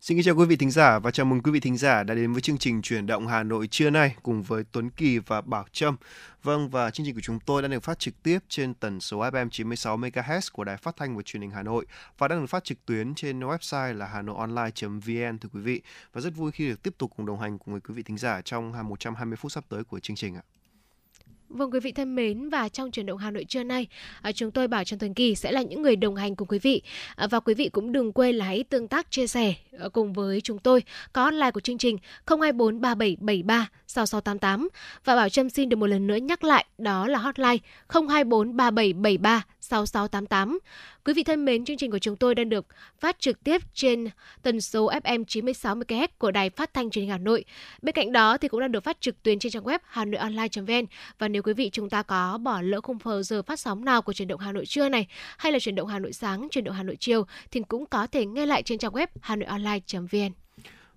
Xin chào quý vị thính giả và chào mừng quý vị thính giả đã đến với chương trình Chuyển động Hà Nội trưa nay cùng với Tuấn Kỳ và Bảo Trâm. Vâng, và chương trình của chúng tôi đã được phát trực tiếp trên tần số FM 96MHz của Đài Phát Thanh và Truyền hình Hà Nội và đang được phát trực tuyến trên website là hanoionline.vn thưa quý vị. Và rất vui khi được tiếp tục cùng đồng hành cùng với quý vị thính giả trong 120 phút sắp tới của chương trình ạ. Vâng, quý vị thân mến, và trong Chuyển động Hà Nội trưa nay, chúng tôi Bảo Trâm, Tuấn Kỳ sẽ là những người đồng hành cùng quý vị. Và quý vị cũng đừng quên là hãy tương tác, chia sẻ cùng với chúng tôi. Có hotline của chương trình 024 3773 6688. Và Bảo Trâm xin được một lần nữa nhắc lại, đó là hotline 024 3773 6688. Quý vị thân mến, chương trình của chúng tôi đang được phát trực tiếp trên tần số FM 96MHz của Đài Phát Thanh Truyền hình Hà Nội. Bên cạnh đó thì cũng đang được phát trực tuyến trên trang web hanoionline.vn. Và nếu quý vị chúng ta có bỏ lỡ khung giờ phát sóng nào của Chuyển động Hà Nội trưa này, hay là Chuyển động Hà Nội sáng, Chuyển động Hà Nội chiều, thì cũng có thể nghe lại trên trang web hanoionline.vn.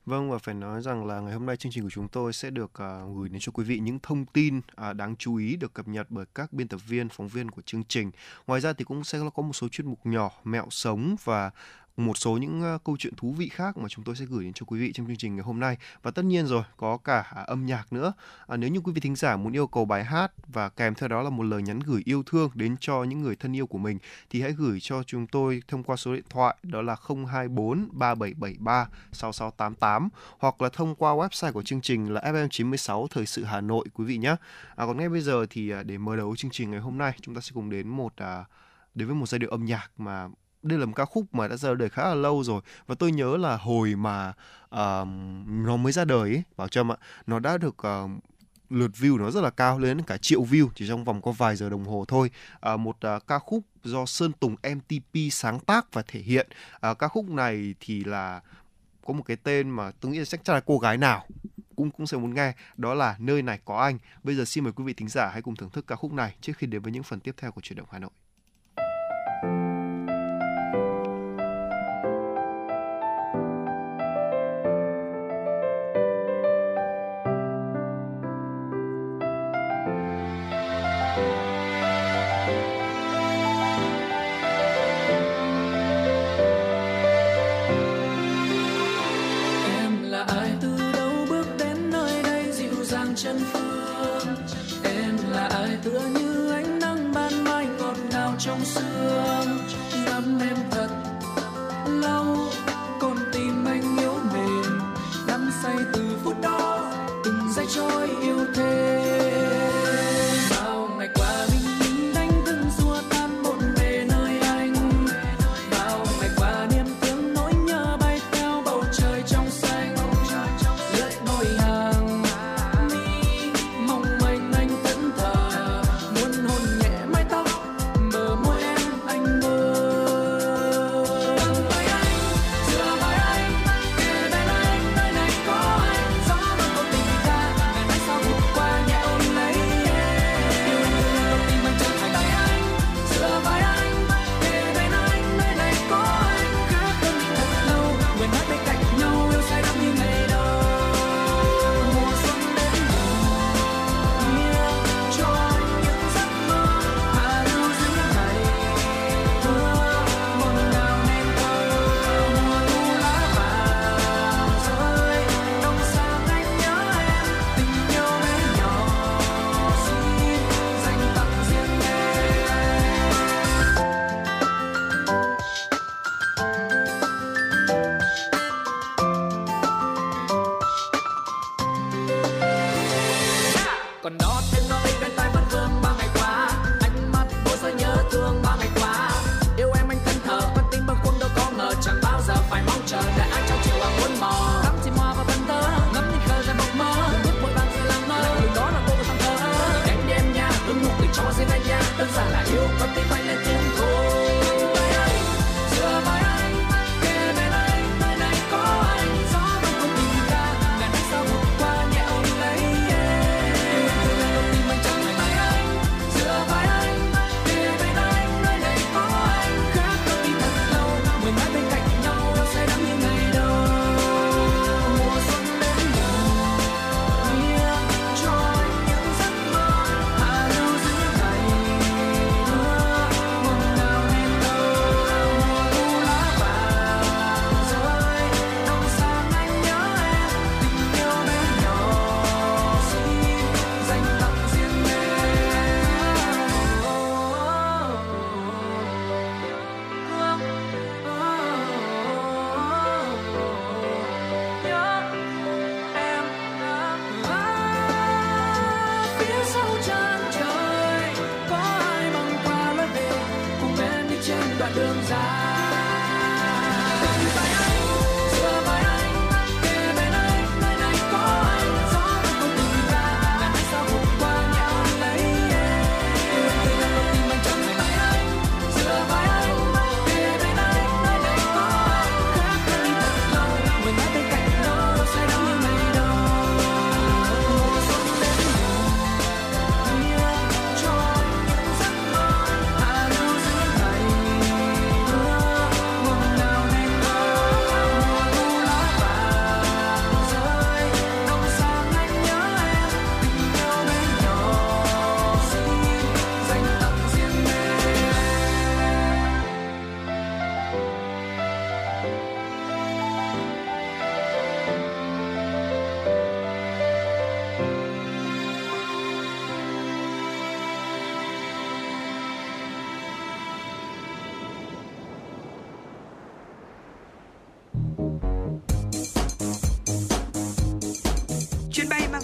Vâng, và phải nói rằng là ngày hôm nay chương trình của chúng tôi sẽ được gửi đến cho quý vị những thông tin đáng chú ý được cập nhật bởi các biên tập viên, phóng viên của chương trình. Ngoài ra thì cũng sẽ có một số chuyên mục nhỏ, mẹo sống và một số những câu chuyện thú vị khác mà chúng tôi sẽ gửi đến cho quý vị trong chương trình ngày hôm nay. Và tất nhiên rồi, có cả âm nhạc nữa. Nếu như quý vị thính giả muốn yêu cầu bài hát và kèm theo đó là một lời nhắn gửi yêu thương đến cho những người thân yêu của mình, thì hãy gửi cho chúng tôi thông qua số điện thoại đó là 024 3773 6688, hoặc là thông qua website của chương trình là FM96 Thời sự Hà Nội quý vị nhé. Còn ngay bây giờ thì để mở đầu chương trình ngày hôm nay, chúng ta sẽ cùng đến với một giai điệu âm nhạc mà đây là một ca khúc mà đã ra đời khá là lâu rồi, và tôi nhớ là hồi mà nó mới ra đời ấy, Bảo Trâm ạ, nó đã được lượt view nó rất là cao, lên cả 1 triệu view chỉ trong vòng có vài giờ đồng hồ thôi. Ca khúc do Sơn Tùng MTP sáng tác và thể hiện. Ca khúc này thì là có một cái tên mà tôi nghĩ là chắc chắn là cô gái nào cũng sẽ muốn nghe, đó là Nơi Này Có Anh. Bây giờ xin mời quý vị thính giả hãy cùng thưởng thức ca khúc này trước khi đến với những phần tiếp theo của Chuyển động Hà Nội. Chân phương em là ai, tựa như ánh nắng ban mai ngọt ngào.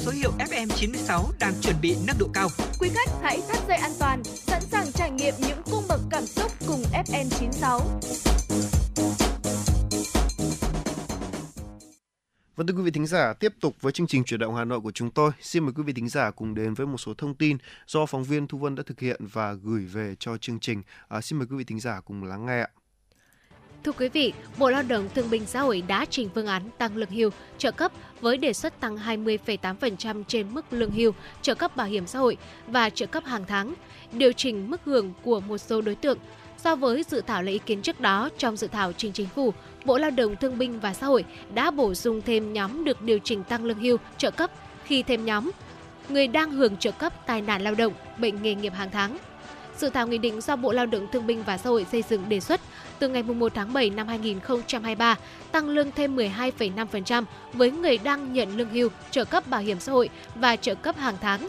số hiệu FM 96 đang chuẩn bị nâng độ cao. Quý khách hãy thắt dây an toàn, sẵn sàng trải nghiệm những cung bậc cảm xúc cùng FM 96. Vâng, thưa quý vị thính giả, tiếp tục với chương trình Chuyển động Hà Nội của chúng tôi. Xin mời quý vị thính giả cùng đến với một số thông tin do phóng viên Thu Vân đã thực hiện và gửi về cho chương trình. Xin mời quý vị thính giả cùng lắng nghe ạ. Thưa quý vị, Bộ Lao động Thương binh Xã hội đã trình phương án tăng lương hưu, trợ cấp với đề xuất tăng 20,8% trên mức lương hưu, trợ cấp bảo hiểm xã hội và trợ cấp hàng tháng, điều chỉnh mức hưởng của một số đối tượng. So với dự thảo lấy ý kiến trước đó, trong dự thảo trình Chính phủ, Bộ Lao động Thương binh và Xã hội đã bổ sung thêm nhóm được điều chỉnh tăng lương hưu, trợ cấp khi thêm nhóm người đang hưởng trợ cấp tai nạn lao động, bệnh nghề nghiệp hàng tháng. Dự thảo nghị định do Bộ Lao động Thương binh và Xã hội xây dựng đề xuất từ ngày 1 tháng 7 năm 2023 tăng lương thêm 12,5% với người đang nhận lương hưu, trợ cấp bảo hiểm xã hội và trợ cấp hàng tháng,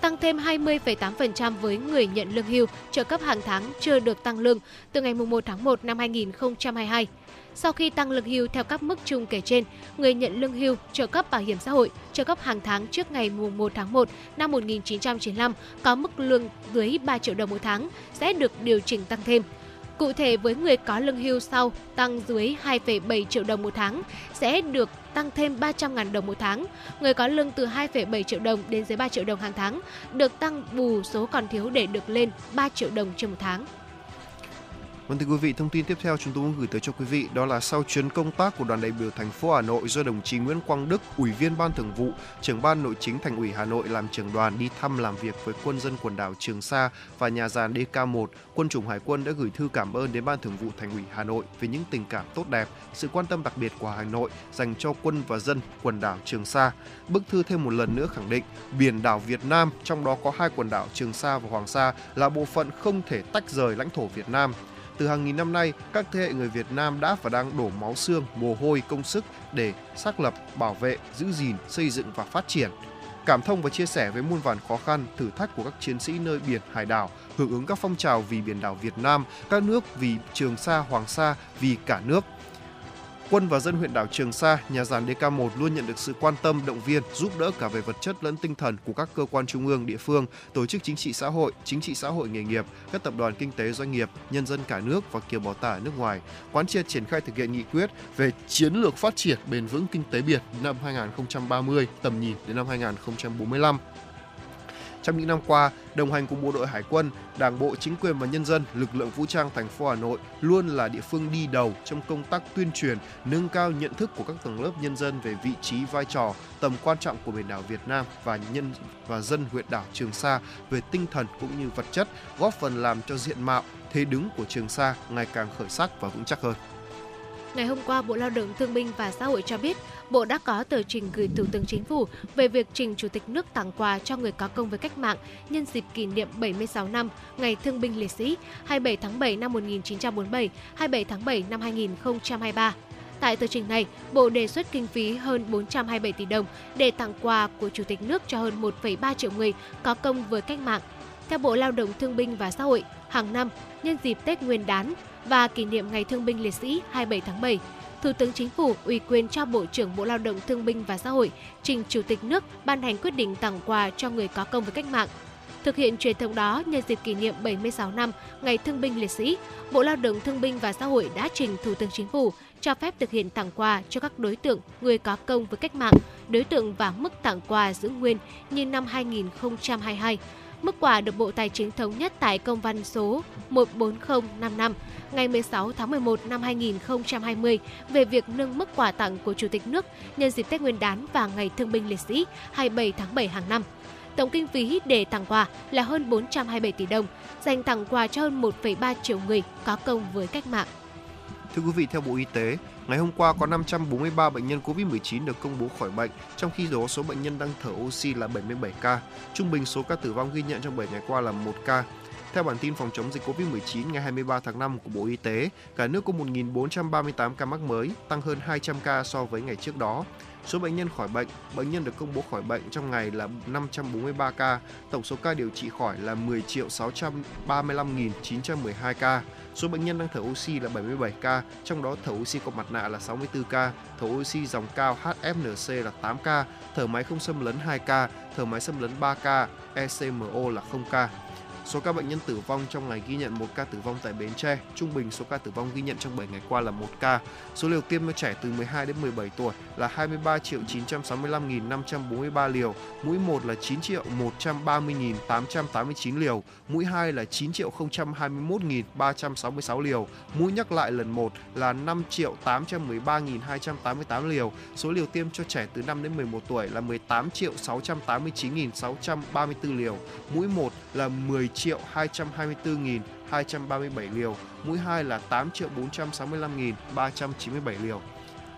tăng thêm 20,8% với người nhận lương hưu, trợ cấp hàng tháng chưa được tăng lương từ ngày 1 tháng 1 năm 2022. Sau khi tăng lương hưu theo các mức chung kể trên, người nhận lương hưu, trợ cấp bảo hiểm xã hội, trợ cấp hàng tháng trước ngày 1 tháng 1 năm 1995 có mức lương dưới 3 triệu đồng một tháng sẽ được điều chỉnh tăng thêm. Cụ thể, với người có lương hưu sau tăng dưới 2,7 triệu đồng một tháng sẽ được tăng thêm 300.000 đồng một tháng. Người có lương từ 2,7 triệu đồng đến dưới 3 triệu đồng hàng tháng được tăng bù số còn thiếu để được lên 3 triệu đồng trên một tháng. Vâng, thưa quý vị, thông tin tiếp theo chúng tôi muốn gửi tới cho quý vị đó là sau chuyến công tác của đoàn đại biểu thành phố Hà Nội do đồng chí Nguyễn Quang Đức, Ủy viên Ban Thường vụ, Trưởng Ban Nội chính Thành ủy Hà Nội làm trưởng đoàn đi thăm làm việc với quân dân quần đảo Trường Sa và nhà giàn DK1, Quân chủng Hải quân đã gửi thư cảm ơn đến Ban Thường vụ Thành ủy Hà Nội về những tình cảm tốt đẹp, sự quan tâm đặc biệt của Hà Nội dành cho quân và dân quần đảo Trường Sa. Bức thư thêm một lần nữa khẳng định biển đảo Việt Nam, trong đó có hai quần đảo Trường Sa và Hoàng Sa, là bộ phận không thể tách rời lãnh thổ Việt Nam. Từ hàng nghìn năm nay, các thế hệ người Việt Nam đã và đang đổ máu xương, mồ hôi, công sức để xác lập, bảo vệ, giữ gìn, xây dựng và phát triển. Cảm thông và chia sẻ với muôn vàn khó khăn, thử thách của các chiến sĩ nơi biển hải đảo, hưởng ứng các phong trào vì biển đảo Việt Nam, các nước vì Trường Sa, Hoàng Sa, vì cả nước. Quân và dân huyện đảo Trường Sa, nhà giàn DK1 luôn nhận được sự quan tâm, động viên, giúp đỡ cả về vật chất lẫn tinh thần của các cơ quan trung ương, địa phương, tổ chức chính trị xã hội nghề nghiệp, các tập đoàn kinh tế doanh nghiệp, nhân dân cả nước và kiều bào ta ở nước ngoài. Quán triệt triển khai thực hiện nghị quyết về chiến lược phát triển bền vững kinh tế biển năm 2030, tầm nhìn đến năm 2045. Trong những năm qua, đồng hành cùng bộ đội Hải quân, Đảng bộ, chính quyền và nhân dân, lực lượng vũ trang thành phố Hà Nội luôn là địa phương đi đầu trong công tác tuyên truyền, nâng cao nhận thức của các tầng lớp nhân dân về vị trí, vai trò, tầm quan trọng của biển đảo Việt Nam và dân huyện đảo Trường Sa về tinh thần cũng như vật chất, góp phần làm cho diện mạo, thế đứng của Trường Sa ngày càng khởi sắc và vững chắc hơn. Ngày hôm qua, Bộ Lao động Thương binh và Xã hội cho biết, Bộ đã có tờ trình gửi Thủ tướng Chính phủ về việc trình Chủ tịch nước tặng quà cho người có công với cách mạng nhân dịp kỷ niệm 76 năm Ngày Thương binh Liệt sĩ 27 tháng 7 năm 1947, 27 tháng 7 năm 2023. Tại tờ trình này, Bộ đề xuất kinh phí hơn 427 tỷ đồng để tặng quà của Chủ tịch nước cho hơn 1,3 triệu người có công với cách mạng. Theo Bộ Lao động Thương binh và Xã hội, hàng năm, nhân dịp Tết Nguyên đán và kỷ niệm Ngày Thương binh Liệt sĩ 27 tháng 7, Thủ tướng Chính phủ ủy quyền cho Bộ trưởng Bộ Lao động Thương binh và Xã hội trình Chủ tịch nước ban hành quyết định tặng quà cho người có công với cách mạng. Thực hiện truyền thống đó, nhân dịp kỷ niệm 76 năm Ngày Thương binh Liệt sĩ, Bộ Lao động Thương binh và Xã hội đã trình Thủ tướng Chính phủ cho phép thực hiện tặng quà cho các đối tượng người có công với cách mạng, đối tượng và mức tặng quà giữ nguyên như năm 2022. Mức quà được Bộ Tài chính thống nhất tại công văn số 14055 ngày 16 tháng 11 năm 2020 về việc nâng mức quà tặng của Chủ tịch nước nhân dịp Tết Nguyên đán và Ngày Thương binh Liệt sĩ 27 tháng 7 hàng năm. Tổng kinh phí để tặng quà là hơn 427 tỷ đồng, dành tặng quà cho hơn 1,3 triệu người có công với cách mạng. Thưa quý vị, theo Bộ Y tế, ngày hôm qua có 543 bệnh nhân COVID-19 được công bố khỏi bệnh, trong khi đó số bệnh nhân đang thở oxy là 77 ca. Trung bình số ca tử vong ghi nhận trong 7 ngày qua là 1 ca. Theo bản tin phòng chống dịch COVID-19 ngày 23 tháng 5 của Bộ Y tế, cả nước có 1.438 ca mắc mới, tăng hơn 200 ca so với ngày trước đó. Số bệnh nhân khỏi bệnh, bệnh nhân được công bố khỏi bệnh trong ngày là 543 ca, tổng số ca điều trị khỏi là 10.635.912 ca. Số bệnh nhân đang thở oxy là 77 ca, trong đó thở oxy qua mặt nạ là 64 ca, thở oxy dòng cao HFNC là 8 ca, thở máy không xâm lấn 2 ca, thở máy xâm lấn 3 ca, ECMO là 0 ca. Số ca bệnh nhân tử vong trong ngày ghi nhận 1 ca tử vong tại Bến Tre. Trung bình số ca tử vong ghi nhận trong 7 ngày qua là 1 ca. Số liều tiêm cho trẻ từ 12 đến 17 tuổi là 23.965.543 liều, mũi 1 là 9.130.889 liều, mũi 2 là 9.021.366 liều, mũi nhắc lại lần 1 là 5.813.288 liều. Số liều tiêm cho trẻ từ 5 đến 11 tuổi là 18.689.634 liều, mũi 1 là 10.224.237 liều, mũi 2 là 8.465.397 liều.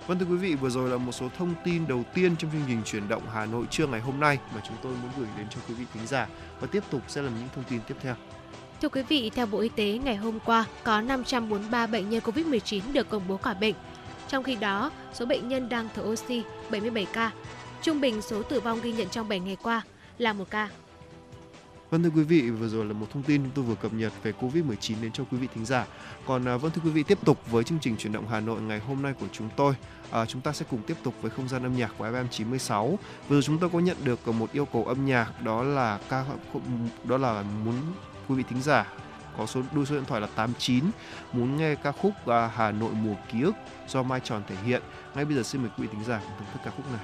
Vâng, thưa quý vị, vừa rồi là một số thông tin đầu tiên trong chương trình Chuyển động Hà Nội trưa ngày hôm nay mà chúng tôi muốn gửi đến cho quý vị khán giả, và tiếp tục sẽ là những thông tin tiếp theo. Thưa quý vị, theo Bộ Y tế, ngày hôm qua có 543 bệnh nhân COVID-19 được công bố khỏi bệnh. Trong khi đó, số bệnh nhân đang thở oxy 77 ca. Trung bình số tử vong ghi nhận trong 7 ngày qua là 1 ca. Vâng, thưa quý vị, vừa rồi là một thông tin tôi vừa cập nhật về Covid-19 đến cho quý vị thính giả. Còn vâng, thưa quý vị, tiếp tục với chương trình Chuyển động Hà Nội ngày hôm nay của chúng tôi. Chúng ta sẽ cùng tiếp tục với không gian âm nhạc của FM 96. Vừa rồi chúng tôi có nhận được một yêu cầu âm nhạc, đó là muốn quý vị thính giả có số điện thoại là 89 muốn nghe ca khúc Hà Nội Mùa Ký ức do Mai Tròn thể hiện. Ngay bây giờ xin mời quý vị thính giả cùng thưởng thức ca khúc này.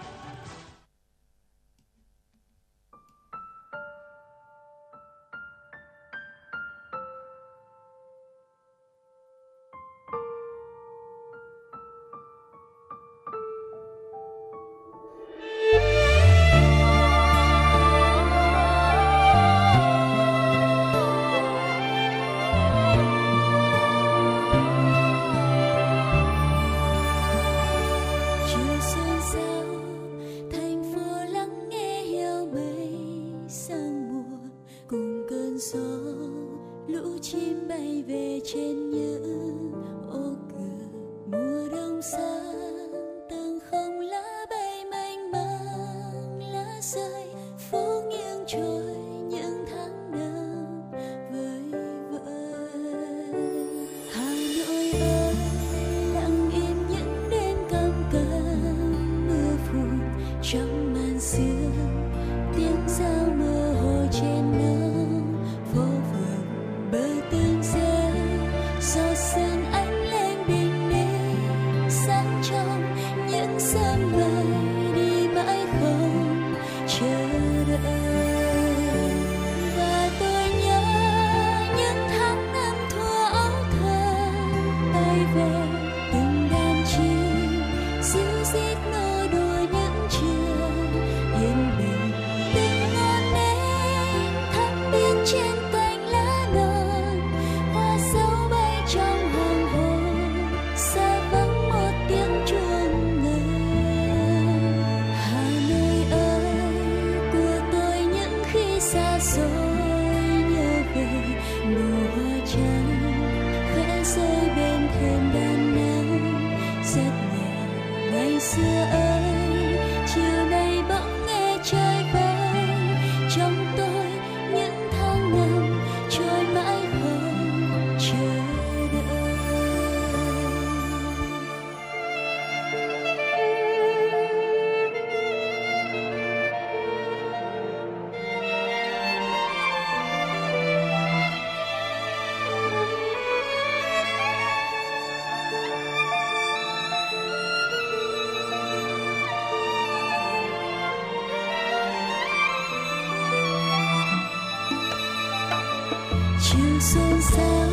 Sơn Sa,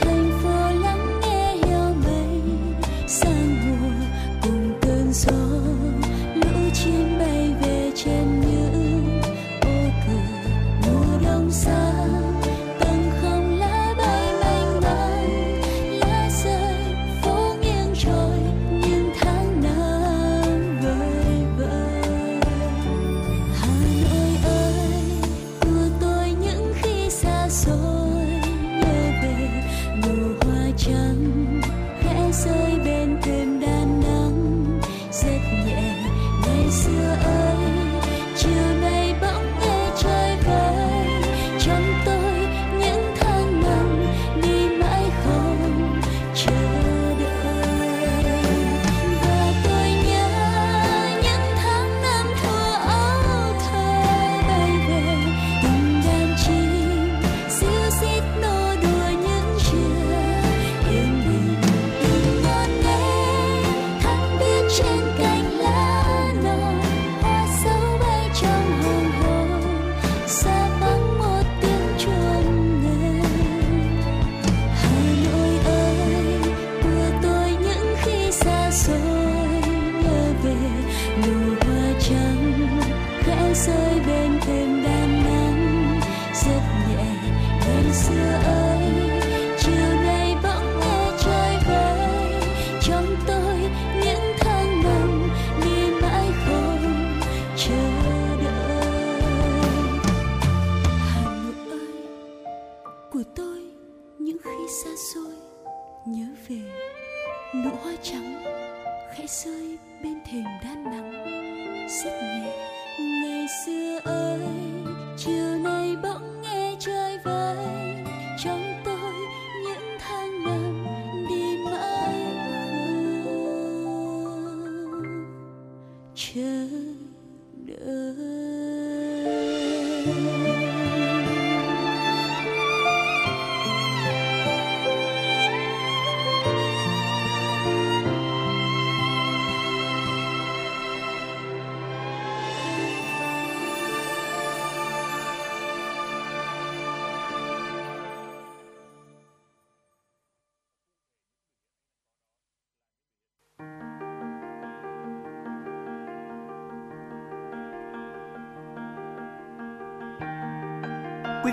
thành phố lắng nghe hiểu mây sang mùa cùng cơn gió, lũ chim bay về trên những ô cửa mùa đông xa. Hà Nội ơi, của tôi những khi xa xôi. rơi bên thêm đàn nắng rất nhẹ ngày xưa ấy. Chiều nay bỗng nghe trôi vơi trong tôi những tháng năm đi mãi không chờ đợi. Hà Nội ơi của tôi, những khi xa xôi nhớ về nụ hoa trắng khẽ rơi bên thềm đan nắng rất nhẹ ngày xưa ơi. Chiều nay bỗng nghe trôi vơi trong tôi những tháng năm đi mãi không chờ đợi. Quý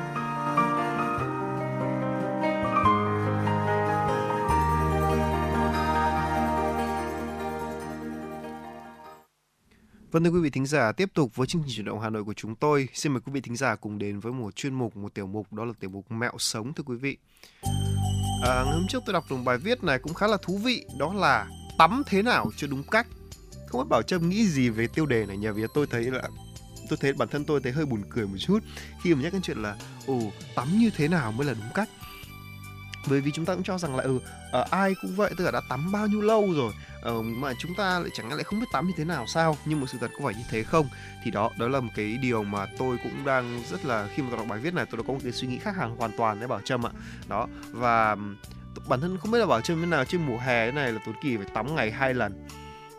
Vâng, thưa quý vị thính giả, tiếp tục với chương trình Chuyển động Hà Nội của chúng tôi. Xin mời quý vị thính giả cùng đến với một chuyên mục, một tiểu mục, đó là tiểu mục Mẹo Sống, thưa quý vị. Ngày hôm trước tôi đọc được bài viết này cũng khá là thú vị, đó là tắm thế nào cho đúng cách. Không biết Bảo Trâm nghĩ gì về tiêu đề này nhỉ? Vì tôi thấy bản thân tôi thấy hơi buồn cười một chút khi mà nhắc đến chuyện là tắm như thế nào mới là đúng cách. Bởi vì chúng ta cũng cho rằng là ai cũng vậy, tức là đã tắm bao nhiêu lâu rồi mà chúng ta lại chẳng lẽ không biết tắm như thế nào sao? Nhưng mà sự thật có phải như thế không? Thì đó là một cái điều mà tôi cũng đang rất là, khi mà tôi đọc bài viết này tôi đã có một cái suy nghĩ khác hẳn hoàn toàn đấy Bảo Trâm ạ. Đó, và bản thân không biết là Bảo Trâm thế nào trên mùa hè thế này là Tuấn Kỳ phải tắm ngày 2 lần.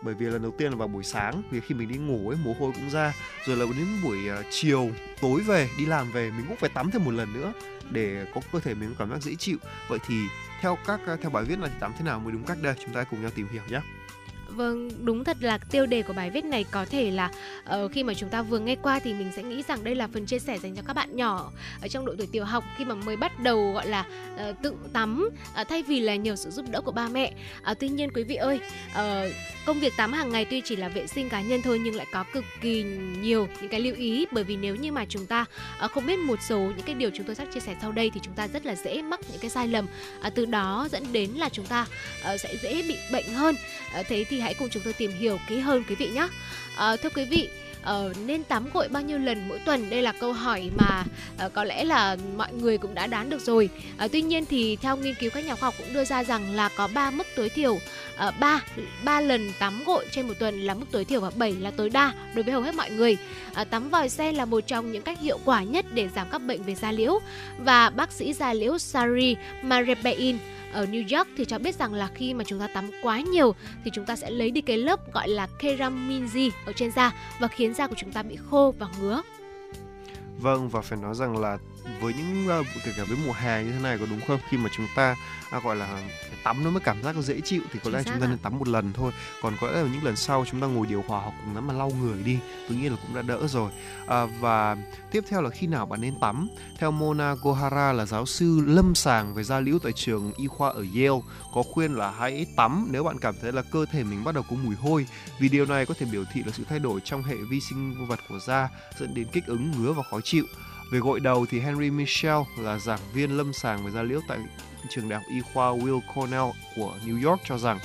Bởi vì lần đầu tiên là vào buổi sáng, vì khi mình đi ngủ ấy mồ hôi cũng ra, rồi là đến buổi chiều tối về đi làm về mình cũng phải tắm thêm một lần nữa để có cơ thể mình cảm giác dễ chịu. Vậy thì theo bài viết này thì tắm thế nào mới đúng cách đây? Chúng ta cùng nhau tìm hiểu nhé. Vâng, đúng thật là tiêu đề của bài viết này có thể là khi mà chúng ta vừa nghe qua thì mình sẽ nghĩ rằng đây là phần chia sẻ dành cho các bạn nhỏ ở trong độ tuổi tiểu học khi mà mới bắt đầu gọi là tự tắm thay vì là nhờ sự giúp đỡ của ba mẹ. Tuy nhiên quý vị ơi, công việc tắm hàng ngày tuy chỉ là vệ sinh cá nhân thôi nhưng lại có cực kỳ nhiều những cái lưu ý, bởi vì nếu như mà chúng ta không biết một số những cái điều chúng tôi sắp chia sẻ sau đây thì chúng ta rất là dễ mắc những cái sai lầm, từ đó dẫn đến là chúng ta sẽ dễ bị bệnh hơn. Thế thì hãy cùng chúng tôi tìm hiểu kỹ hơn quý vị nhé. Thưa quý vị, nên tắm gội bao nhiêu lần mỗi tuần? Đây là câu hỏi mà có lẽ là mọi người cũng đã đoán được rồi. Tuy nhiên thì theo nghiên cứu các nhà khoa học cũng đưa ra rằng là có 3 mức tối thiểu. 3 lần tắm gội trên một tuần là mức tối thiểu và 7 là tối đa đối với hầu hết mọi người. Tắm vòi sen là một trong những cách hiệu quả nhất để giảm các bệnh về da liễu. Và bác sĩ da liễu Sari Marepain ở New York thì cho biết rằng là khi mà chúng ta tắm quá nhiều thì chúng ta sẽ lấy đi cái lớp gọi là keramin ở trên da và khiến da của chúng ta bị khô và ngứa. Vâng, và phải nói rằng là với những kể cả với mùa hè như thế này có đúng không? Khi mà chúng ta gọi là phải tắm nó mới cảm giác dễ chịu thì có lẽ chúng ta nên tắm một lần thôi. Còn có lẽ là những lần sau chúng ta ngồi điều hòa hoặc cùng lắm mà lau người đi, tôi nghĩ là cũng đã đỡ rồi. Và tiếp theo là khi nào bạn nên tắm? Theo Mona Gohara là giáo sư lâm sàng về da liễu tại trường y khoa ở Yale có khuyên là hãy tắm nếu bạn cảm thấy là cơ thể mình bắt đầu có mùi hôi, vì điều này có thể biểu thị là sự thay đổi trong hệ vi sinh vật của da dẫn đến kích ứng ngứa và khó chịu. Về gội đầu thì Henry Michel là giảng viên lâm sàng về da liễu tại trường đại học y khoa Weill Cornell của New York cho rằng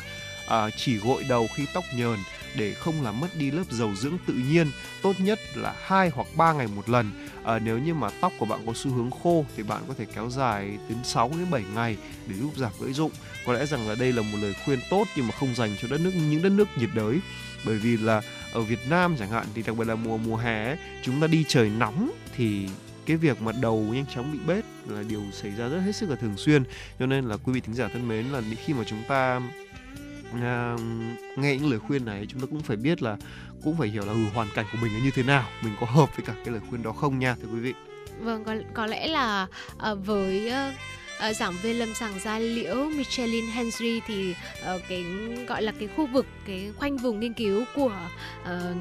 chỉ gội đầu khi tóc nhờn để không làm mất đi lớp dầu dưỡng tự nhiên, tốt nhất là 2 hoặc 3 ngày một lần. Nếu như mà tóc của bạn có xu hướng khô thì bạn có thể kéo dài đến 6 đến 7 ngày để giúp giảm gãy rụng. Có lẽ rằng là đây là một lời khuyên tốt nhưng mà không dành cho những đất nước nhiệt đới. Bởi vì là ở Việt Nam chẳng hạn thì đặc biệt là mùa hè ấy, chúng ta đi trời nóng thì cái việc mà đầu nhanh chóng bị bết là điều xảy ra rất hết sức là thường xuyên. Cho nên là quý vị thính giả thân mến, là khi mà chúng ta nghe những lời khuyên này, chúng ta cũng phải biết là, cũng phải hiểu là hoàn cảnh của mình là như thế nào, mình có hợp với cả cái lời khuyên đó không nha thưa quý vị. Vâng, có lẽ là với giảng viên lâm sàng da liễu Michelin Henry thì cái gọi là cái khu vực, cái khoanh vùng nghiên cứu của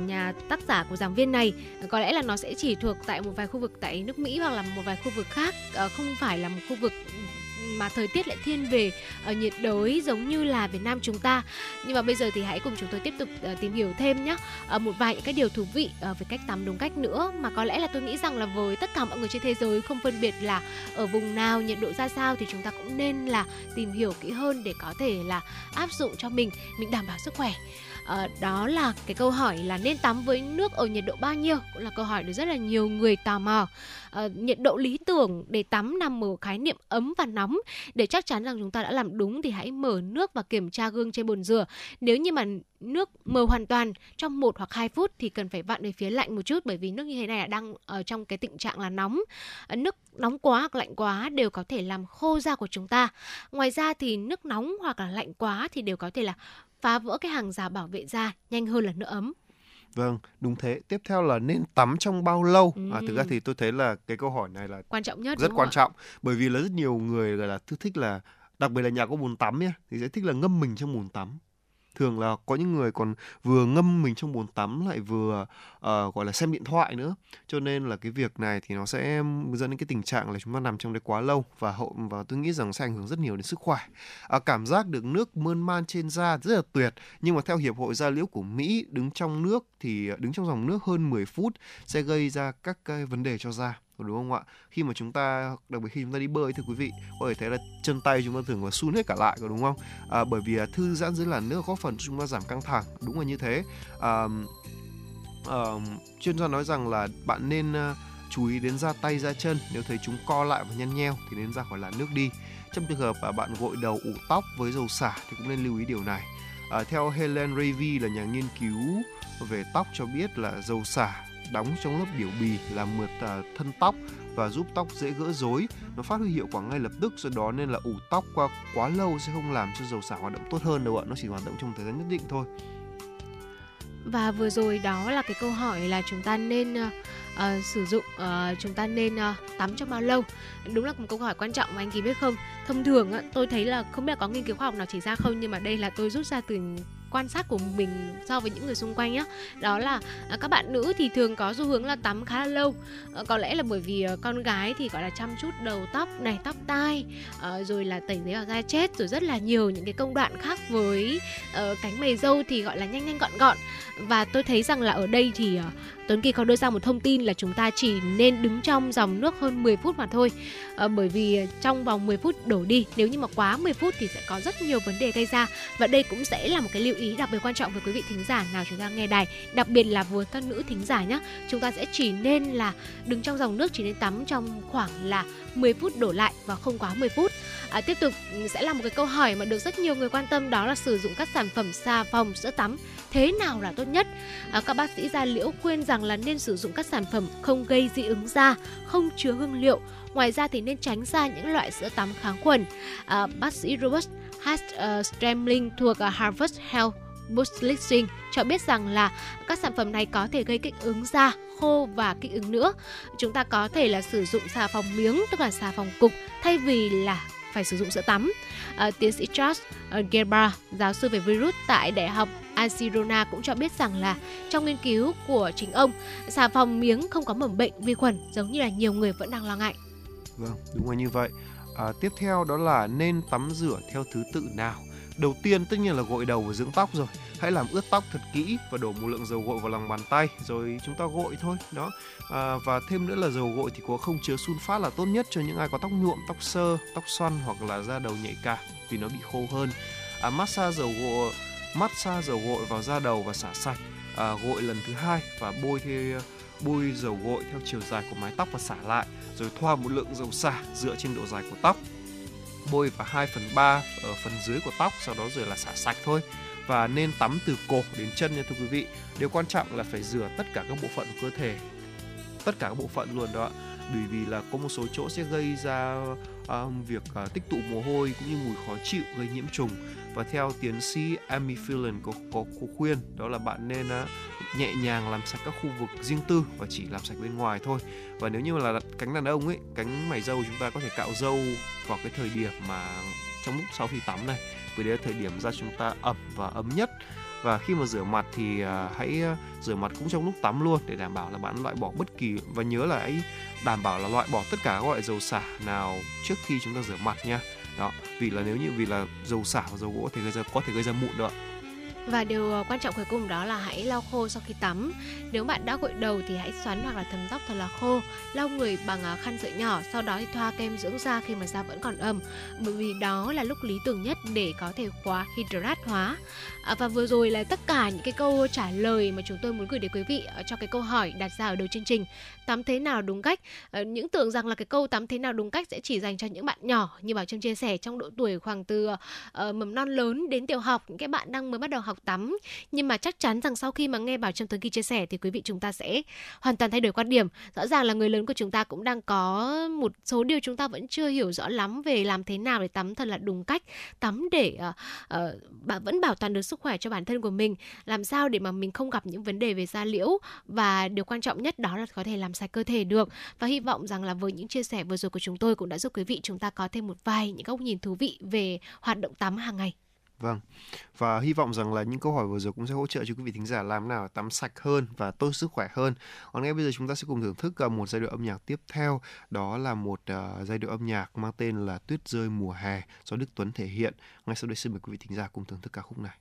nhà tác giả, của giảng viên này có lẽ là nó sẽ chỉ thuộc tại một vài khu vực tại nước Mỹ hoặc là một vài khu vực khác, không phải là một khu vực mà thời tiết lại thiên về nhiệt đới giống như là Việt Nam chúng ta. Nhưng mà bây giờ thì hãy cùng chúng tôi tiếp tục tìm hiểu thêm nhé, một vài những cái điều thú vị về cách tắm đúng cách nữa, mà có lẽ là tôi nghĩ rằng là với tất cả mọi người trên thế giới, không phân biệt là ở vùng nào, nhiệt độ ra sao, thì chúng ta cũng nên là tìm hiểu kỹ hơn để có thể là áp dụng cho mình đảm bảo sức khỏe. Đó là cái câu hỏi là nên tắm với nước ở nhiệt độ bao nhiêu, cũng là câu hỏi được rất là nhiều người tò mò. Nhiệt độ lý tưởng để tắm nằm ở khái niệm ấm và nóng. Để chắc chắn rằng chúng ta đã làm đúng thì hãy mở nước và kiểm tra gương trên bồn rửa. Nếu như mà nước mờ hoàn toàn trong 1 hoặc 2 phút thì cần phải vặn về phía lạnh một chút, bởi vì nước như thế này đang ở trong cái tình trạng là nóng. Nước nóng quá hoặc lạnh quá đều có thể làm khô da của chúng ta. Ngoài ra thì nước nóng hoặc là lạnh quá thì đều có thể là phá vỡ cái hàng rào bảo vệ da nhanh hơn là nước ấm. Vâng, đúng thế. Tiếp theo là nên tắm trong bao lâu? Thực ra thì tôi thấy là cái câu hỏi này là quan trọng nhất, rất quan trọng. Bởi vì là rất nhiều người gọi là thích là, đặc biệt là nhà có bồn tắm nhé, thì sẽ thích là ngâm mình trong bồn tắm. Thường là có những người còn vừa ngâm mình trong bồn tắm lại vừa gọi là xem điện thoại nữa. Cho nên là cái việc này thì nó sẽ dẫn đến cái tình trạng là chúng ta nằm trong đấy quá lâu, và tôi nghĩ rằng sẽ ảnh hưởng rất nhiều đến sức khỏe. Cảm giác được nước mơn man trên da rất là tuyệt, nhưng mà theo Hiệp hội Da liễu của Mỹ, đứng trong dòng nước hơn 10 phút sẽ gây ra các cái vấn đề cho da, đúng không ạ? Khi mà chúng ta, đặc biệt khi chúng ta đi bơi thưa quý vị, có thể thấy là chân tay chúng ta thường là sun hết cả lại, có đúng không? Bởi vì thư giãn dưới làn nước góp phần chúng ta giảm căng thẳng, đúng là như thế. Chuyên gia nói rằng là bạn nên chú ý đến da tay, da chân, nếu thấy chúng co lại và nhăn nheo thì nên ra khỏi làn nước đi. Trong trường hợp bạn gội đầu, ủ tóc với dầu xả thì cũng nên lưu ý điều này. Theo Helen Ravy là nhà nghiên cứu về tóc cho biết là dầu xả đóng trong lớp biểu bì làm mượt thân tóc và giúp tóc dễ gỡ rối, nó phát huy hiệu quả ngay lập tức. Do đó nên là ủ tóc quá lâu sẽ không làm cho dầu xả hoạt động tốt hơn đâu ạ, nó chỉ hoạt động trong thời gian nhất định thôi. Và vừa rồi đó là cái câu hỏi là chúng ta nên tắm trong bao lâu. Đúng là một câu hỏi quan trọng mà anh Kỳ biết không. Thông thường tôi thấy là không biết là có nghiên cứu khoa học nào chỉ ra không, nhưng mà đây là tôi rút ra từ quan sát của mình so với những người xung quanh đó là các bạn nữ thì thường có xu hướng là tắm khá là lâu, có lẽ là bởi vì con gái thì gọi là chăm chút đầu tóc này, tóc tai, rồi là tẩy tế bào da chết, rồi rất là nhiều những cái công đoạn khác. Với cánh mày râu thì gọi là nhanh nhanh gọn gọn. Và tôi thấy rằng là ở đây thì Tuấn Kỳ có đưa ra một thông tin là chúng ta chỉ nên đứng trong dòng nước hơn 10 phút mà thôi, bởi vì trong vòng 10 phút đổ đi, nếu như mà quá 10 phút thì sẽ có rất nhiều vấn đề gây ra. Và đây cũng sẽ là một cái lưu ý đặc biệt quan trọng với quý vị thính giả nào chúng ta nghe đài, đặc biệt là với các nữ thính giả nhé. Chúng ta sẽ chỉ nên là đứng trong dòng nước, chỉ nên tắm trong khoảng là 10 phút đổ lại và không quá 10 phút. Tiếp tục sẽ là một cái câu hỏi mà được rất nhiều người quan tâm, đó là sử dụng các sản phẩm xà phòng, sữa tắm thế nào là tốt nhất. Các bác sĩ da liễu khuyên rằng là nên sử dụng các sản phẩm không gây dị ứng da, không chứa hương liệu. Ngoài ra thì nên tránh xa những loại sữa tắm kháng khuẩn. Bác sĩ Robert Stremling thuộc Harvard Health Publishing cho biết rằng là các sản phẩm này có thể gây kích ứng da, khô và kích ứng nữa. Chúng ta có thể là sử dụng xà phòng miếng, tức là xà phòng cục, thay vì là phải sử dụng sữa tắm. Tiến sĩ Charles Gerber, giáo sư về virus tại Đại học Arizona cũng cho biết rằng là trong nghiên cứu của chính ông, xà phòng miếng không có mầm bệnh vi khuẩn giống như là nhiều người vẫn đang lo ngại. Vâng, đúng là như vậy. Tiếp theo đó là nên tắm rửa theo thứ tự nào. Đầu tiên tất nhiên là gội đầu và dưỡng tóc rồi. Hãy làm ướt tóc thật kỹ và đổ một lượng dầu gội vào lòng bàn tay rồi chúng ta gội thôi đó. Và thêm nữa là dầu gội thì có không chứa sunfat là tốt nhất cho những ai có tóc nhuộm, tóc xơ, tóc xoăn hoặc là da đầu nhạy cảm vì nó bị khô hơn. Massage dầu gội vào da đầu và xả sạch. Gội lần thứ 2 và bôi dầu gội theo chiều dài của mái tóc và xả lại, rồi thoa một lượng dầu xả dựa trên độ dài của tóc, bôi vào 2/3 ở phần dưới của tóc, sau đó rồi là xả sạch thôi. Và nên tắm từ cổ đến chân nha thưa quý vị. Điều quan trọng là phải rửa tất cả các bộ phận của cơ thể, tất cả các bộ phận luôn đó, bởi vì là có một số chỗ sẽ gây ra việc tích tụ mồ hôi cũng như mùi khó chịu, gây nhiễm trùng. Và theo tiến sĩ Amy Phelan có khuyên đó là bạn nên nhẹ nhàng làm sạch các khu vực riêng tư và chỉ làm sạch bên ngoài thôi. Và nếu như là cánh đàn ông ấy, cánh mày râu, chúng ta có thể cạo râu vào cái thời điểm mà trong lúc sau khi tắm này, vì đấy là thời điểm da chúng ta ẩm và ấm nhất. Và khi mà rửa mặt thì hãy rửa mặt cũng trong lúc tắm luôn, để đảm bảo là bạn loại bỏ bất kỳ, và nhớ là hãy đảm bảo là loại bỏ tất cả các loại dầu xả nào trước khi chúng ta rửa mặt nha. Đó, vì là nếu như vì là dầu xả và dầu gỗ thì có thể gây ra mụn đó. Và điều quan trọng cuối cùng đó là hãy lau khô sau khi tắm. Nếu bạn đã gội đầu thì hãy xoắn hoặc là thấm tóc thật là khô, lau người bằng khăn sợi nhỏ, sau đó thì thoa kem dưỡng da khi mà da vẫn còn ẩm, bởi vì đó là lúc lý tưởng nhất để có thể khóa hydrat hóa. Và vừa rồi là tất cả những cái câu trả lời mà chúng tôi muốn gửi đến quý vị cho cái câu hỏi đặt ra ở đầu chương trình: tắm thế nào đúng cách. Những tưởng rằng là cái câu tắm thế nào đúng cách sẽ chỉ dành cho những bạn nhỏ như Bảo Trâm chia sẻ, trong độ tuổi khoảng từ mầm non lớn đến tiểu học, những cái bạn đang mới bắt đầu học tắm. Nhưng mà chắc chắn rằng sau khi mà nghe Bảo Trâm, Tuấn Kỳ chia sẻ thì quý vị chúng ta sẽ hoàn toàn thay đổi quan điểm. Rõ ràng là người lớn của chúng ta cũng đang có một số điều chúng ta vẫn chưa hiểu rõ lắm về làm thế nào để tắm thật là đúng cách, tắm để vẫn bảo toàn được sức khỏe cho bản thân của mình, làm sao để mà mình không gặp những vấn đề về da liễu, và điều quan trọng nhất đó là có thể làm sạch cơ thể được. Và hy vọng rằng là với những chia sẻ vừa rồi của chúng tôi cũng đã giúp quý vị chúng ta có thêm một vài những góc nhìn thú vị về hoạt động tắm hàng ngày. Vâng, và hy vọng rằng là những câu hỏi vừa rồi cũng sẽ hỗ trợ cho quý vị thính giả làm nào tắm sạch hơn và tốt sức khỏe hơn. Còn ngay bây giờ chúng ta sẽ cùng thưởng thức một giai điệu âm nhạc tiếp theo. Đó là một giai điệu âm nhạc mang tên là Tuyết Rơi Mùa Hè do Đức Tuấn thể hiện. Ngay sau đây xin mời quý vị thính giả cùng thưởng thức ca khúc này.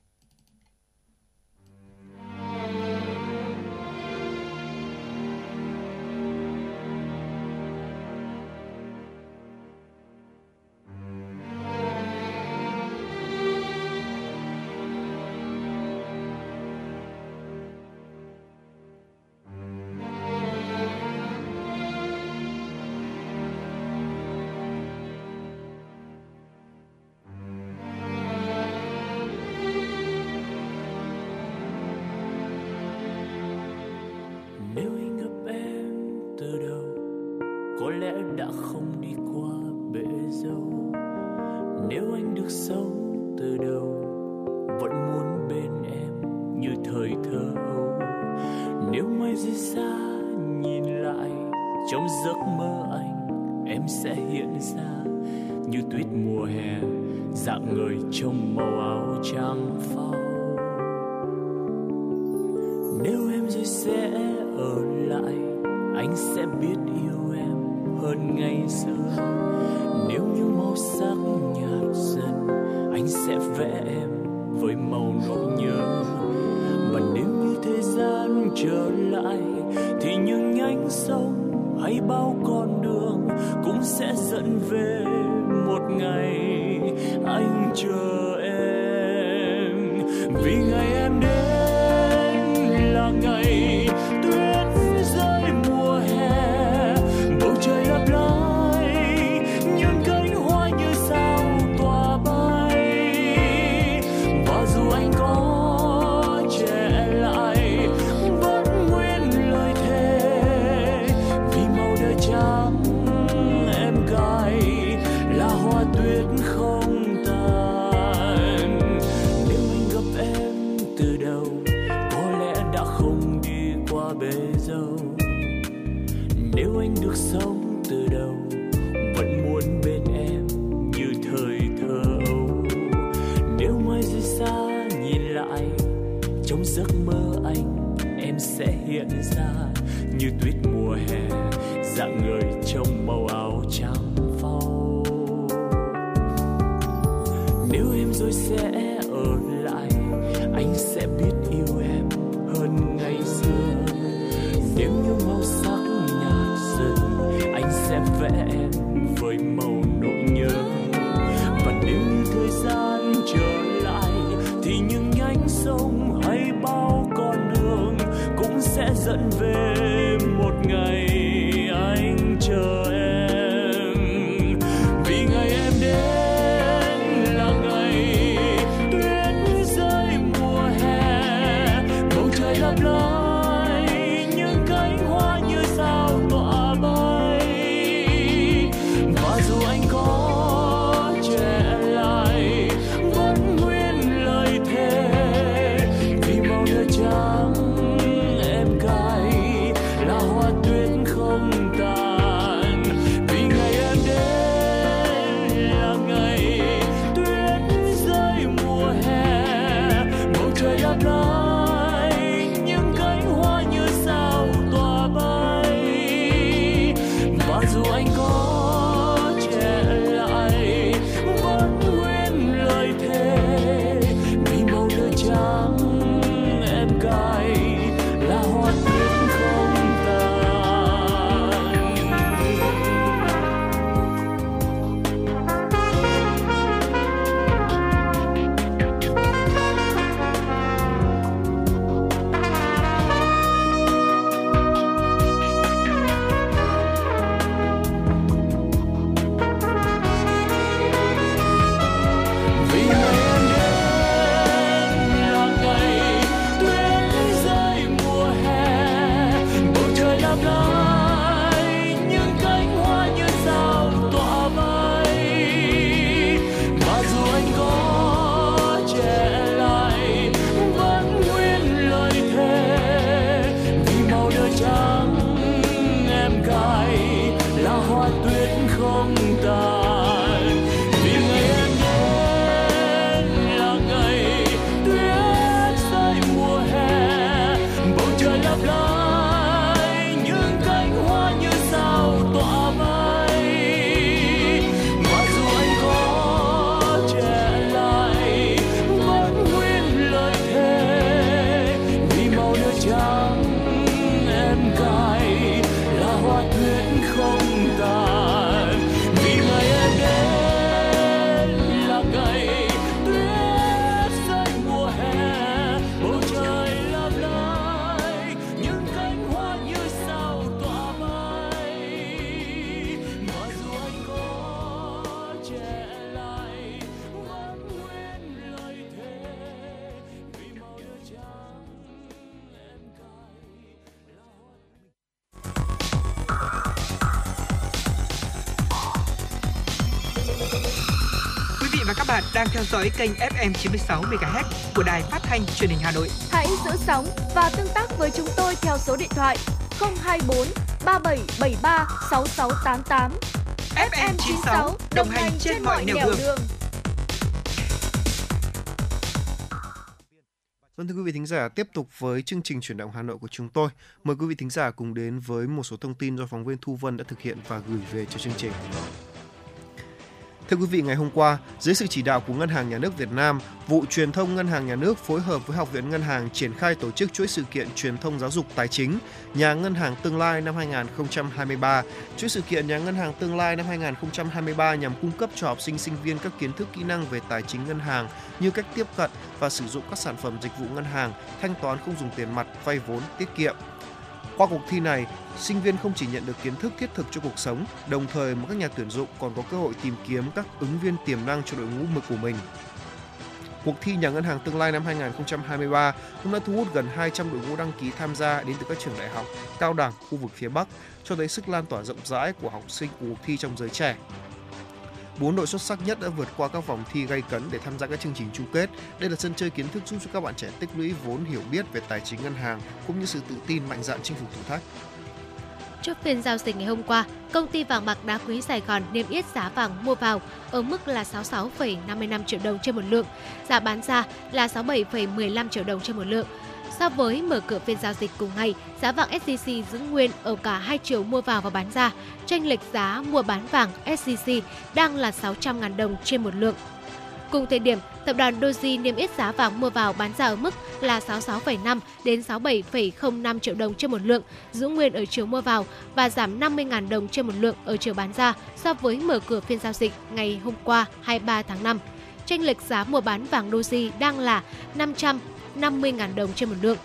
Dù anh có trẻ lại vẫn nguyên các bạn đang theo dõi kênh FM 96MHz của Đài Phát Thanh Truyền hình Hà Nội. Hãy giữ sóng và tương tác với chúng tôi theo số điện thoại 024 3773 6688. FM 96 đồng hành trên mọi nẻo đường. Vâng, thưa quý vị thính giả, tiếp tục với chương trình Chuyển động Hà Nội của chúng tôi. Mời quý vị thính giả cùng đến với một số thông tin do phóng viên Thu Vân đã thực hiện và gửi về cho chương trình. Thưa quý vị, ngày hôm qua, dưới sự chỉ đạo của Ngân hàng Nhà nước Việt Nam, Vụ Truyền thông Ngân hàng Nhà nước phối hợp với Học viện Ngân hàng triển khai tổ chức chuỗi sự kiện truyền thông giáo dục tài chính Nhà Ngân hàng Tương lai năm 2023. Chuỗi sự kiện Nhà Ngân hàng Tương lai năm 2023 nhằm cung cấp cho học sinh, sinh viên các kiến thức, kỹ năng về tài chính ngân hàng như cách tiếp cận và sử dụng các sản phẩm dịch vụ ngân hàng, thanh toán không dùng tiền mặt, vay vốn, tiết kiệm. Qua cuộc thi này, sinh viên không chỉ nhận được kiến thức thiết thực cho cuộc sống, đồng thời mà các nhà tuyển dụng còn có cơ hội tìm kiếm các ứng viên tiềm năng cho đội ngũ mới của mình. Cuộc thi Nhà Ngân hàng Tương lai năm 2023 cũng đã thu hút gần 200 đội ngũ đăng ký tham gia đến từ các trường đại học, cao đẳng, khu vực phía Bắc, cho thấy sức lan tỏa rộng rãi của học sinh của cuộc thi trong giới trẻ. 4 đội xuất sắc nhất đã vượt qua các vòng thi gay cấn để tham gia các chương trình chung kết. Đây là sân chơi kiến thức giúp cho các bạn trẻ tích lũy vốn hiểu biết về tài chính ngân hàng cũng như sự tự tin mạnh dạn chinh phục thử thách. Trước phiên giao dịch ngày hôm qua, công ty vàng bạc đá quý Sài Gòn niêm yết giá vàng mua vào ở mức là 66,55 triệu đồng trên một lượng, giá bán ra là 67,15 triệu đồng trên một lượng. So với mở cửa phiên giao dịch cùng ngày, giá vàng SJC giữ nguyên ở cả hai chiều mua vào và bán ra. Chênh lệch giá mua bán vàng SJC đang là 600.000 đồng trên một lượng. Cùng thời điểm, tập đoàn Doji niêm yết giá vàng mua vào bán ra ở mức là 66,5 đến 67,05 triệu đồng trên một lượng, giữ nguyên ở chiều mua vào và giảm 50.000 đồng trên một lượng ở chiều bán ra so với mở cửa phiên giao dịch ngày hôm qua 23 tháng 5. Chênh lệch giá mua bán vàng Doji đang là 550.000 đồng trên một lượng.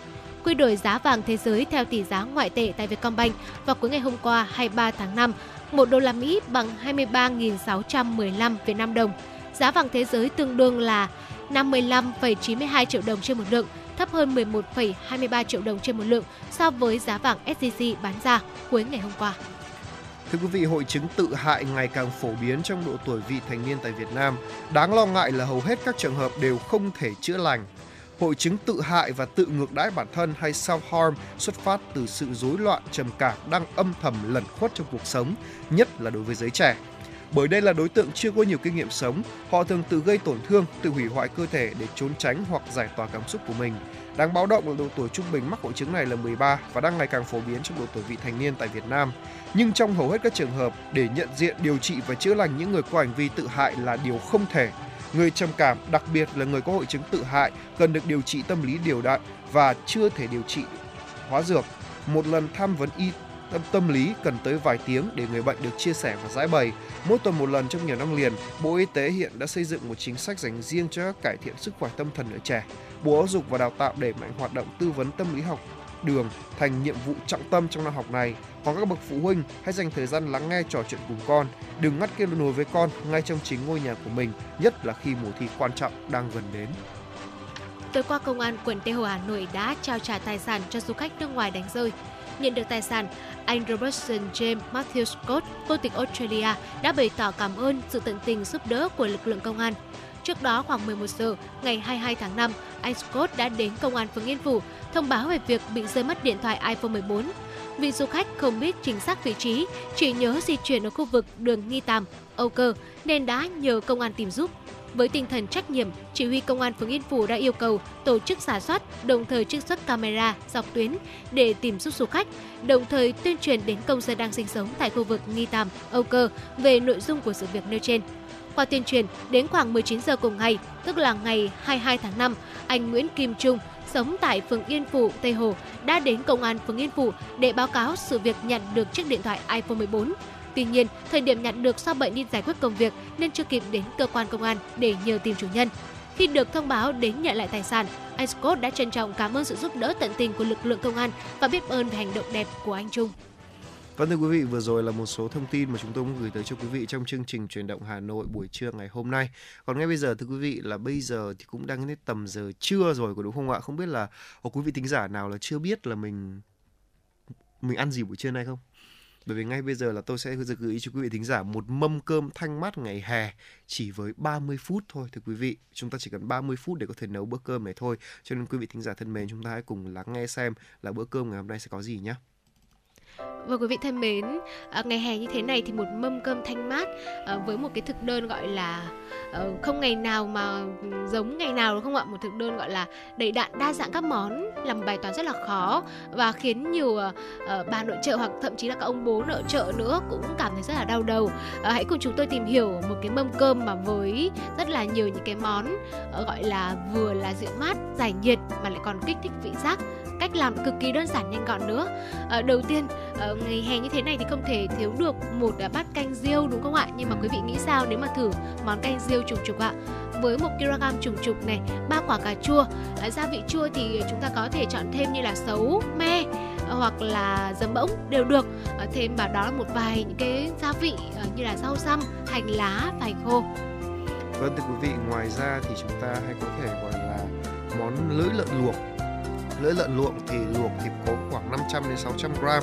Quy đổi giá vàng thế giới theo tỷ giá ngoại tệ tại Vietcombank vào cuối ngày hôm qua 23 tháng 5, 1 đô la Mỹ bằng 23.615 Việt Nam đồng. Giá vàng thế giới tương đương là 55,92 triệu đồng trên một lượng, thấp hơn 11,23 triệu đồng trên một lượng so với giá vàng SJC bán ra cuối ngày hôm qua. Thưa quý vị, hội chứng tự hại ngày càng phổ biến trong độ tuổi vị thành niên tại Việt Nam. Đáng lo ngại là hầu hết các trường hợp đều không thể chữa lành. Hội chứng tự hại và tự ngược đãi bản thân hay self-harm xuất phát từ sự rối loạn trầm cảm đang âm thầm lẩn khuất trong cuộc sống, nhất là đối với giới trẻ. Bởi đây là đối tượng chưa có nhiều kinh nghiệm sống, họ thường tự gây tổn thương, tự hủy hoại cơ thể để trốn tránh hoặc giải tỏa cảm xúc của mình. Đáng báo động là độ tuổi trung bình mắc hội chứng này là 13 và đang ngày càng phổ biến trong độ tuổi vị thành niên tại Việt Nam. Nhưng trong hầu hết các trường hợp, để nhận diện, điều trị và chữa lành những người có hành vi tự hại là điều không thể. Người trầm cảm, đặc biệt là người có hội chứng tự hại, cần được điều trị tâm lý đều đặn và chưa thể điều trị hóa dược. Một lần tham vấn y tâm lý cần tới vài tiếng để người bệnh được chia sẻ và giải bày. Mỗi tuần một lần trong nhiều năm liền, Bộ Y tế hiện đã xây dựng một chính sách dành riêng cho các cải thiện sức khỏe tâm thần ở trẻ. Bộ Giáo dục và Đào tạo đẩy mạnh hoạt động tư vấn tâm lý học đường thành nhiệm vụ trọng tâm trong năm học này. Còn các bậc phụ huynh hãy dành thời gian lắng nghe, trò chuyện cùng con, đừng ngắt kết nối với con ngay trong chính ngôi nhà của mình, nhất là khi mùa thi quan trọng đang gần đến. Tối qua, Công an quận Tây Hồ, Hà Nội đã trao trả tài sản cho du khách nước ngoài đánh rơi. Nhận được tài sản, anh Robertson James Matthew Scott, quốc tịch Australia, đã bày tỏ cảm ơn sự tận tình giúp đỡ của lực lượng công an. Trước đó, khoảng 11 giờ ngày 22 tháng 5, anh Scott đã đến Công an phường Yên Phủ thông báo về việc bị rơi mất điện thoại iPhone 14. Vì du khách không biết chính xác vị trí, chỉ nhớ di chuyển ở khu vực đường Nghi Tàm, Âu Cơ nên đã nhờ công an tìm giúp. Với tinh thần trách nhiệm, chỉ huy Công an phường Yên Phủ đã yêu cầu tổ chức rà soát, đồng thời trích xuất camera dọc tuyến để tìm giúp du khách, đồng thời tuyên truyền đến công dân đang sinh sống tại khu vực Nghi Tàm, Âu Cơ về nội dung của sự việc nêu trên. Qua tuyên truyền, đến khoảng 19 giờ cùng ngày, tức là ngày 22 tháng 5, anh Nguyễn Kim Trung, sống tại phường Yên Phụ, Tây Hồ, đã đến Công an phường Yên Phụ để báo cáo sự việc nhận được chiếc điện thoại iPhone 14. Tuy nhiên, thời điểm nhận được do bệnh đi giải quyết công việc nên chưa kịp đến cơ quan công an để nhờ tìm chủ nhân. Khi được thông báo đến nhận lại tài sản, anh Scott đã trân trọng cảm ơn sự giúp đỡ tận tình của lực lượng công an và biết ơn về hành động đẹp của anh Trung. Vâng, thưa quý vị, vừa rồi là một số thông tin mà chúng tôi muốn gửi tới cho quý vị trong chương trình Chuyển động Hà Nội buổi trưa ngày hôm nay. Còn ngay bây giờ, thưa quý vị, là bây giờ thì cũng đang đến tầm giờ trưa rồi, có đúng không ạ? Không biết là quý vị thính giả nào là chưa biết là mình ăn gì buổi trưa nay không? Bởi vì ngay bây giờ là tôi sẽ gửi cho quý vị thính giả một mâm cơm thanh mát ngày hè chỉ với 30 phút thôi thưa quý vị. Chúng ta chỉ cần 30 phút để có thể nấu bữa cơm này thôi. Cho nên quý vị thính giả thân mến, chúng ta hãy cùng lắng nghe xem là bữa cơm ngày hôm nay sẽ có gì nhé. Và quý vị thân mến, ngày hè như thế này thì một mâm cơm thanh mát với một cái thực đơn gọi là không ngày nào mà giống ngày nào đúng không ạ? Một thực đơn gọi là đầy đặn đa dạng các món là một bài toán rất là khó và khiến nhiều bà nội trợ hoặc thậm chí là các ông bố nội trợ nữa cũng cảm thấy rất là đau đầu. Hãy cùng chúng tôi tìm hiểu một cái mâm cơm mà với rất là nhiều những cái món gọi là vừa là dịu mát, giải nhiệt mà lại còn kích thích vị giác. Cách làm cực kỳ đơn giản nhanh gọn nữa. Đầu tiên, ngày hè như thế này thì không thể thiếu được một bát canh riêu đúng không ạ? Nhưng mà quý vị nghĩ sao nếu mà thử món canh riêu trùng trục ạ? Với 1kg trùng trục này, 3 quả cà chua, gia vị chua thì chúng ta có thể chọn thêm như là sấu, me hoặc là giấm bỗng đều được. Thêm vào đó là một vài những cái gia vị như là rau răm, hành lá, vải khô. Vâng thưa quý vị, ngoài ra thì chúng ta hay có thể gọi là món lưỡi lợn luộc. Lưỡi lợn luộc thì có khoảng 500 đến 600 gram.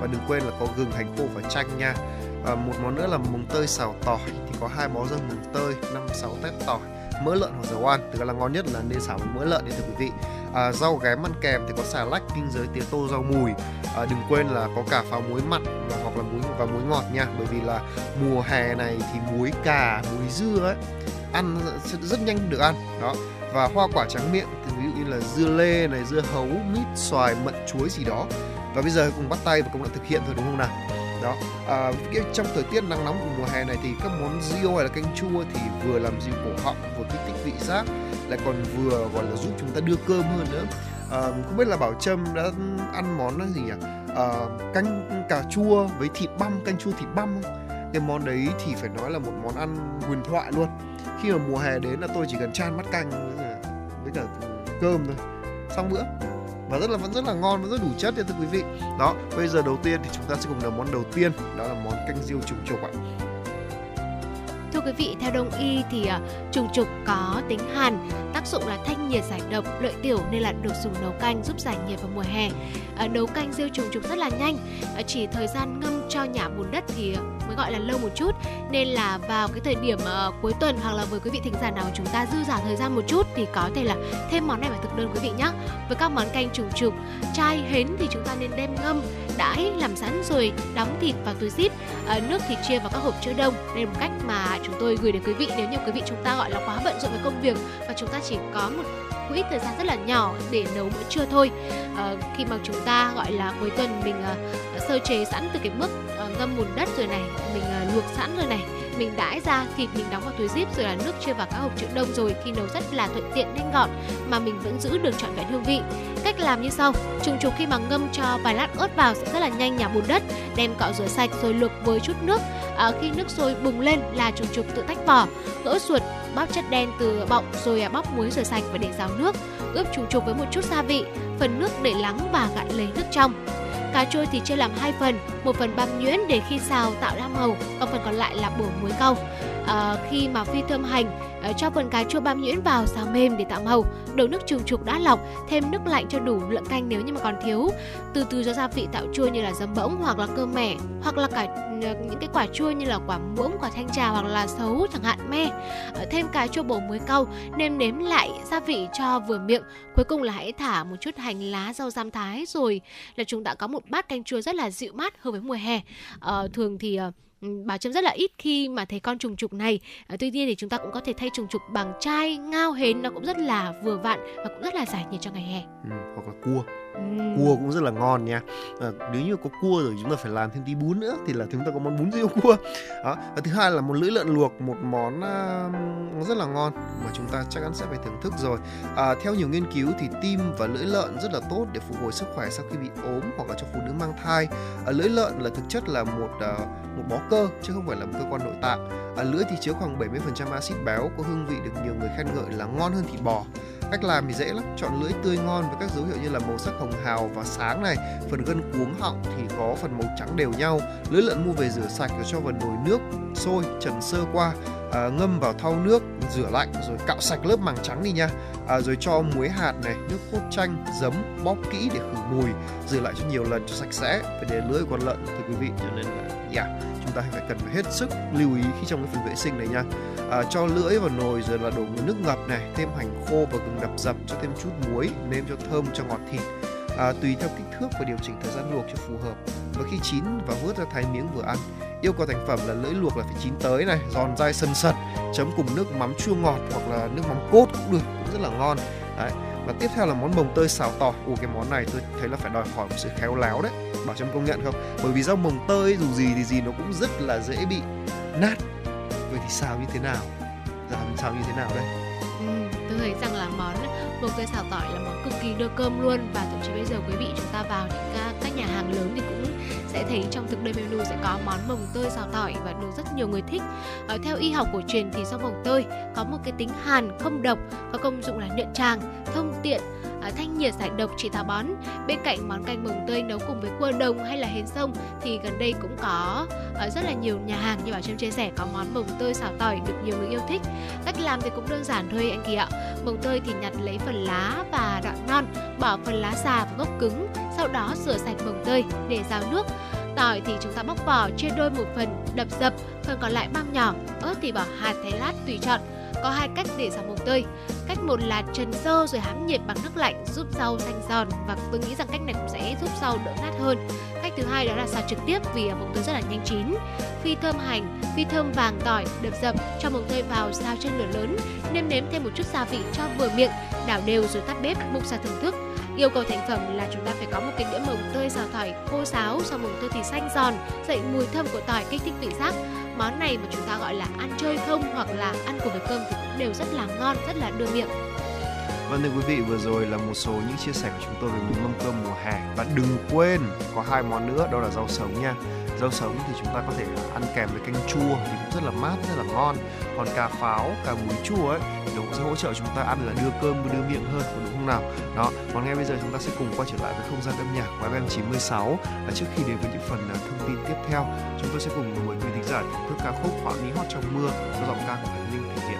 Và đừng quên là có gừng, hành khô và chanh nha. Một món nữa là mồng tơi xào tỏi thì có 2 bó dưa mồng tơi, 5-6 tép tỏi, mỡ lợn hoặc dầu ăn. Tức là ngon nhất là nên xào với mỡ lợn đấy thưa quý vị. Rau gém ăn kèm thì có xà lách, kinh giới, tía tô, rau mùi. Đừng quên là có cả pháo muối mặn hoặc là muối và muối ngọt nha. Bởi vì là mùa hè này thì muối cà, muối dưa ấy ăn rất nhanh được ăn đó. Và hoa quả tráng miệng thì ví dụ như là dưa lê này, dưa hấu, mít, xoài, mận, chuối gì đó. Và bây giờ cùng bắt tay và cùng đã thực hiện thôi đúng không nào? Đó. Trong thời tiết nắng nóng của mùa hè này thì các món riêu hay là canh chua thì vừa làm dịu cổ họng, vừa kích thích vị giác, lại còn vừa gọi là giúp chúng ta đưa cơm hơn nữa. Không biết là Bảo Trâm đã ăn món là gì nhỉ? Canh cà chua với thịt băm, canh chua thịt băm. Cái món đấy thì phải nói là một món ăn huyền thoại luôn. Khi mà mùa hè đến là tôi chỉ cần chan bát canh với cả cơm thôi, xong bữa. Và vẫn rất là ngon, vẫn rất đủ chất đấy thưa quý vị. Đó, bây giờ đầu tiên thì chúng ta sẽ cùng làm món đầu tiên, đó là món canh riêu trùng trục ạ. Thưa quý vị, theo Đông y thì trùng trục có tính hàn, tác dụng là thanh nhiệt giải độc, lợi tiểu nên là được dùng nấu canh giúp giải nhiệt vào mùa hè. Nấu canh riêu trùng trục rất là nhanh, chỉ thời gian ngâm cho nhả bùn đất thì mới gọi là lâu một chút, nên là vào cái thời điểm cuối tuần hoặc là với quý vị thính giả nào chúng ta dư giả thời gian một chút thì có thể là thêm món này vào thực đơn quý vị nhé. Với các món canh trùng trục, chai hến thì chúng ta nên đem ngâm đãi làm sẵn rồi đóng thịt vào túi zip, nước thì chia vào các hộp chứa đông. Đây là một cách mà chúng tôi gửi đến quý vị nếu như quý vị chúng ta gọi là quá bận rộn với công việc và chúng ta chỉ có một quỹ thời gian rất là nhỏ để nấu bữa trưa thôi. Khi mà chúng ta gọi là cuối tuần mình sơ chế sẵn từ cái mức ngâm bùn đất rồi này, mình luộc sẵn rồi này, mình đãi ra thịt mình đóng vào túi zip rồi là nước chia vào các hộp chữ đông rồi, khi nấu rất là thuận tiện nhanh gọn mà mình vẫn giữ được trọn vẹn hương vị. Cách làm như sau: trùng trục khi mà ngâm cho vài lát ớt vào sẽ rất là nhanh nhả bùn đất, đem cọ rửa sạch rồi luộc với chút nước. Khi nước sôi bùng lên là trùng trục tự tách vỏ, gỡ ruột, bóp chất đen từ bọng rồi bóp muối rửa sạch và để ráo nước. Ướp trùng trục với một chút gia vị, phần nước để lắng và gạn lấy nước trong. Cà chua thì chia làm 2 phần, một phần băm nhuyễn để khi xào tạo ra màu, còn phần còn lại là bổ muối cau. Khi mà phi thơm hành, cho phần cà chua băm nhuyễn vào xào mềm để tạo màu, đổ nước trùng trục đã lọc, thêm nước lạnh cho đủ lượng canh nếu như mà còn thiếu. Từ từ cho gia vị tạo chua như là giấm bỗng hoặc là cơ mẻ, hoặc là cả những cái quả chua như là quả muỗng, quả thanh trà hoặc là sấu chẳng hạn, me. Thêm cà chua, bổ muối cau, nêm nếm lại gia vị cho vừa miệng. Cuối cùng là hãy thả một chút hành lá, rau răm thái rồi là chúng ta có một bát canh chua rất là dịu mát hợp với mùa hè. Thường thì Bảo Trâm rất là ít khi mà thấy con trùng trục này. Tuy nhiên thì chúng ta cũng có thể thay trùng trục bằng chai, ngao, hến, nó cũng rất là vừa vặn và cũng rất là giải nhiệt cho ngày hè. Hoặc là cua. Cua cũng rất là ngon nha. Nếu như có cua rồi chúng ta phải làm thêm tí bún nữa thì là chúng ta có món bún riêu cua. Đó. Và thứ hai là một lưỡi lợn luộc, một món rất là ngon mà chúng ta chắc chắn sẽ phải thưởng thức rồi. Theo nhiều nghiên cứu thì tim và lưỡi lợn rất là tốt để phục hồi sức khỏe sau khi bị ốm hoặc là cho phụ nữ mang thai. Lưỡi lợn là thực chất là một bó cơ chứ không phải là một cơ quan nội tạng. Lưỡi thì chứa khoảng 70% axit béo, có hương vị được nhiều người khen ngợi là ngon hơn thịt bò. Cách làm thì dễ lắm, chọn lưỡi tươi ngon với các dấu hiệu như là màu sắc hồng hào và sáng này, phần gân cuống họng thì có phần màu trắng đều nhau. Lưỡi lợn mua về rửa sạch rồi cho vào nồi nước sôi, trần sơ qua, ngâm vào thau nước, rửa lạnh rồi cạo sạch lớp màng trắng đi nha, rồi cho muối hạt này, nước cốt chanh, giấm bóp kỹ để khử mùi, rửa lại cho nhiều lần cho sạch sẽ, phải để lưỡi con lợn thưa quý vị. Cho nên là chúng ta phải cần hết sức lưu ý khi trong cái phần vệ sinh này nha. Cho lưỡi vào nồi rồi là đổ nước ngập này, thêm hành khô và gừng đập dập, cho thêm chút muối, nêm cho thơm cho ngọt thịt. Tùy theo kích thước và điều chỉnh thời gian luộc cho phù hợp. Và khi chín và vớt ra thái miếng vừa ăn. Yêu cầu thành phẩm là lưỡi luộc là phải chín tới này, giòn dai sần sật, chấm cùng nước mắm chua ngọt hoặc là nước mắm cốt cũng được, cũng rất là ngon. Đấy. Và tiếp theo là món mồng tơi xào tỏi. Cái món này tôi thấy là phải đòi hỏi một sự khéo léo đấy. Bảo Trâm công nhận không? Bởi vì rau mồng tơi dù gì thì gì nó cũng rất là dễ bị nát. Vậy thì xào như thế nào? Xào như thế nào đây? Tôi thấy rằng là món mồng tơi xào tỏi là món cực kỳ đưa cơm luôn. Và thậm chí bây giờ quý vị chúng ta vào những các nhà hàng lớn thì cũng sẽ thấy trong thực đơn menu sẽ có món mồng tơi xào tỏi và được rất nhiều người thích. Theo y học cổ truyền thì rau mồng tơi có một cái tính hàn không độc, có công dụng là nhuận tràng, thông tiện, thanh nhiệt, giải độc, trị táo bón. Bên cạnh món canh mồng tơi nấu cùng với cua đồng hay là hến sông thì gần đây cũng có rất là nhiều nhà hàng như Bảo Trâm chia sẻ có món mồng tơi xào tỏi được nhiều người yêu thích. Cách làm thì cũng đơn giản thôi anh Kỳ ạ. Mồng tơi thì nhặt lấy phần lá và đoạn non, bỏ phần lá già và gốc cứng, sau đó rửa sạch mồng tơi để ráo nước. Tỏi thì chúng ta bóc vỏ, chia đôi một phần, đập dập, phần còn lại băm nhỏ. Ớt thì bỏ hạt, thái lát tùy chọn. Có hai cách để xào mồng tơi. Cách một là trần sơ rồi hãm nhiệt bằng nước lạnh giúp rau xanh giòn, và tôi nghĩ rằng cách này cũng sẽ giúp rau đỡ nát hơn. Cách thứ hai đó là xào trực tiếp vì mồng tơi rất là nhanh chín. Phi thơm hành, phi thơm vàng tỏi, đập dập, cho mồng tơi vào xào trên lửa lớn, nêm nếm thêm một chút gia vị cho vừa miệng, đảo đều rồi tắt bếp, múc ra thưởng thức. Yêu cầu thành phẩm là chúng ta phải có một cái đĩa mồng tơi xào tỏi khô ráo, sau mồng tơi thì xanh giòn, dậy mùi thơm của tỏi kích thích vị giác. Món này mà chúng ta gọi là ăn chơi không hoặc là ăn cùng với cơm thì cũng đều rất là ngon, rất là đưa miệng. Vâng thưa quý vị, vừa rồi là một số những chia sẻ của chúng tôi về những mâm cơm mùa hè. Và đừng quên có hai món nữa, đó là rau sống nha. Rau sống thì chúng ta có thể ăn kèm với canh chua thì cũng rất là mát, rất là ngon. Còn cà pháo, cà muối chua ấy thì nó cũng sẽ hỗ trợ chúng ta ăn là đưa cơm, đưa miệng hơn, đúng không nào? Đó, còn ngay bây giờ chúng ta sẽ cùng quay trở lại với không gian âm nhạc của FM 96. Và trước khi đến với những phần thông tin tiếp theo, chúng tôi sẽ cùng mời quý thính giả thưởng thức ca khúc Họa Mỹ Hót Trong Mưa do giọng ca của Khánh Linh thực hiện.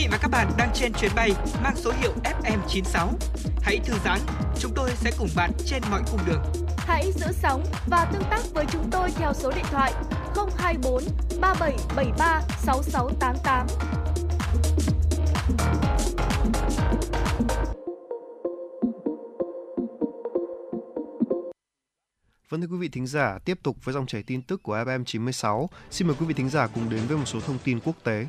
vị và các bạn đang trên chuyến bay mang số hiệu FM 96. Hãy thư giãn, chúng tôi sẽ cùng bạn trên mọi cung đường. Hãy giữ sóng và tương tác với chúng tôi theo số điện thoại 024 3773 6688. Vâng, thưa quý vị thính giả, tiếp tục với dòng chảy tin tức của FM 96. Xin mời quý vị thính giả cùng đến với một số thông tin quốc tế.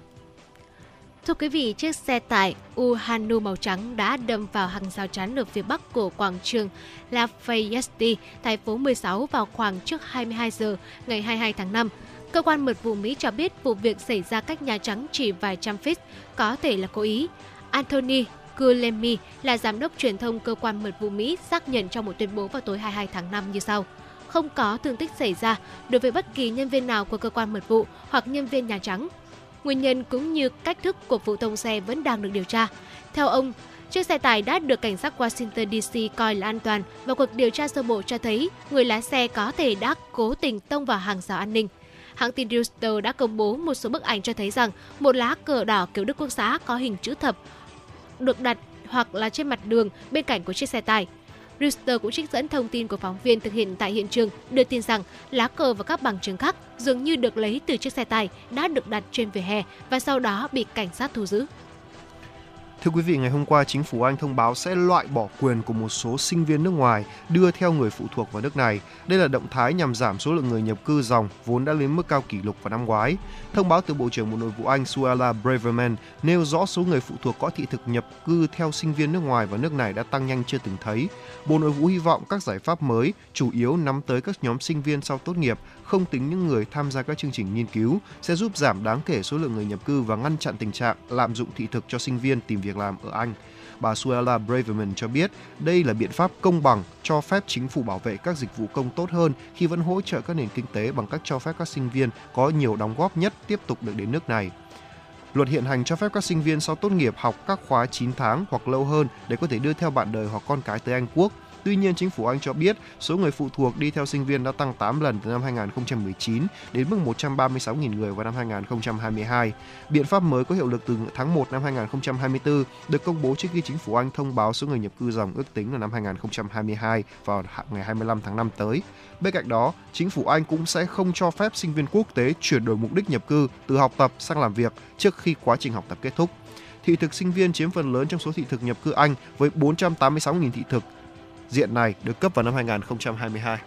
Thưa quý vị, chiếc xe tải Uhanu màu trắng đã đâm vào hàng rào chắn ở phía bắc của quảng trường Lafayette, thành phố 16 vào khoảng trước 22 giờ ngày 22 tháng 5. Cơ quan mật vụ Mỹ cho biết vụ việc xảy ra cách Nhà Trắng chỉ vài trăm feet, có thể là cố ý. Anthony Guillermi là giám đốc truyền thông cơ quan mật vụ Mỹ xác nhận trong một tuyên bố vào tối 22 tháng 5 như sau. Không có thương tích xảy ra đối với bất kỳ nhân viên nào của cơ quan mật vụ hoặc nhân viên Nhà Trắng. Nguyên nhân cũng như cách thức của vụ tông xe vẫn đang được điều tra. Theo ông, chiếc xe tải đã được cảnh sát Washington DC coi là an toàn và cuộc điều tra sơ bộ cho thấy người lái xe có thể đã cố tình tông vào hàng rào an ninh. Hãng tin Reuters đã công bố một số bức ảnh cho thấy rằng một lá cờ đỏ kiểu Đức Quốc xã có hình chữ thập được đặt hoặc là trên mặt đường bên cạnh của chiếc xe tải. Reuters cũng trích dẫn thông tin của phóng viên thực hiện tại hiện trường, đưa tin rằng lá cờ và các bằng chứng khác dường như được lấy từ chiếc xe tải đã được đặt trên vỉa hè và sau đó bị cảnh sát thu giữ. Thưa quý vị, ngày hôm qua, chính phủ Anh thông báo sẽ loại bỏ quyền của một số sinh viên nước ngoài đưa theo người phụ thuộc vào nước này. Đây là động thái nhằm giảm số lượng người nhập cư dòng vốn đã lên mức cao kỷ lục vào năm ngoái. Thông báo từ Bộ trưởng Bộ Nội vụ Anh Suella Braverman nêu rõ số người phụ thuộc có thị thực nhập cư theo sinh viên nước ngoài vào nước này đã tăng nhanh chưa từng thấy. Bộ Nội vụ hy vọng các giải pháp mới chủ yếu nhắm tới các nhóm sinh viên sau tốt nghiệp, không tính những người tham gia các chương trình nghiên cứu, sẽ giúp giảm đáng kể số lượng người nhập cư và ngăn chặn tình trạng lạm dụng thị thực cho sinh viên tìm việc làm ở Anh. Bà Suella Braverman cho biết đây là biện pháp công bằng, cho phép chính phủ bảo vệ các dịch vụ công tốt hơn khi vẫn hỗ trợ các nền kinh tế bằng cách cho phép các sinh viên có nhiều đóng góp nhất tiếp tục được đến nước này. Luật hiện hành cho phép các sinh viên sau tốt nghiệp học các khóa 9 tháng hoặc lâu hơn để có thể đưa theo bạn đời hoặc con cái tới Anh Quốc. Tuy nhiên, chính phủ Anh cho biết số người phụ thuộc đi theo sinh viên đã tăng 8 lần từ năm 2019 đến mức 136.000 người vào năm 2022. Biện pháp mới có hiệu lực từ tháng 1 năm 2024, được công bố trước khi chính phủ Anh thông báo số người nhập cư dòng ước tính là năm 2022 vào ngày 25 tháng 5 tới. Bên cạnh đó, chính phủ Anh cũng sẽ không cho phép sinh viên quốc tế chuyển đổi mục đích nhập cư từ học tập sang làm việc trước khi quá trình học tập kết thúc. Thị thực sinh viên chiếm phần lớn trong số thị thực nhập cư Anh với 486.000 thị thực. Diện này được cấp vào năm 2022.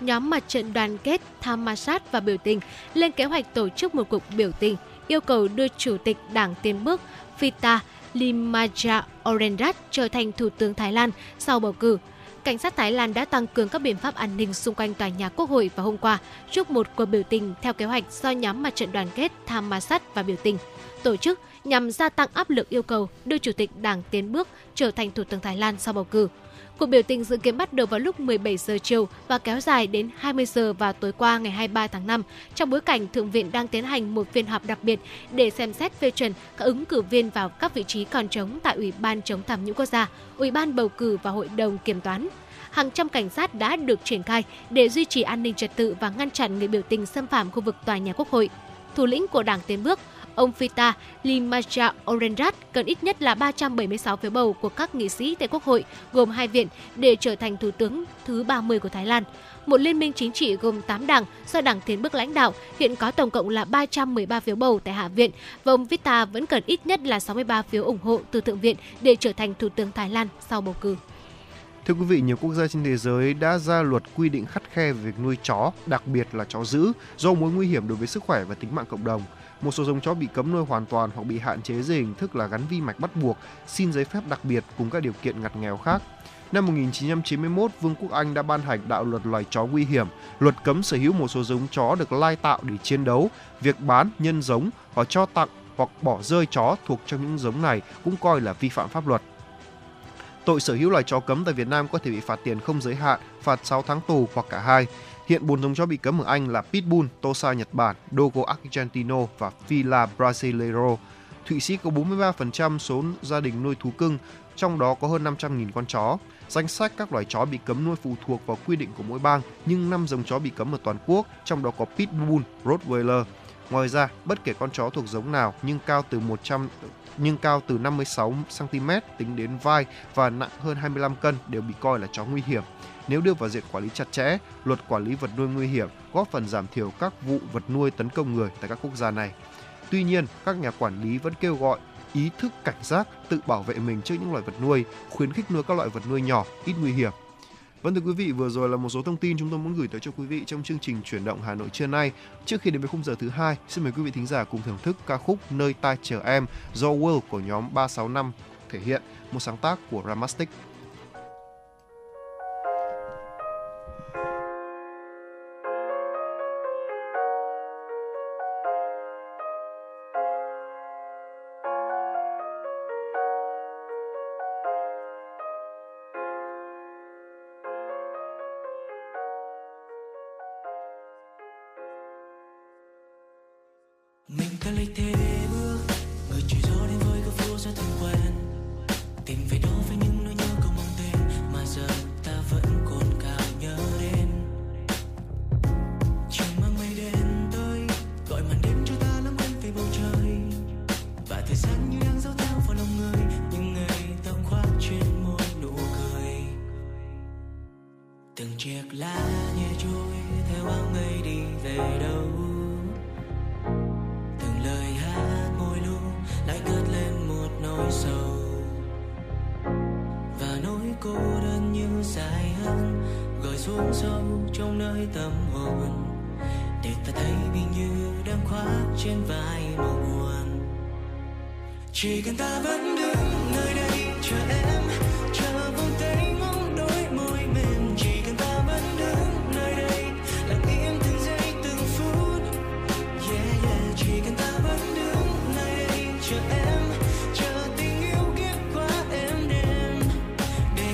Nhóm mặt trận đoàn kết, tham ma sát và biểu tình lên kế hoạch tổ chức một cuộc biểu tình yêu cầu đưa Chủ tịch Đảng Tiến bước Phita Limjaja Orenrat trở thành Thủ tướng Thái Lan sau bầu cử. Cảnh sát Thái Lan đã tăng cường các biện pháp an ninh xung quanh tòa nhà Quốc hội vào hôm qua trước một cuộc biểu tình theo kế hoạch do nhóm mặt trận đoàn kết, tham ma sát và biểu tình tổ chức nhằm gia tăng áp lực yêu cầu đưa Chủ tịch Đảng Tiến bước trở thành Thủ tướng Thái Lan sau bầu cử. Cuộc biểu tình dự kiến bắt đầu vào lúc 17 giờ chiều và kéo dài đến 20 giờ vào tối qua ngày 23 tháng 5, trong bối cảnh Thượng viện đang tiến hành một phiên họp đặc biệt để xem xét phê chuẩn các ứng cử viên vào các vị trí còn trống tại Ủy ban chống tham nhũng quốc gia, Ủy ban bầu cử và Hội đồng kiểm toán. Hàng trăm cảnh sát đã được triển khai để duy trì an ninh trật tự và ngăn chặn người biểu tình xâm phạm khu vực tòa nhà Quốc hội. Thủ lĩnh của Đảng Tiến bước, ông Phita Limjaja Orenrat cần ít nhất là 376 phiếu bầu của các nghị sĩ tại Quốc hội gồm hai viện để trở thành thủ tướng thứ 30 của Thái Lan. Một liên minh chính trị gồm 8 đảng do Đảng Tiến bước lãnh đạo hiện có tổng cộng là 313 phiếu bầu tại Hạ viện và ông Phita vẫn cần ít nhất là 63 phiếu ủng hộ từ Thượng viện để trở thành thủ tướng Thái Lan sau bầu cử. Thưa quý vị, nhiều quốc gia trên thế giới đã ra luật quy định khắt khe về việc nuôi chó, đặc biệt là chó dữ, do mối nguy hiểm đối với sức khỏe và tính mạng cộng đồng. Một số giống chó bị cấm nuôi hoàn toàn hoặc bị hạn chế dưới hình thức là gắn vi mạch bắt buộc, xin giấy phép đặc biệt cùng các điều kiện ngặt nghèo khác. Năm 1991, Vương quốc Anh đã ban hành đạo luật loài chó nguy hiểm, luật cấm sở hữu một số giống chó được lai tạo để chiến đấu, việc bán, nhân giống hoặc cho tặng hoặc bỏ rơi chó thuộc trong những giống này cũng coi là vi phạm pháp luật. Tội sở hữu loài chó cấm tại Việt Nam có thể bị phạt tiền không giới hạn, phạt 6 tháng tù hoặc cả hai. Hiện 4 giống chó bị cấm ở Anh là Pitbull, Tosa Nhật Bản, Dogo Argentino và Fila Brasileiro. Thụy Sĩ có 43% số gia đình nuôi thú cưng, trong đó có hơn 500.000 con chó. Danh sách các loài chó bị cấm nuôi phụ thuộc vào quy định của mỗi bang, nhưng 5 giống chó bị cấm ở toàn quốc, trong đó có Pitbull, Rottweiler. Ngoài ra, bất kể con chó thuộc giống nào nhưng cao từ 56cm tính đến vai và nặng hơn 25 cân đều bị coi là chó nguy hiểm. Nếu đưa vào diện quản lý chặt chẽ, luật quản lý vật nuôi nguy hiểm góp phần giảm thiểu các vụ vật nuôi tấn công người tại các quốc gia này. Tuy nhiên, các nhà quản lý vẫn kêu gọi ý thức cảnh giác, tự bảo vệ mình trước những loài vật nuôi, khuyến khích nuôi các loại vật nuôi nhỏ, ít nguy hiểm. Vâng, thưa quý vị, vừa rồi là một số thông tin chúng tôi muốn gửi tới cho quý vị trong chương trình Chuyển động Hà Nội trưa nay. Trước khi đến với khung giờ thứ 2, xin mời quý vị thính giả cùng thưởng thức ca khúc Nơi Ta Chờ Em do Weill của nhóm 365 thể hiện, một sáng tác của Ramastic. Chỉ cần ta vẫn đứng nơi đây chờ em, chờ vô thấy ngóng đôi môi mềm. Chỉ cần ta vẫn đứng nơi đây lặng im từng giây từng phút. Yeah yeah, chỉ cần ta vẫn đứng nơi đây chờ em, chờ tình yêu ghét quá êm đềm, để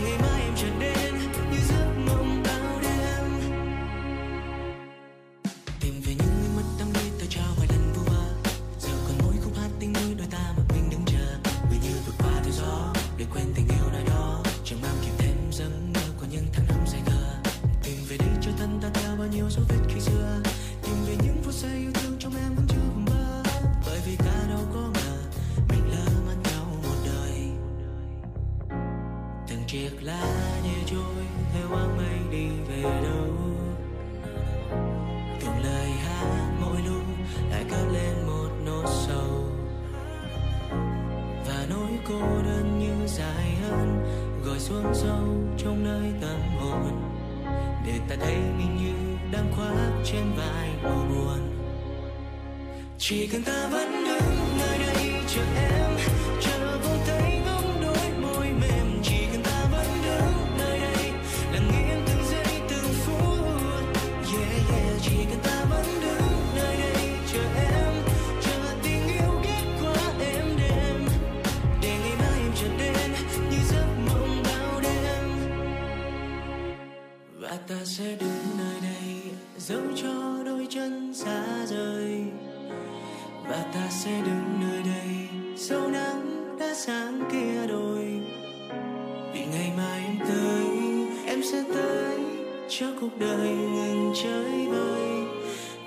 ngày mai em trở đến như giấc mộng bao đêm. Và ta sẽ đứng nơi đây dẫu cho đôi chân xa rời. Và ta sẽ đứng nơi đây dẫu nắng đã sáng kia đôi. Vì ngày mai em tới, em sẽ tới cho cuộc đời ngừng chơi vơi.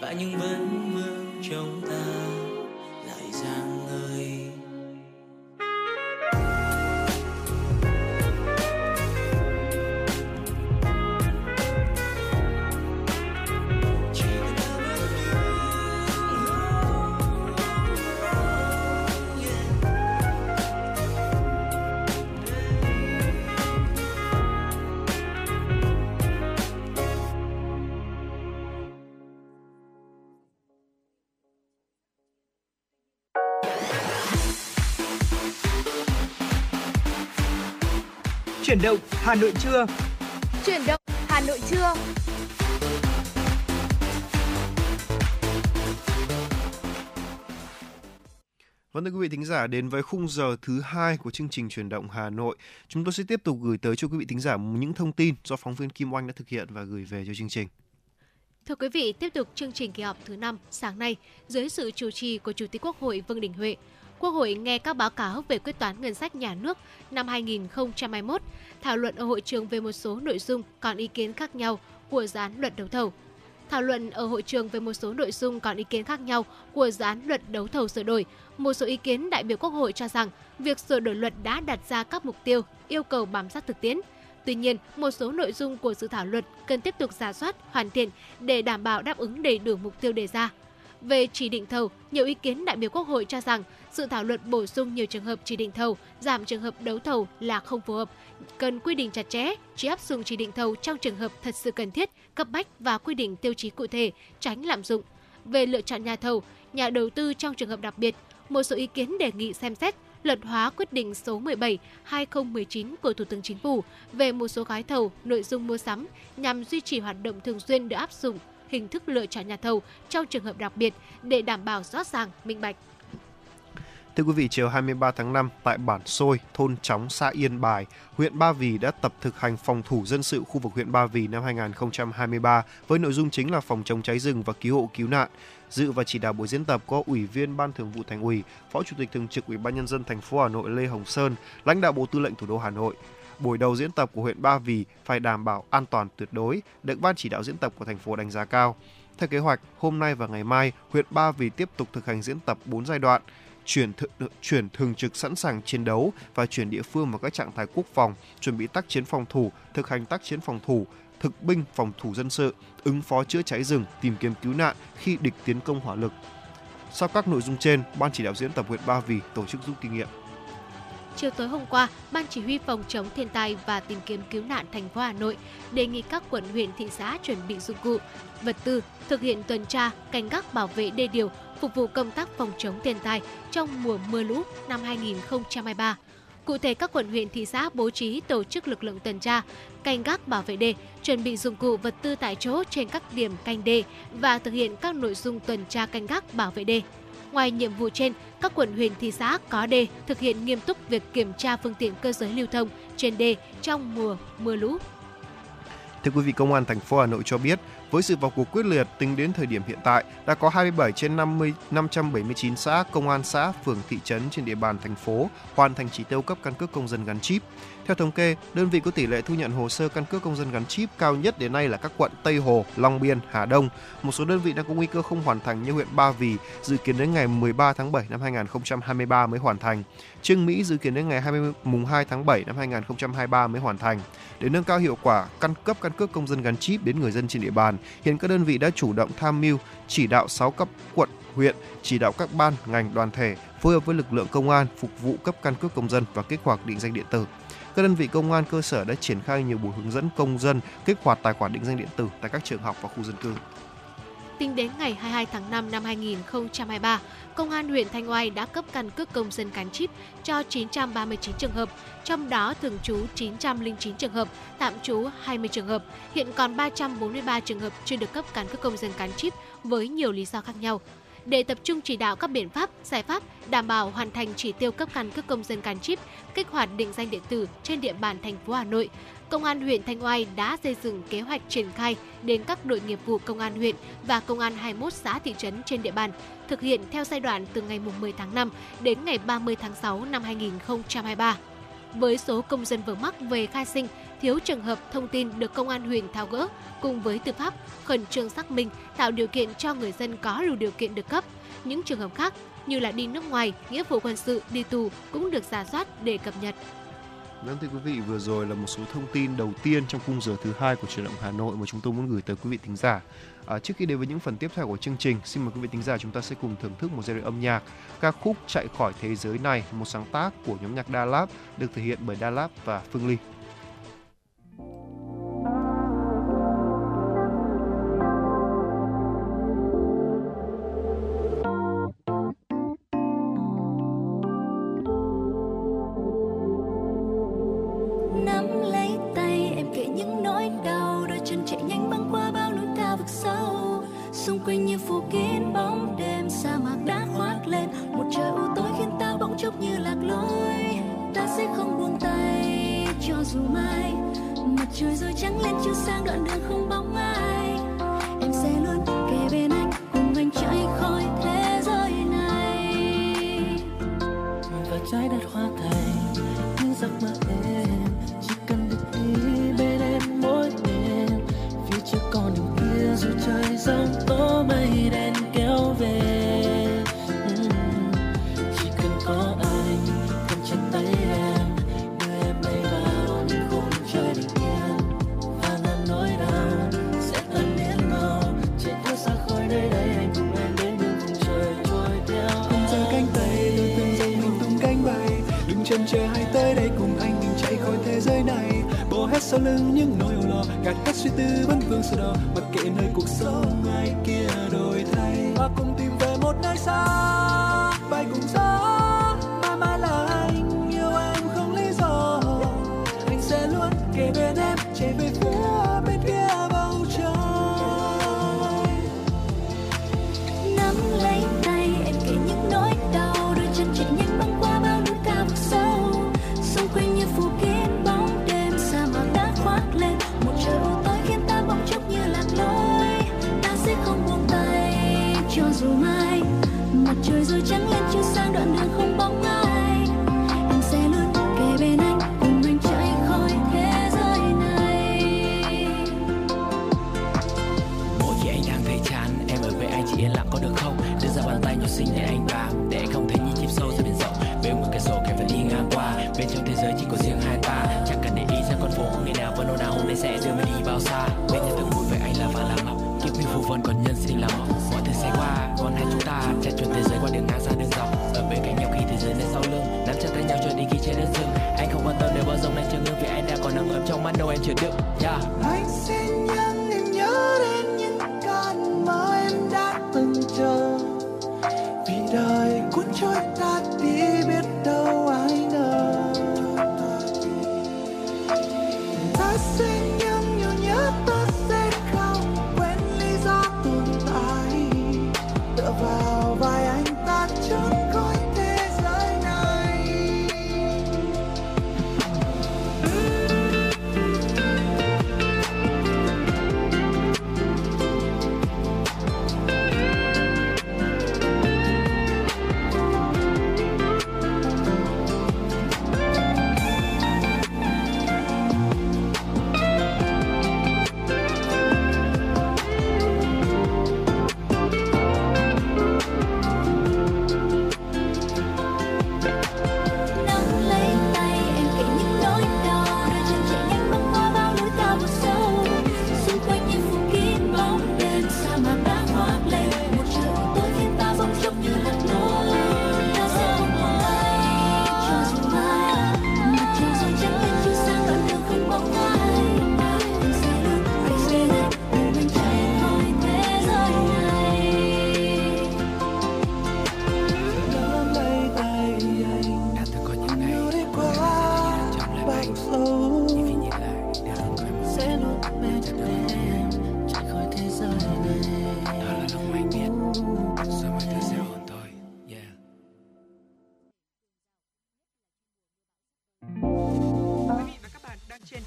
Và những vấn vương trong ta lại giang người. Chuyển động Hà Nội trưa. Chuyển động Hà Nội trưa. Vâng, thưa quý vị thính giả, đến với khung giờ thứ 2 của chương trình Chuyển động Hà Nội, chúng tôi sẽ tiếp tục gửi tới cho quý vị thính giả những thông tin do phóng viên Kim Oanh đã thực hiện và gửi về cho chương trình. Thưa quý vị, tiếp tục chương trình kỳ họp thứ 5 sáng nay, dưới sự chủ trì của Chủ tịch Quốc hội Vương Đình Huệ, Quốc hội nghe các báo cáo về quyết toán ngân sách nhà nước năm 2021, thảo luận ở hội trường về một số nội dung còn ý kiến khác nhau của dự án luật đấu thầu. Thảo luận ở hội trường về một số nội dung còn ý kiến khác nhau của dự án luật đấu thầu sửa đổi, một số ý kiến đại biểu Quốc hội cho rằng việc sửa đổi luật đã đặt ra các mục tiêu, yêu cầu bám sát thực tiễn. Tuy nhiên, một số nội dung của dự thảo luật cần tiếp tục rà soát, hoàn thiện để đảm bảo đáp ứng đầy đủ mục tiêu đề ra. Về chỉ định thầu, nhiều ý kiến đại biểu Quốc hội cho rằng dự thảo luật bổ sung nhiều trường hợp chỉ định thầu, giảm trường hợp đấu thầu là không phù hợp, cần quy định chặt chẽ, chỉ áp dụng chỉ định thầu trong trường hợp thật sự cần thiết, cấp bách và quy định tiêu chí cụ thể, tránh lạm dụng. Về lựa chọn nhà thầu, nhà đầu tư trong trường hợp đặc biệt, một số ý kiến đề nghị xem xét luật hóa quyết định số 17/2019 của Thủ tướng Chính phủ về một số gói thầu, nội dung mua sắm nhằm duy trì hoạt động thường xuyên được áp dụng hình thức lựa chọn nhà thầu trong trường hợp đặc biệt để đảm bảo rõ ràng, minh bạch. Thưa quý vị, chiều 23 tháng 5, tại bản Xôi, thôn Chóng, xã Yên Bài, huyện Ba Vì đã tập thực hành phòng thủ dân sự khu vực huyện Ba Vì năm 2023 với nội dung chính là phòng chống cháy rừng và cứu hộ cứu nạn. Dự và chỉ đạo buổi diễn tập có Ủy viên Ban Thường vụ Thành ủy, Phó Chủ tịch Thường trực Ủy ban Nhân dân thành phố Hà Nội Lê Hồng Sơn, lãnh đạo Bộ Tư lệnh Thủ đô Hà Nội. Buổi đầu diễn tập của huyện Ba Vì phải đảm bảo an toàn tuyệt đối, được Ban chỉ đạo diễn tập của thành phố đánh giá cao. Theo kế hoạch, hôm nay và ngày mai, huyện Ba Vì tiếp tục thực hành diễn tập 4 giai đoạn: chuyển thường trực sẵn sàng chiến đấu và chuyển địa phương vào các trạng thái quốc phòng, chuẩn bị tác chiến phòng thủ, thực hành tác chiến phòng thủ, thực binh phòng thủ dân sự, ứng phó chữa cháy rừng, tìm kiếm cứu nạn khi địch tiến công hỏa lực. Sau các nội dung trên, Ban chỉ đạo diễn tập huyện Ba Vì tổ chức rút kinh nghiệm. Chiều tối hôm qua, Ban chỉ huy phòng chống thiên tai và tìm kiếm cứu nạn thành phố Hà Nội đề nghị các quận, huyện, thị xã chuẩn bị dụng cụ, vật tư, thực hiện tuần tra, canh gác bảo vệ đê điều, phục vụ công tác phòng chống thiên tai trong mùa mưa lũ năm 2023. Cụ thể, các quận, huyện, thị xã bố trí tổ chức lực lượng tuần tra, canh gác bảo vệ đê, chuẩn bị dụng cụ vật tư tại chỗ trên các điểm canh đê và thực hiện các nội dung tuần tra canh gác bảo vệ đê. Ngoài nhiệm vụ trên, các quận, huyện, thị xã có đê thực hiện nghiêm túc việc kiểm tra phương tiện cơ giới lưu thông trên đê trong mùa mưa lũ. Thưa quý vị, Công an thành phố Hà Nội cho biết, với sự vào cuộc quyết liệt tính đến thời điểm hiện tại, đã có 27 trên 579 xã, công an xã, phường, thị trấn trên địa bàn thành phố hoàn thành chỉ tiêu cấp căn cước công dân gắn chip. Theo thống kê, đơn vị có tỷ lệ thu nhận hồ sơ căn cước công dân gắn chip cao nhất đến nay là các quận Tây Hồ, Long Biên, Hà Đông. Một số đơn vị đang có nguy cơ không hoàn thành như huyện Ba Vì, dự kiến đến ngày 13 tháng 7 năm 2023 mới hoàn thành. Trương Mỹ dự kiến đến ngày 2 tháng 7 năm 2023 mới hoàn thành. Để nâng cao hiệu quả căn cước công dân gắn chip đến người dân trên địa bàn, hiện các đơn vị đã chủ động tham mưu, chỉ đạo 6 cấp quận, huyện, chỉ đạo các ban, ngành, đoàn thể phối hợp với lực lượng công an phục vụ cấp căn cước công dân và kích hoạt định danh điện tử. Các đơn vị công an cơ sở đã triển khai nhiều buổi hướng dẫn công dân kích hoạt tài khoản định danh điện tử tại các trường học và khu dân cư. Tính đến ngày 22 tháng 5 năm 2023, Công an huyện Thanh Oai đã cấp căn cước công dân gắn chip cho 939 trường hợp, trong đó thường trú 909 trường hợp, tạm trú 20 trường hợp. Hiện còn 343 trường hợp chưa được cấp căn cước công dân gắn chip với nhiều lý do khác nhau. Để tập trung chỉ đạo các biện pháp, giải pháp đảm bảo hoàn thành chỉ tiêu cấp căn cước công dân gắn chip, kích hoạt định danh điện tử trên địa bàn thành phố Hà Nội, Công an huyện Thanh Oai đã xây dựng kế hoạch triển khai đến các đội nghiệp vụ Công an huyện và Công an 21 xã thị trấn trên địa bàn, thực hiện theo giai đoạn từ ngày 10 tháng 5 đến ngày 30 tháng 6 năm 2023. Với số công dân vướng mắc về khai sinh, thiếu trường hợp thông tin được Công an huyện tháo gỡ, cùng với tư pháp khẩn trương xác minh, tạo điều kiện cho người dân có đủ điều kiện được cấp. Những trường hợp khác như là đi nước ngoài, nghĩa vụ quân sự, đi tù cũng được rà soát để cập nhật. Vâng, thưa quý vị, vừa rồi là một số thông tin đầu tiên trong khung giờ thứ 2 của Chuyển động Hà Nội mà chúng tôi muốn gửi tới quý vị thính giả. Trước khi đến với những phần tiếp theo của chương trình, xin mời quý vị thính giả chúng ta sẽ cùng thưởng thức một giai điệu âm nhạc, ca khúc Chạy khỏi thế giới này, một sáng tác của nhóm nhạc Dalab, được thể hiện bởi Dalab và Phương Ly. Hãy subscribe trời giông tố mây đen kéo về. Chỉ cần có anh cầm chặt tay em, đưa em bay vào những khung trời bình yên, và ngàn nỗi đau sẽ tan biến mau. Chạy theo xa khỏi nơi đây, anh cùng em đến những vùng trời trôi theo. Tung ra cánh tay, đôi từng giây mình tung cánh bay. Đừng chần chờ hãy tới đây cùng anh, mình chạy khỏi thế giới này. Bỏ hết sau lưng những nỗi âu lo, gạt hết suy tư vấn vương sầu đó. Mặc kệ nơi cuộc sống ai kia đổi thay, ta cùng tìm về một nơi xa, bay cùng gió, mãi mãi là anh, yêu em không lý do. Anh sẽ luôn kề bên em, chạy về phía bên kia bầu trời. Nắm lấy tay em kể những nỗi đau, đôi chân chạy nhanh băng qua bao núi cao vực sâu, xung quanh như phủ kín. Dù mai mặt trời rồi trắng lên chiếu sang đoạn đường không bóng ai, em sẽ luôn kề bên anh, cùng anh chạy khỏi thế giới này. Mỗi khi anh đang thấy chán, em ở với anh chỉ yên lặng có được không? Đưa ra bàn tay nhỏ xinh để anh bám, để anh không thấy như chim sâu ra biển rộng. Bên một cái số kẻ vẫn đi ngang qua, bên trong thế giới chỉ có riêng hai ta. Chẳng cần để ý ra con phố không ngày nào vẫn ồn ào, hôm nay sẽ đưa mình đi bao xa. Bên nhà từng vui với anh là vàng là ngọc, kiếp như phù vân còn nhân sinh là mộng. Mọi thứ sẽ qua, còn hai chúng ta chạy trốn thế giới qua đường ngang xa đường dọc, ở bên cạnh nhau khi thế giới này sau lưng, nắm chặt tay nhau cho đến khi trái đất dừng. Anh không quan tâm nếu bao dòng này chưa ngưng, vì anh đã còn nắng ấm trong mắt đâu em chứa đựng. Yeah. Anh xin nhắn em nhớ đến những con mơ em đã từng chờ, vì đời cuốn trôi ta đi biết đâu ai ngờ. Ta xin nhắn nhiều nhớ ta. Vào vai anh ta trốn khỏi thế giới này.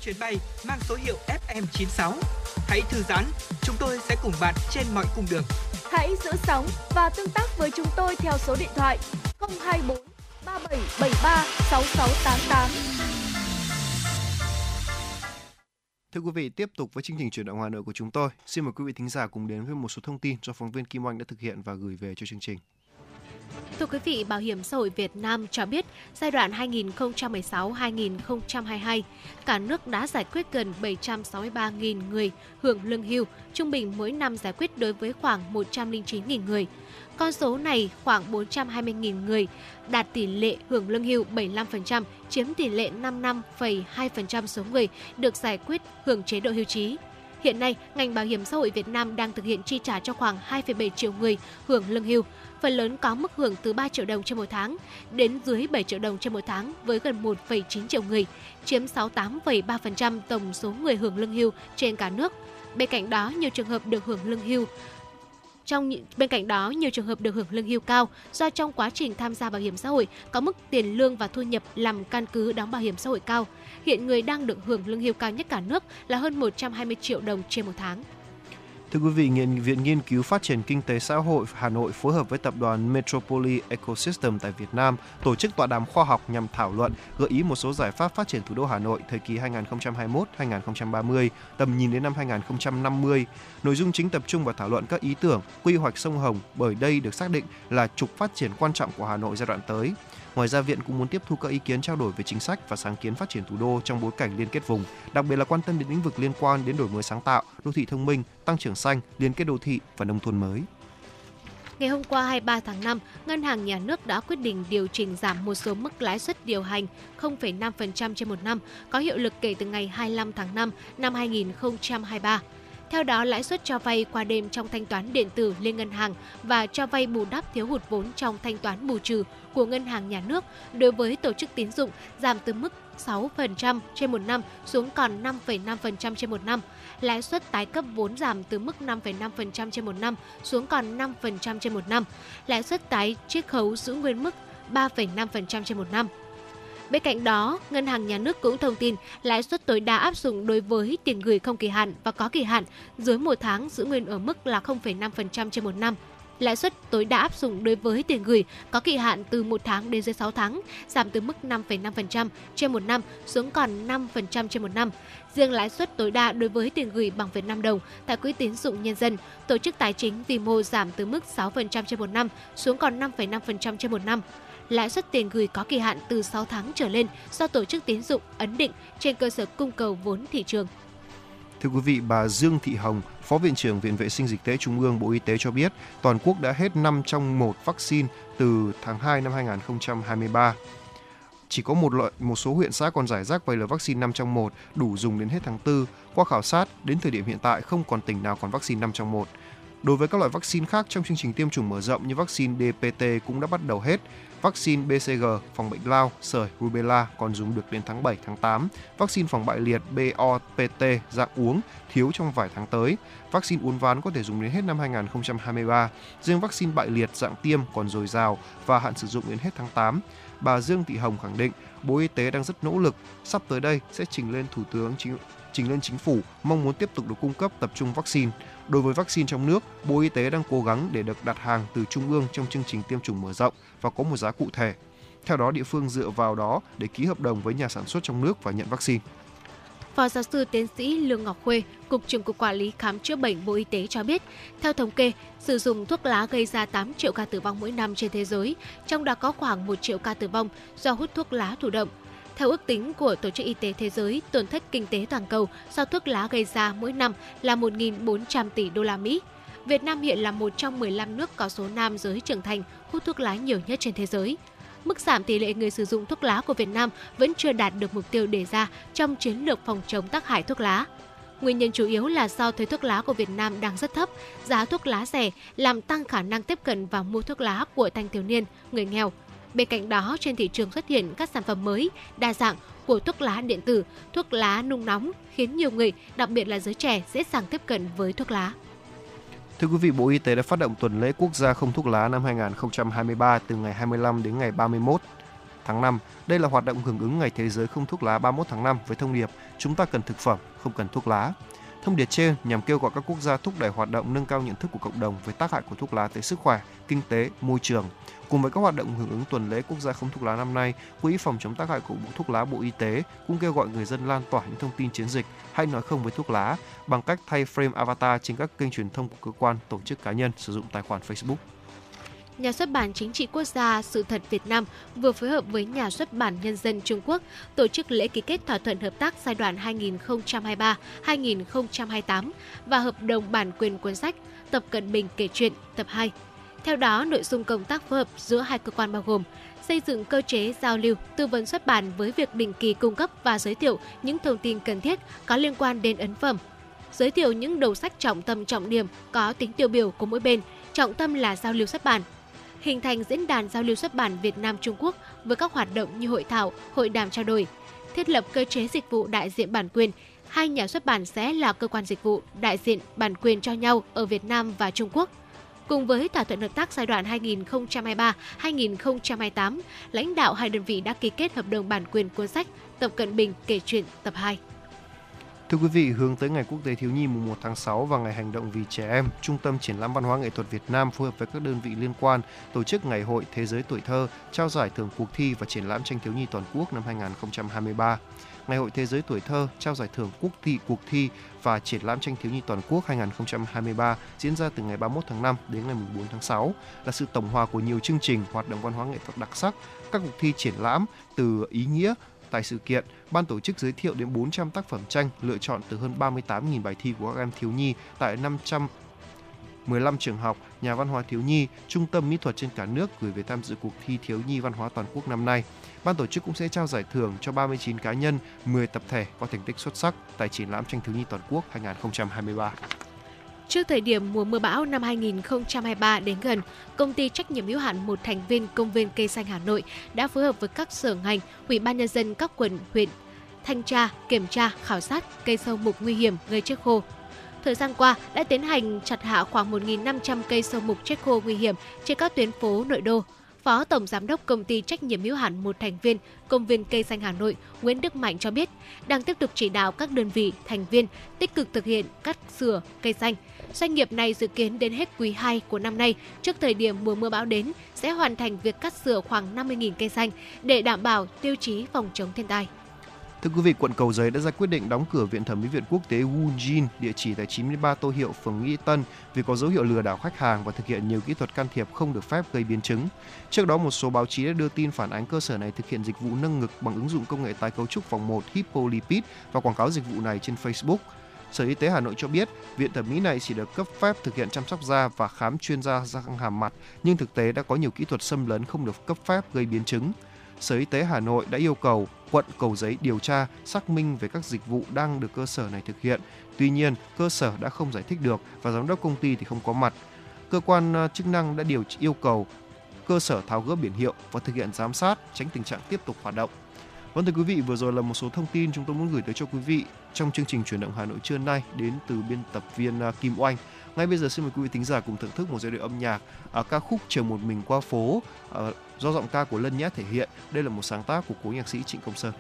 Chuyến bay mang số hiệu FM 96. Hãy thư giãn, chúng tôi sẽ cùng bạn trên mọi cung đường. Hãy giữ sóng và tương tác với chúng tôi theo số điện thoại 024 3773 6688. Thưa quý vị, tiếp tục với chương trình Chuyển động Hà Nội của chúng tôi. Xin mời quý vị thính giả cùng đến với một số thông tin do phóng viên Kim Oanh đã thực hiện và gửi về cho chương trình. Thưa quý vị, Bảo hiểm xã hội Việt Nam cho biết, giai đoạn 2016-2022, cả nước đã giải quyết gần 763.000 người hưởng lương hưu, trung bình mỗi năm giải quyết đối với khoảng 109.000 người. Con số này khoảng 420.000 người đạt tỷ lệ hưởng lương hưu 75%, chiếm tỷ lệ 55,2% số người được giải quyết hưởng chế độ hưu trí. Hiện nay, ngành Bảo hiểm xã hội Việt Nam đang thực hiện chi trả cho khoảng 2,7 triệu người hưởng lương hưu. Phần lớn có mức hưởng từ 3 triệu đồng trên một tháng đến dưới 7 triệu đồng trên một tháng với gần 1,9 triệu người, chiếm 68,3% tổng số người hưởng lương hưu trên cả nước. Bên cạnh đó, nhiều trường hợp được hưởng lương hưu cao do trong quá trình tham gia bảo hiểm xã hội có mức tiền lương và thu nhập làm căn cứ đóng bảo hiểm xã hội cao. Hiện người đang được hưởng lương hưu cao nhất cả nước là hơn 120 triệu đồng trên một tháng. Thưa quý vị, Viện Nghiên cứu Phát triển Kinh tế Xã hội Hà Nội phối hợp với tập đoàn Metropolis Ecosystem tại Việt Nam tổ chức tọa đàm khoa học nhằm thảo luận, gợi ý một số giải pháp phát triển thủ đô Hà Nội thời kỳ 2021-2030, tầm nhìn đến năm 2050. Nội dung chính tập trung vào thảo luận các ý tưởng, quy hoạch sông Hồng, bởi đây được xác định là trục phát triển quan trọng của Hà Nội giai đoạn tới. Ngoài ra, Viện cũng muốn tiếp thu các ý kiến trao đổi về chính sách và sáng kiến phát triển thủ đô trong bối cảnh liên kết vùng, đặc biệt là quan tâm đến lĩnh vực liên quan đến đổi mới sáng tạo, đô thị thông minh, tăng trưởng xanh, liên kết đô thị và nông thôn mới. Ngày hôm qua 23 tháng 5, Ngân hàng Nhà nước đã quyết định điều chỉnh giảm một số mức lãi suất điều hành 0,5% trên một năm, có hiệu lực kể từ ngày 25 tháng 5 năm 2023. Theo đó, lãi suất cho vay qua đêm trong thanh toán điện tử liên ngân hàng và cho vay bù đắp thiếu hụt vốn trong thanh toán bù trừ của Ngân hàng Nhà nước đối với tổ chức tín dụng giảm từ mức 6% trên một năm xuống còn 5,5% trên một năm. Lãi suất tái cấp vốn giảm từ mức 5,5% trên một năm xuống còn 5% trên một năm. Lãi suất tái chiết khấu giữ nguyên mức 3,5% trên một năm. Bên cạnh đó, Ngân hàng Nhà nước cũng thông tin lãi suất tối đa áp dụng đối với tiền gửi không kỳ hạn và có kỳ hạn dưới 1 tháng giữ nguyên ở mức là 0,5% trên 1 năm. Lãi suất tối đa áp dụng đối với tiền gửi có kỳ hạn từ 1 tháng đến dưới 6 tháng giảm từ mức 5,5% trên 1 năm xuống còn 5% trên 1 năm. Riêng lãi suất tối đa đối với tiền gửi bằng Việt Nam đồng tại Quỹ tín dụng nhân dân, tổ chức tài chính vĩ mô giảm từ mức 6% trên 1 năm xuống còn 5,5% trên 1 năm. Lãi suất tiền gửi có kỳ hạn từ 6 tháng trở lên do tổ chức tín dụng ấn định trên cơ sở cung cầu vốn thị trường. Thưa quý vị, bà Dương Thị Hồng, Phó Viện trưởng Viện Vệ sinh Dịch tễ Trung ương Bộ Y tế cho biết, toàn quốc đã hết 5 trong 1 vaccine từ tháng 2 năm 2023. Chỉ có một số huyện xã còn rải rác vài liều vaccine 5 trong 1 đủ dùng đến hết tháng 4. Qua khảo sát, đến thời điểm hiện tại không còn tỉnh nào còn vaccine 5 trong 1. Đối với các loại vaccine khác trong chương trình tiêm chủng mở rộng như vaccine DPT cũng đã bắt đầu hết. Vaccine BCG phòng bệnh lao, sởi, rubella còn dùng được đến tháng 7, tháng 8. Vaccine phòng bại liệt BOPT dạng uống thiếu trong vài tháng tới. Vaccine uốn ván có thể dùng đến hết năm 2023. Riêng vaccine bại liệt dạng tiêm còn dồi dào và hạn sử dụng đến hết tháng 8. Bà Dương Thị Hồng khẳng định Bộ Y tế đang rất nỗ lực. Sắp tới đây sẽ trình lên Chính phủ mong muốn tiếp tục được cung cấp tập trung vaccine. Đối với vaccine trong nước, Bộ Y tế đang cố gắng để được đặt hàng từ Trung ương trong chương trình tiêm chủng mở rộng và có một giá cụ thể. Theo đó, địa phương dựa vào đó để ký hợp đồng với nhà sản xuất trong nước và nhận vaccine. Phó giáo sư tiến sĩ Lương Ngọc Khuê, Cục trưởng Cục Quản lý Khám chữa bệnh Bộ Y tế cho biết, theo thống kê, sử dụng thuốc lá gây ra 8 triệu ca tử vong mỗi năm trên thế giới, trong đó có khoảng 1 triệu ca tử vong do hút thuốc lá thụ động. Theo ước tính của Tổ chức Y tế Thế giới, tổn thất kinh tế toàn cầu do thuốc lá gây ra mỗi năm là 1.400 tỷ đô la Mỹ. Việt Nam hiện là một trong 15 nước có số nam giới trưởng thành hút thuốc lá nhiều nhất trên thế giới. Mức giảm tỷ lệ người sử dụng thuốc lá của Việt Nam vẫn chưa đạt được mục tiêu đề ra trong chiến lược phòng chống tác hại thuốc lá. Nguyên nhân chủ yếu là do thuế thuốc lá của Việt Nam đang rất thấp, giá thuốc lá rẻ làm tăng khả năng tiếp cận và mua thuốc lá của thanh thiếu niên, người nghèo. Bên cạnh đó, trên thị trường xuất hiện các sản phẩm mới, đa dạng của thuốc lá điện tử, thuốc lá nung nóng khiến nhiều người, đặc biệt là giới trẻ, dễ dàng tiếp cận với thuốc lá. Thưa quý vị, Bộ Y tế đã phát động tuần lễ quốc gia không thuốc lá năm 2023 từ ngày 25 đến ngày 31 tháng 5. Đây là hoạt động hưởng ứng Ngày Thế giới không thuốc lá 31 tháng 5 với thông điệp "Chúng ta cần thực phẩm, không cần thuốc lá". Thông điệp trên nhằm kêu gọi các quốc gia thúc đẩy hoạt động nâng cao nhận thức của cộng đồng về tác hại của thuốc lá tới sức khỏe, kinh tế, môi trường. Cùng với các hoạt động hưởng ứng tuần lễ quốc gia không thuốc lá năm nay, Quỹ phòng chống tác hại của thuốc lá Bộ Y tế cũng kêu gọi người dân lan tỏa những thông tin chiến dịch "Hãy nói không với thuốc lá" bằng cách thay frame avatar trên các kênh truyền thông của cơ quan, tổ chức cá nhân sử dụng tài khoản Facebook. Nhà xuất bản Chính trị Quốc gia Sự thật Việt Nam vừa phối hợp với Nhà xuất bản Nhân dân Trung Quốc tổ chức lễ ký kết thỏa thuận hợp tác giai đoạn 2023-2028 và hợp đồng bản quyền cuốn sách Tập Cận Bình kể chuyện tập 2. Theo đó, nội dung công tác phối hợp giữa hai cơ quan bao gồm xây dựng cơ chế giao lưu, tư vấn xuất bản với việc định kỳ cung cấp và giới thiệu những thông tin cần thiết có liên quan đến ấn phẩm, giới thiệu những đầu sách trọng tâm trọng điểm có tính tiêu biểu của mỗi bên, trọng tâm là giao lưu xuất bản, hình thành diễn đàn giao lưu xuất bản Việt Nam-Trung Quốc với các hoạt động như hội thảo, hội đàm trao đổi, thiết lập cơ chế dịch vụ đại diện bản quyền. Hai nhà xuất bản sẽ là cơ quan dịch vụ đại diện bản quyền cho nhau ở Việt Nam và Trung Quốc. Cùng với thỏa thuận hợp tác giai đoạn 2023-2028, lãnh đạo hai đơn vị đã ký kết hợp đồng bản quyền cuốn sách Tập Cận Bình kể chuyện tập 2. Thưa quý vị, hướng tới Ngày Quốc tế Thiếu nhi mùng 1 tháng 6 và Ngày Hành động vì Trẻ Em, Trung tâm Triển lãm Văn hóa Nghệ thuật Việt Nam phối hợp với các đơn vị liên quan tổ chức Ngày hội Thế giới Tuổi Thơ, trao giải thưởng cuộc thi và triển lãm tranh thiếu nhi toàn quốc năm 2023. Ngày hội Thế giới Tuổi Thơ, trao giải thưởng cuộc thi và triển lãm tranh thiếu nhi toàn quốc 2023 diễn ra từ ngày 31 tháng 5 đến ngày 4 tháng 6, là sự tổng hòa của nhiều chương trình, hoạt động văn hóa nghệ thuật đặc sắc, các cuộc thi triển lãm từ ý nghĩa. Tại sự kiện, ban tổ chức giới thiệu đến 400 tác phẩm tranh lựa chọn từ hơn 38.000 bài thi của các em thiếu nhi tại 515 trường học, nhà văn hóa thiếu nhi, trung tâm mỹ thuật trên cả nước gửi về tham dự cuộc thi thiếu nhi văn hóa toàn quốc năm nay. Ban tổ chức cũng sẽ trao giải thưởng cho 39 cá nhân, 10 tập thể có thành tích xuất sắc tại triển lãm tranh thiếu nhi toàn quốc 2023. Trước thời điểm mùa mưa bão năm 2023 đến gần, Công ty trách nhiệm hữu hạn một thành viên công viên cây xanh Hà Nội đã phối hợp với các sở ngành, Ủy ban nhân dân các quận, huyện thanh tra, kiểm tra, khảo sát cây sâu mục nguy hiểm gây chết khô. Thời gian qua đã tiến hành chặt hạ khoảng 1.500 cây sâu mục chết khô nguy hiểm trên các tuyến phố nội đô. Phó Tổng Giám đốc Công ty trách nhiệm hữu hạn một thành viên Công viên cây xanh Hà Nội Nguyễn Đức Mạnh cho biết, đang tiếp tục chỉ đạo các đơn vị thành viên tích cực thực hiện cắt sửa cây xanh. Doanh nghiệp này dự kiến đến hết quý 2 của năm nay, trước thời điểm mùa mưa bão đến, sẽ hoàn thành việc cắt sửa khoảng 50.000 cây xanh để đảm bảo tiêu chí phòng chống thiên tai. Thưa quý vị, quận Cầu Giấy đã ra quyết định đóng cửa Viện Thẩm mỹ Viện Quốc tế Woonjin, địa chỉ tại 93 Tô Hiệu, phường Nghĩa Tân, vì có dấu hiệu lừa đảo khách hàng và thực hiện nhiều kỹ thuật can thiệp không được phép gây biến chứng. Trước đó, một số báo chí đã đưa tin phản ánh cơ sở này thực hiện dịch vụ nâng ngực bằng ứng dụng công nghệ tái cấu trúc vòng 1 Hypolipid và quảng cáo dịch vụ này trên Facebook. Sở Y tế Hà Nội cho biết, viện thẩm mỹ này chỉ được cấp phép thực hiện chăm sóc da và khám chuyên gia răng hàm mặt, nhưng thực tế đã có nhiều kỹ thuật xâm lấn không được cấp phép gây biến chứng. Sở Y tế Hà Nội đã yêu cầu quận Cầu Giấy điều tra, xác minh về các dịch vụ đang được cơ sở này thực hiện. Tuy nhiên, cơ sở đã không giải thích được và giám đốc công ty thì không có mặt. Cơ quan chức năng đã yêu cầu cơ sở tháo gỡ biển hiệu và thực hiện giám sát, tránh tình trạng tiếp tục hoạt động. Vâng, thưa quý vị, vừa rồi là một số thông tin chúng tôi muốn gửi tới cho quý vị trong chương trình Chuyển động Hà Nội trưa nay đến từ biên tập viên Kim Oanh. Ngay bây giờ xin mời quý vị thính giả cùng thưởng thức một giai điệu âm nhạc ca khúc Chờ một mình qua phố do giọng ca của Lân Nhã thể hiện. Đây là một sáng tác của cố nhạc sĩ Trịnh Công Sơn.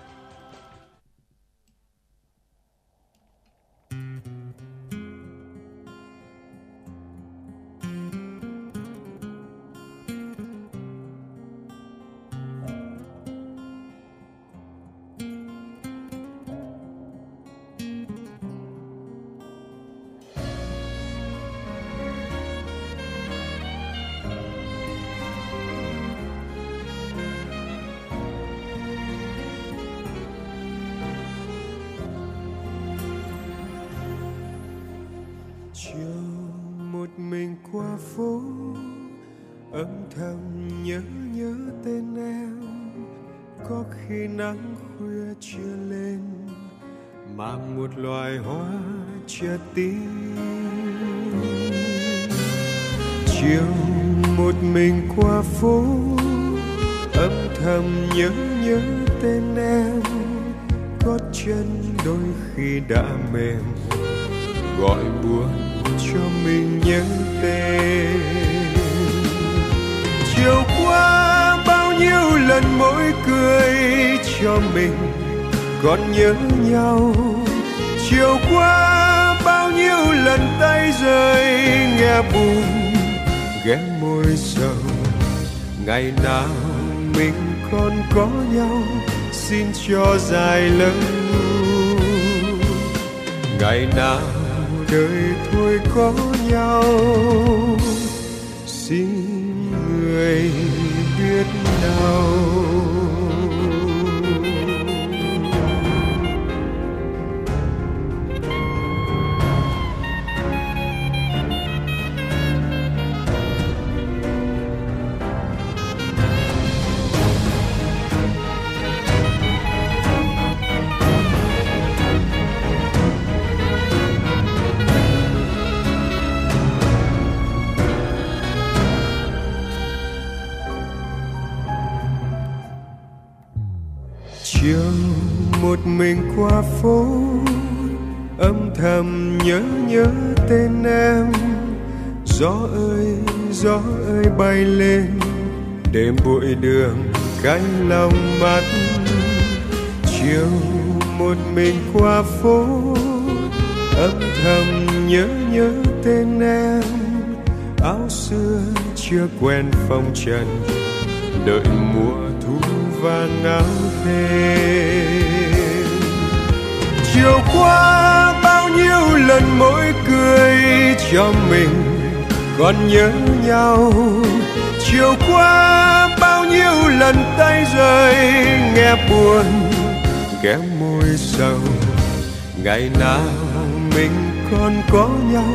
Cho dài lâu ngày nào đời thôi có nhau, xin người biết đâu. Một mình qua phố, âm thầm nhớ tên em. Gió ơi bay lên, để bụi đường cách lòng mắt. Chiều một mình qua phố, âm thầm nhớ tên em. Áo xưa chưa quen phong trần, đợi mùa thu và nắng thêm. Chiều qua bao nhiêu lần mỗi cười cho mình còn nhớ nhau. Chiều qua bao nhiêu lần tay rơi nghe buồn ghé môi sầu. Ngày nào mình còn có nhau,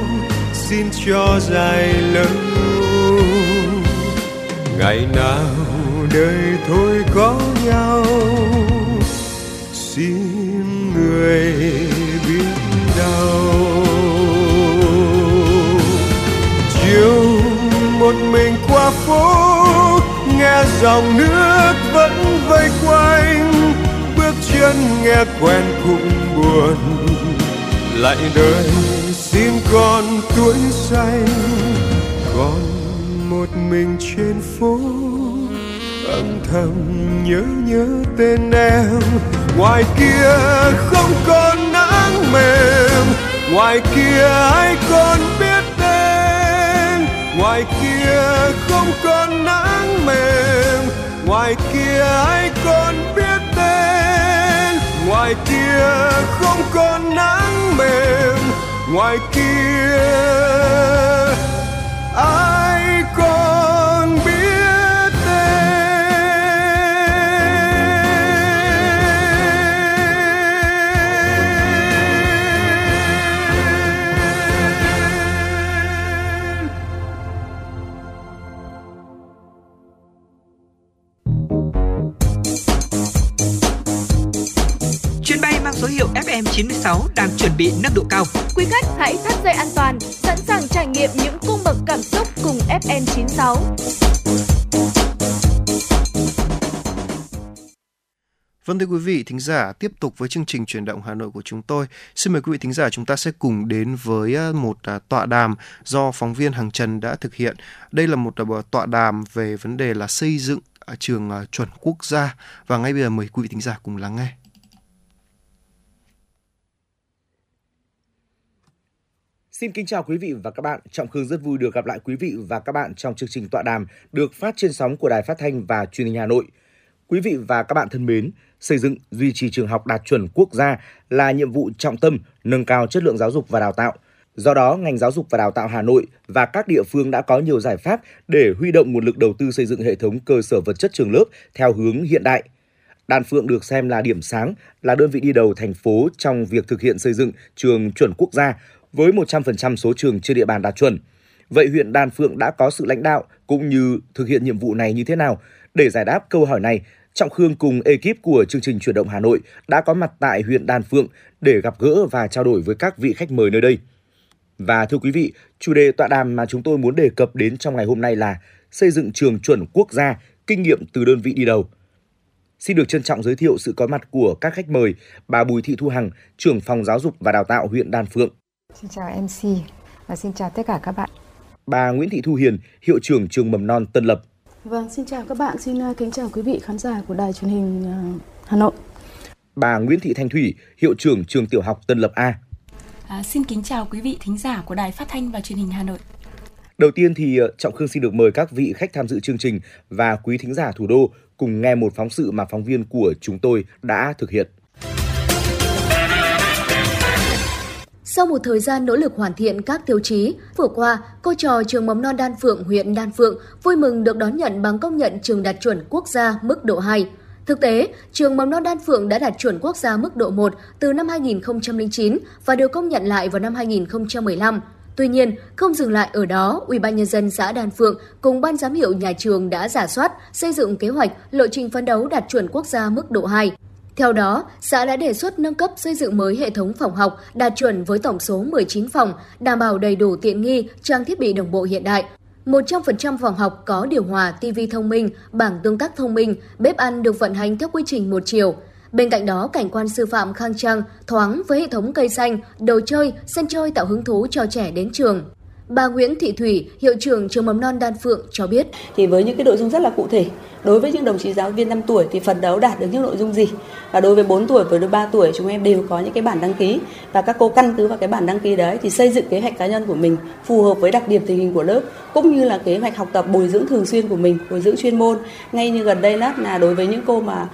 xin cho dài lâu. Ngày nào đời thôi có nhau, xin người biết đâu. Chiều một mình qua phố, nghe dòng nước vẫn vây quanh, bước chân nghe quen cũng buồn. Lại đời xin con tuổi xanh, còn một mình trên phố, âm thầm nhớ tên em. Ngoài kia không còn nắng mềm, ngoài kia ai còn biết tên. Ngoài kia không còn nắng mềm, ngoài kia ai còn biết tên. Ngoài kia không còn nắng mềm, ngoài kia ai còn biết. Số hiệu FM 96 đang chuẩn bị nâng độ cao. Quý khách hãy thắt dây an toàn, sẵn sàng trải nghiệm những cung bậc cảm xúc cùng FM 96. Vâng, thưa quý vị thính giả, tiếp tục với chương trình Chuyển động Hà Nội của chúng tôi. Xin mời quý vị thính giả, chúng ta sẽ cùng đến với một tọa đàm do phóng viên Hằng Trần đã thực hiện. Đây là một tọa đàm về vấn đề là xây dựng trường chuẩn quốc gia. Và ngay bây giờ mời quý vị thính giả cùng lắng nghe. Xin kính chào quý vị và các bạn. Trọng Khương rất vui được gặp lại quý vị và các bạn trong chương trình tọa đàm được phát trên sóng của Đài Phát Thanh và Truyền hình Hà Nội. Quý vị và các bạn thân mến, xây dựng, duy trì trường học đạt chuẩn quốc gia là nhiệm vụ trọng tâm nâng cao chất lượng giáo dục và đào tạo. Do đó, ngành giáo dục và đào tạo Hà Nội và các địa phương đã có nhiều giải pháp để huy động nguồn lực đầu tư xây dựng hệ thống cơ sở vật chất trường lớp theo hướng hiện đại. Đan Phượng được xem là điểm sáng, là đơn vị đi đầu thành phố trong việc thực hiện xây dựng trường chuẩn quốc gia, với 100% số trường trên địa bàn đạt chuẩn. Vậy huyện Đan Phượng đã có sự lãnh đạo cũng như thực hiện nhiệm vụ này như thế nào? Để giải đáp câu hỏi này, Trọng Khương cùng ekip của chương trình Chuyển động Hà Nội đã có mặt tại huyện Đan Phượng để gặp gỡ và trao đổi với các vị khách mời nơi đây. Và thưa quý vị, chủ đề tọa đàm mà chúng tôi muốn đề cập đến trong ngày hôm nay là xây dựng trường chuẩn quốc gia, kinh nghiệm từ đơn vị đi đầu. Xin được trân trọng giới thiệu sự có mặt của các khách mời, bà Bùi Thị Thu Hằng, trưởng phòng giáo dục và đào tạo huyện Đan Phượng. Xin chào MC và xin chào tất cả các bạn. Bà Nguyễn Thị Thu Hiền, hiệu trưởng trường mầm non Tân Lập. Vâng, xin chào các bạn, xin kính chào quý vị khán giả của Đài Truyền hình Hà Nội. Bà Nguyễn Thị Thanh Thủy, hiệu trưởng trường tiểu học Tân Lập A. Xin kính chào quý vị thính giả của Đài Phát Thanh và Truyền hình Hà Nội. Đầu tiên thì Trọng Khương xin được mời các vị khách tham dự chương trình và quý thính giả thủ đô cùng nghe một phóng sự mà phóng viên của chúng tôi đã thực hiện. Sau một thời gian nỗ lực hoàn thiện các tiêu chí, vừa qua, cô trò trường mầm non Đan Phượng, huyện Đan Phượng vui mừng được đón nhận bằng công nhận trường đạt chuẩn quốc gia mức độ 2. Thực tế, trường mầm non Đan Phượng đã đạt chuẩn quốc gia mức độ 1 từ năm 2009 và được công nhận lại vào năm 2015. Tuy nhiên, không dừng lại ở đó, UBND xã Đan Phượng cùng Ban giám hiệu nhà trường đã rà soát, xây dựng kế hoạch lộ trình phấn đấu đạt chuẩn quốc gia mức độ 2. Theo đó, xã đã đề xuất nâng cấp xây dựng mới hệ thống phòng học đạt chuẩn với tổng số 19 phòng, đảm bảo đầy đủ tiện nghi, trang thiết bị đồng bộ hiện đại. 100% phòng học có điều hòa, tivi thông minh, bảng tương tác thông minh, bếp ăn được vận hành theo quy trình một chiều. Bên cạnh đó, cảnh quan sư phạm khang trang, thoáng với hệ thống cây xanh, đồ chơi, sân chơi tạo hứng thú cho trẻ đến trường. Bà Nguyễn Thị Thủy, hiệu trưởng trường mầm non Đan Phượng cho biết. Thì với những cái nội dung rất là cụ thể, đối với những đồng chí giáo viên 5 tuổi thì phần đấu đạt được những nội dung gì? Và đối với 4 tuổi, với 3 tuổi chúng em đều có những cái bản đăng ký. Và các cô căn cứ vào cái bản đăng ký đấy thì xây dựng kế hoạch cá nhân của mình phù hợp với đặc điểm tình hình của lớp, cũng như là kế hoạch học tập, bồi dưỡng thường xuyên của mình, bồi dưỡng chuyên môn. Ngay như gần đây là đối với những cô mà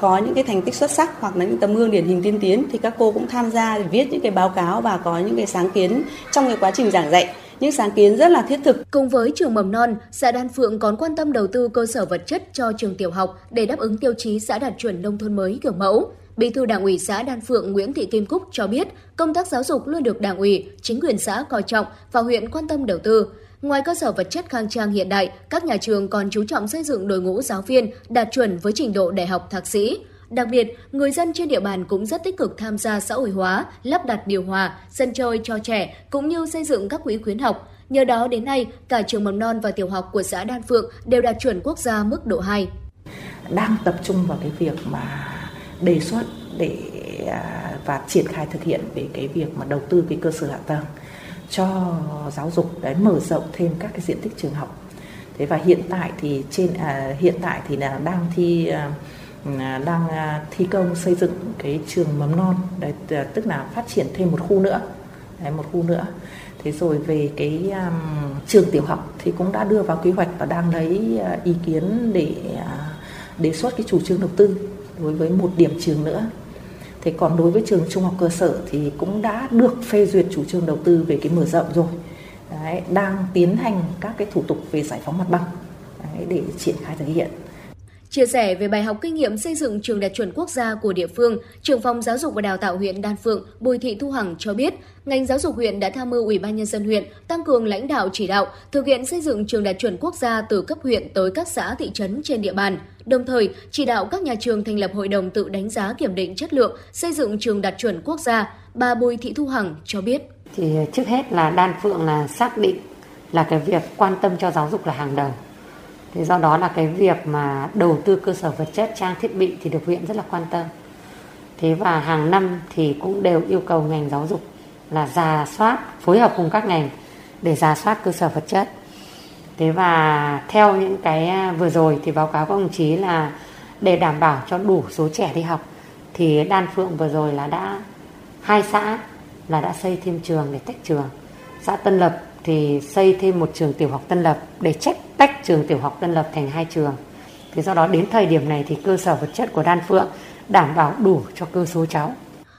có những cái thành tích xuất sắc hoặc là những tấm gương điển hình tiên tiến thì các cô cũng tham gia để viết những cái báo cáo và có những cái sáng kiến trong cái quá trình giảng dạy. Những sáng kiến rất là thiết thực. Cùng với trường mầm non, xã Đan Phượng còn quan tâm đầu tư cơ sở vật chất cho trường tiểu học để đáp ứng tiêu chí xã đạt chuẩn nông thôn mới kiểu mẫu. Bí thư Đảng ủy xã Đan Phượng Nguyễn Thị Kim Cúc cho biết, công tác giáo dục luôn được Đảng ủy, chính quyền xã coi trọng và huyện quan tâm đầu tư. Ngoài cơ sở vật chất khang trang hiện đại, các nhà trường còn chú trọng xây dựng đội ngũ giáo viên đạt chuẩn với trình độ đại học thạc sĩ. Đặc biệt, người dân trên địa bàn cũng rất tích cực tham gia xã hội hóa, lắp đặt điều hòa, sân chơi cho trẻ cũng như xây dựng các quỹ khuyến học. Nhờ đó đến nay, cả trường mầm non và tiểu học của xã Đan Phượng đều đạt chuẩn quốc gia mức độ 2. Đang tập trung vào cái việc mà đề xuất để và triển khai thực hiện về cái việc mà đầu tư cái cơ sở hạ tầng cho giáo dục, để mở rộng thêm các cái diện tích trường học. Thế và hiện tại thì là đang thi công xây dựng cái trường mầm non đấy, tức là phát triển thêm một khu nữa. Thế rồi về cái trường tiểu học thì cũng đã đưa vào kế hoạch và đang lấy ý kiến để đề xuất cái chủ trương đầu tư đối với một điểm trường nữa. Thế còn đối với trường trung học cơ sở thì cũng đã được phê duyệt chủ trương đầu tư về cái mở rộng rồi. Đấy, đang tiến hành các cái thủ tục về giải phóng mặt bằng đấy, để triển khai thực hiện. Chia sẻ về bài học kinh nghiệm xây dựng trường đạt chuẩn quốc gia của địa phương, Trưởng phòng Giáo dục và Đào tạo huyện Đan Phượng Bùi Thị Thu Hằng cho biết, ngành giáo dục huyện đã tham mưu Ủy ban Nhân dân huyện tăng cường lãnh đạo chỉ đạo thực hiện xây dựng trường đạt chuẩn quốc gia từ cấp huyện tới các xã thị trấn trên địa bàn. Đồng thời, chỉ đạo các nhà trường thành lập hội đồng tự đánh giá kiểm định chất lượng xây dựng trường đạt chuẩn quốc gia. Bà Bùi Thị Thu Hằng cho biết. Thì trước hết là Đan Phượng là xác định là cái việc quan tâm cho giáo dục là hàng đầu. Thế do đó là cái việc mà đầu tư cơ sở vật chất, trang thiết bị thì được huyện rất là quan tâm. Thế và hàng năm thì cũng đều yêu cầu ngành giáo dục là rà soát, phối hợp cùng các ngành để rà soát cơ sở vật chất. Thế và theo những cái vừa rồi thì báo cáo các đồng chí là để đảm bảo cho đủ số trẻ đi học thì Đan Phượng vừa rồi là đã 2 xã là đã xây thêm trường để tách trường. Xã Tân Lập thì xây thêm một trường tiểu học Tân Lập để tách trường tiểu học Tân Lập thành 2 trường. Thế do đó đến thời điểm này thì cơ sở vật chất của Đan Phượng đảm bảo đủ cho cơ số cháu.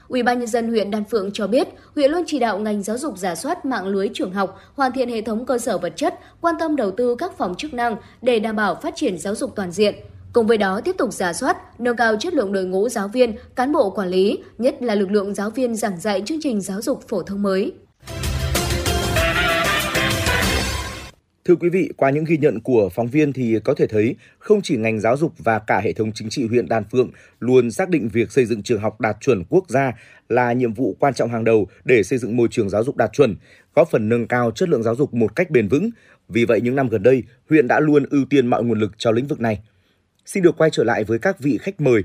Ủy ban Nhân dân huyện Đan Phượng cho biết, huyện luôn chỉ đạo ngành giáo dục rà soát mạng lưới trường học, hoàn thiện hệ thống cơ sở vật chất, quan tâm đầu tư các phòng chức năng để đảm bảo phát triển giáo dục toàn diện. Cùng với đó tiếp tục rà soát, nâng cao chất lượng đội ngũ giáo viên, cán bộ quản lý, nhất là lực lượng giáo viên giảng dạy chương trình giáo dục phổ thông mới. Thưa quý vị, qua những ghi nhận của phóng viên thì có thể thấy không chỉ ngành giáo dục và cả hệ thống chính trị huyện Đan Phượng luôn xác định việc xây dựng trường học đạt chuẩn quốc gia là nhiệm vụ quan trọng hàng đầu để xây dựng môi trường giáo dục đạt chuẩn, góp phần nâng cao chất lượng giáo dục một cách bền vững. Vì vậy, những năm gần đây, huyện đã luôn ưu tiên mọi nguồn lực cho lĩnh vực này. Xin được quay trở lại với các vị khách mời.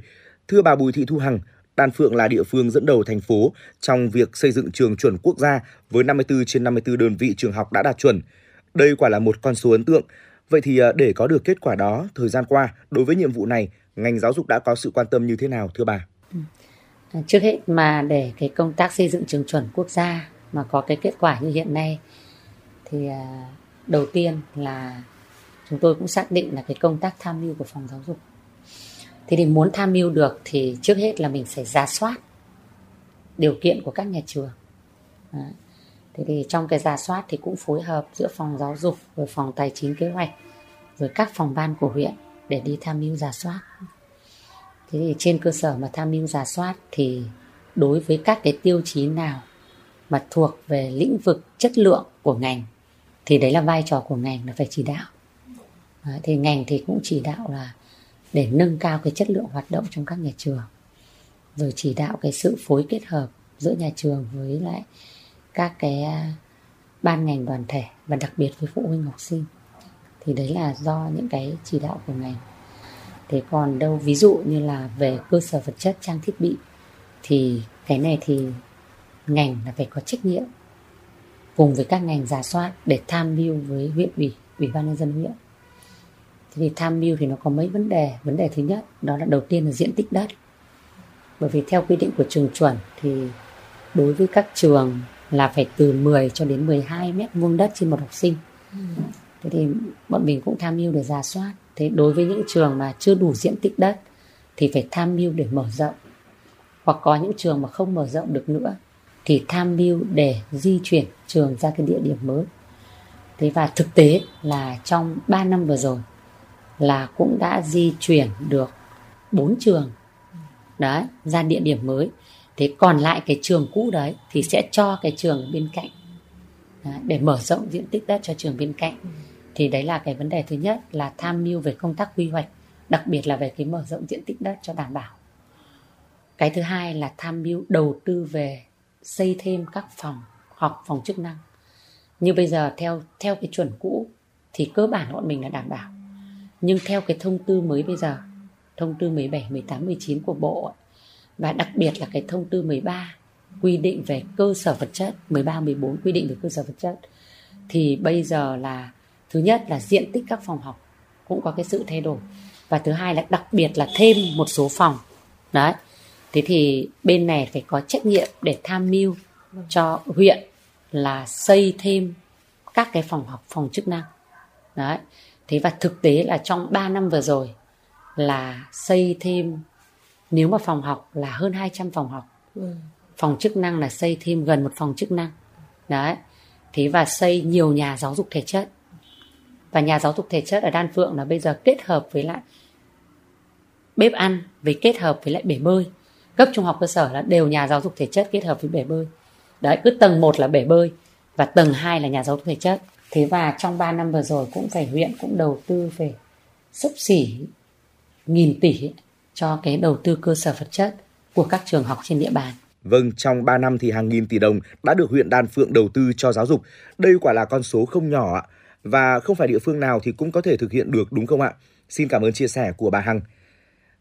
Thưa bà Bùi Thị Thu Hằng, Đan Phượng là địa phương dẫn đầu thành phố trong việc xây dựng trường chuẩn quốc gia với 54 trên 54 đơn vị trường học đã đạt chuẩn. Đây quả là một con số ấn tượng. Vậy thì để có được kết quả đó, thời gian qua, đối với nhiệm vụ này, ngành giáo dục đã có sự quan tâm như thế nào thưa bà? Trước hết mà để cái công tác xây dựng trường chuẩn quốc gia mà có cái kết quả như hiện nay, thì đầu tiên là chúng tôi cũng xác định là cái công tác tham mưu của phòng giáo dục. Thì để muốn tham mưu được thì trước hết là mình phải rà soát điều kiện của các nhà trường. Đó. Thế thì trong cái rà soát thì cũng phối hợp giữa phòng giáo dục rồi phòng tài chính kế hoạch rồi các phòng ban của huyện để đi tham mưu rà soát. Thế thì trên cơ sở mà tham mưu rà soát thì đối với các cái tiêu chí nào mà thuộc về lĩnh vực chất lượng của ngành thì đấy là vai trò của ngành là phải chỉ đạo. Đấy, thì ngành thì cũng chỉ đạo là để nâng cao cái chất lượng hoạt động trong các nhà trường, rồi chỉ đạo cái sự phối kết hợp giữa nhà trường với lại các cái ban ngành đoàn thể và đặc biệt với phụ huynh học sinh. Thì đấy là do những cái chỉ đạo của ngành. Thế còn đâu ví dụ như là về cơ sở vật chất trang thiết bị thì cái này thì ngành là phải có trách nhiệm cùng với các ngành rà soát để tham mưu với huyện ủy, ủy ban nhân dân huyện. Thì tham mưu thì nó có mấy vấn đề. Vấn đề thứ nhất đó là đầu tiên là diện tích đất. Bởi vì theo quy định của trường chuẩn thì đối với các trường là phải từ 10 cho đến 12 mét vuông đất trên một học sinh. Thế thì bọn mình cũng tham mưu để rà soát. Thế đối với những trường mà chưa đủ diện tích đất thì phải tham mưu để mở rộng. Hoặc có những trường mà không mở rộng được nữa thì tham mưu để di chuyển trường ra cái địa điểm mới. Thế và thực tế là trong 3 năm vừa rồi là cũng đã di chuyển được 4 trường đấy ra địa điểm mới. Thế còn lại cái trường cũ đấy thì sẽ cho cái trường bên cạnh đấy, để mở rộng diện tích đất cho trường bên cạnh. Thì đấy là cái vấn đề thứ nhất là tham mưu về công tác quy hoạch, đặc biệt là về cái mở rộng diện tích đất cho đảm bảo. Cái thứ hai là tham mưu đầu tư về xây thêm các phòng họp, phòng chức năng. Như bây giờ theo cái chuẩn cũ thì cơ bản bọn mình là đảm bảo. Nhưng theo cái thông tư mới bây giờ, thông tư 17, 18, 19 của Bộ, và đặc biệt là cái thông tư 13 quy định về cơ sở vật chất, 13, 14 quy định về cơ sở vật chất, thì bây giờ là thứ nhất là diện tích các phòng học cũng có cái sự thay đổi, và thứ hai là đặc biệt là thêm một số phòng. Đấy. Thế thì bên này phải có trách nhiệm để tham mưu cho huyện là xây thêm các cái phòng học, phòng chức năng. Đấy. Thế và thực tế là trong 3 năm vừa rồi là xây thêm, nếu mà phòng học là hơn 200 phòng học. Phòng chức năng là xây thêm gần một phòng chức năng. Đấy. Thế và xây nhiều nhà giáo dục thể chất. Và nhà giáo dục thể chất ở Đan Phượng là bây giờ kết hợp với lại bếp ăn, với kết hợp với lại bể bơi. Cấp trung học cơ sở là đều nhà giáo dục thể chất kết hợp với bể bơi. Đấy, cứ tầng 1 là bể bơi và tầng 2 là nhà giáo dục thể chất. Thế và trong 3 năm vừa rồi cũng phải huyện cũng đầu tư về xấp xỉ 1.000 tỷ ấy, cho cái đầu tư cơ sở vật chất của các trường học trên địa bàn. Vâng, trong 3 năm thì hàng nghìn tỷ đồng đã được huyện Đan Phượng đầu tư cho giáo dục. Đây quả là con số không nhỏ ạ. Và không phải địa phương nào thì cũng có thể thực hiện được, đúng không ạ? Xin cảm ơn chia sẻ của bà Hằng.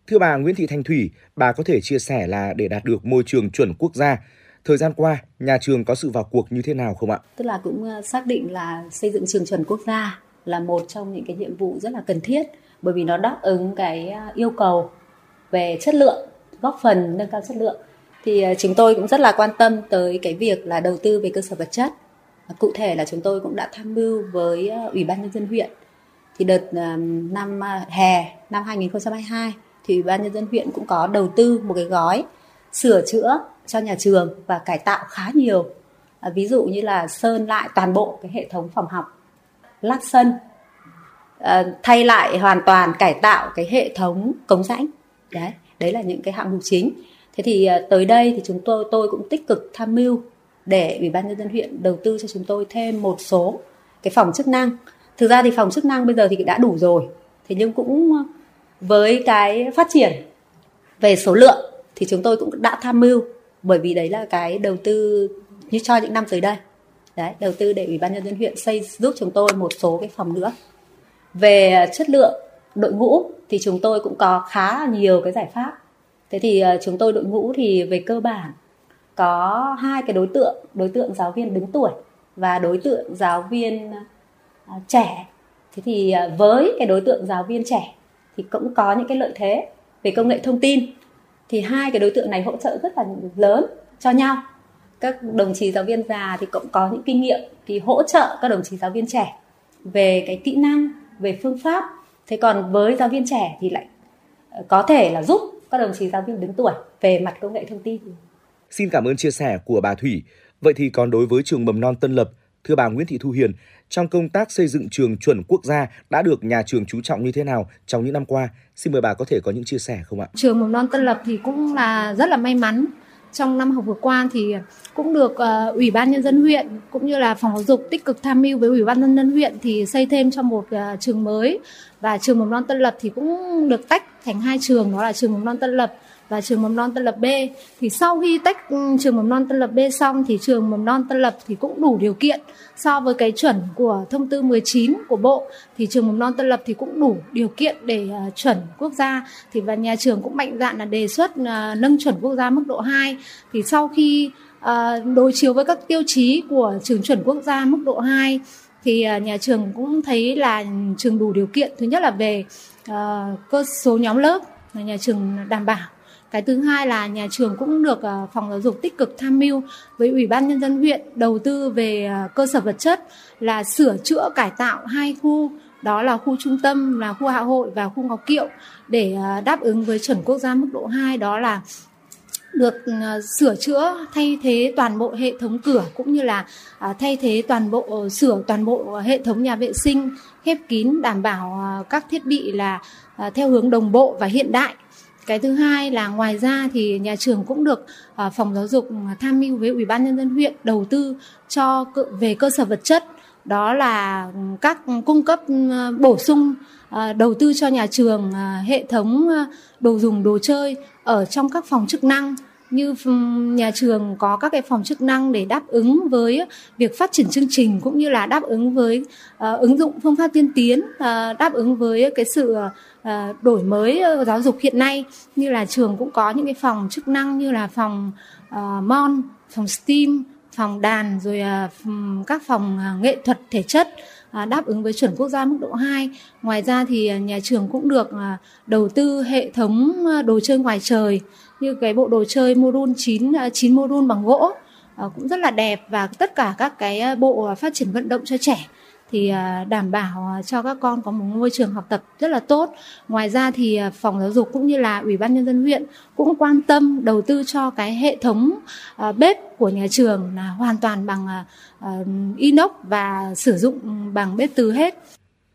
Thưa bà Nguyễn Thị Thanh Thủy, bà có thể chia sẻ là để đạt được môi trường chuẩn quốc gia, thời gian qua nhà trường có sự vào cuộc như thế nào không ạ? Tức là cũng xác định là xây dựng trường chuẩn quốc gia là một trong những cái nhiệm vụ rất là cần thiết, bởi vì nó đáp ứng cái yêu cầu về chất lượng, góp phần nâng cao chất lượng. Thì chúng tôi cũng rất là quan tâm tới cái việc là đầu tư về cơ sở vật chất. Cụ thể là chúng tôi cũng đã tham mưu với Ủy ban nhân dân huyện. Thì đợt năm hè năm 2022 thì Ủy ban nhân dân huyện cũng có đầu tư một cái gói sửa chữa cho nhà trường và cải tạo khá nhiều. Ví dụ như là sơn lại toàn bộ cái hệ thống phòng học, lát sân, thay lại hoàn toàn, cải tạo cái hệ thống cống rãnh. Đấy là những cái hạng mục chính. Thế thì tới đây thì tôi cũng tích cực tham mưu để Ủy ban nhân dân huyện đầu tư cho chúng tôi thêm một số cái phòng chức năng. Thực ra thì phòng chức năng bây giờ thì đã đủ rồi. Thế nhưng cũng với cái phát triển về số lượng thì chúng tôi cũng đã tham mưu, bởi vì đấy là cái đầu tư như cho những năm tới đây. Đấy, đầu tư để Ủy ban nhân dân huyện xây giúp chúng tôi một số cái phòng nữa. Về chất lượng đội ngũ thì chúng tôi cũng có khá nhiều cái giải pháp. Thế thì chúng tôi đội ngũ thì về cơ bản có hai cái đối tượng giáo viên đứng tuổi và đối tượng giáo viên trẻ. Thế thì với cái đối tượng giáo viên trẻ thì cũng có những cái lợi thế về công nghệ thông tin. Thì hai cái đối tượng này hỗ trợ rất là lớn cho nhau. Các đồng chí giáo viên già thì cũng có những kinh nghiệm thì hỗ trợ các đồng chí giáo viên trẻ về cái kỹ năng, về phương pháp. Thế còn với giáo viên trẻ thì lại có thể là giúp các đồng chí giáo viên đứng tuổi về mặt công nghệ thông tin. Xin cảm ơn chia sẻ của bà Thủy. Vậy thì còn đối với trường mầm non Tân Lập, thưa bà Nguyễn Thị Thu Hiền, trong công tác xây dựng trường chuẩn quốc gia đã được nhà trường chú trọng như thế nào trong những năm qua? Xin mời bà có thể có những chia sẻ không ạ? Trường mầm non Tân Lập thì cũng là rất là may mắn. Trong năm học vừa qua thì cũng được Ủy ban nhân dân huyện cũng như là phòng giáo dục tích cực tham mưu với Ủy ban nhân dân huyện thì xây thêm cho một trường mới. Và trường mầm non Tân Lập thì cũng được tách thành hai trường, đó là trường mầm non Tân Lập và trường mầm non Tân Lập B. Thì sau khi tách trường mầm non Tân Lập B xong thì trường mầm non Tân Lập thì cũng đủ điều kiện so với cái chuẩn của thông tư 19 của Bộ, thì trường mầm non Tân Lập thì cũng đủ điều kiện để chuẩn quốc gia. Thì và nhà trường cũng mạnh dạn là đề xuất nâng chuẩn quốc gia mức độ 2. Thì sau khi đối chiếu với các tiêu chí của trường chuẩn quốc gia mức độ 2 thì nhà trường cũng thấy là trường đủ điều kiện. Thứ nhất là về cơ số nhóm lớp là nhà trường đảm bảo. Cái thứ hai là nhà trường cũng được phòng giáo dục tích cực tham mưu với Ủy ban Nhân dân huyện đầu tư về cơ sở vật chất, là sửa chữa cải tạo 2 khu, đó là khu trung tâm là khu Hạ Hội và khu Ngọc Kiệu, để đáp ứng với chuẩn quốc gia mức độ 2, đó là được sửa chữa thay thế toàn bộ hệ thống cửa cũng như là thay thế sửa toàn bộ hệ thống nhà vệ sinh khép kín, đảm bảo các thiết bị là theo hướng đồng bộ và hiện đại. Cái thứ hai là ngoài ra thì nhà trường cũng được phòng giáo dục tham mưu với Ủy ban Nhân dân huyện đầu tư cho về cơ sở vật chất, đó là các cung cấp bổ sung đầu tư cho nhà trường hệ thống đồ dùng đồ chơi ở trong các phòng chức năng, như nhà trường có các cái phòng chức năng để đáp ứng với việc phát triển chương trình cũng như là đáp ứng với ứng dụng phương pháp tiên tiến, đáp ứng với cái sự đổi mới giáo dục hiện nay, như là trường cũng có những cái phòng chức năng như là phòng MON, phòng STEAM, phòng đàn, rồi các phòng nghệ thuật thể chất, đáp ứng với chuẩn quốc gia mức độ 2. Ngoài ra thì nhà trường cũng được đầu tư hệ thống đồ chơi ngoài trời, như cái bộ đồ chơi module 9 module bằng gỗ cũng rất là đẹp, và tất cả các cái bộ phát triển vận động cho trẻ thì đảm bảo cho các con có một môi trường học tập rất là tốt. Ngoài ra thì phòng giáo dục cũng như là Ủy ban Nhân dân huyện cũng quan tâm đầu tư cho cái hệ thống bếp của nhà trường là hoàn toàn bằng inox và sử dụng bằng bếp từ hết.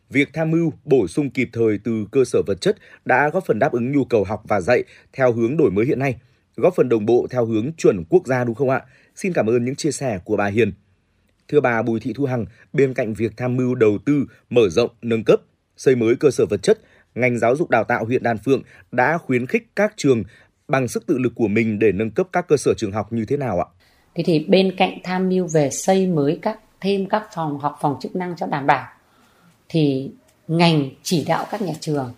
Việc tham mưu, bổ sung kịp thời từ cơ sở vật chất đã góp phần đáp ứng nhu cầu học và dạy theo hướng đổi mới hiện nay, góp phần đồng bộ theo hướng chuẩn quốc gia, đúng không ạ? Xin cảm ơn những chia sẻ của bà Hiền. Thưa bà Bùi Thị Thu Hằng, bên cạnh việc tham mưu đầu tư, mở rộng, nâng cấp, xây mới cơ sở vật chất, ngành giáo dục đào tạo huyện Đan Phượng đã khuyến khích các trường bằng sức tự lực của mình để nâng cấp các cơ sở trường học như thế nào ạ? Thế thì bên cạnh tham mưu về xây mới thêm các phòng học, phòng chức năng cho đảm bảo, thì ngành chỉ đạo các nhà trường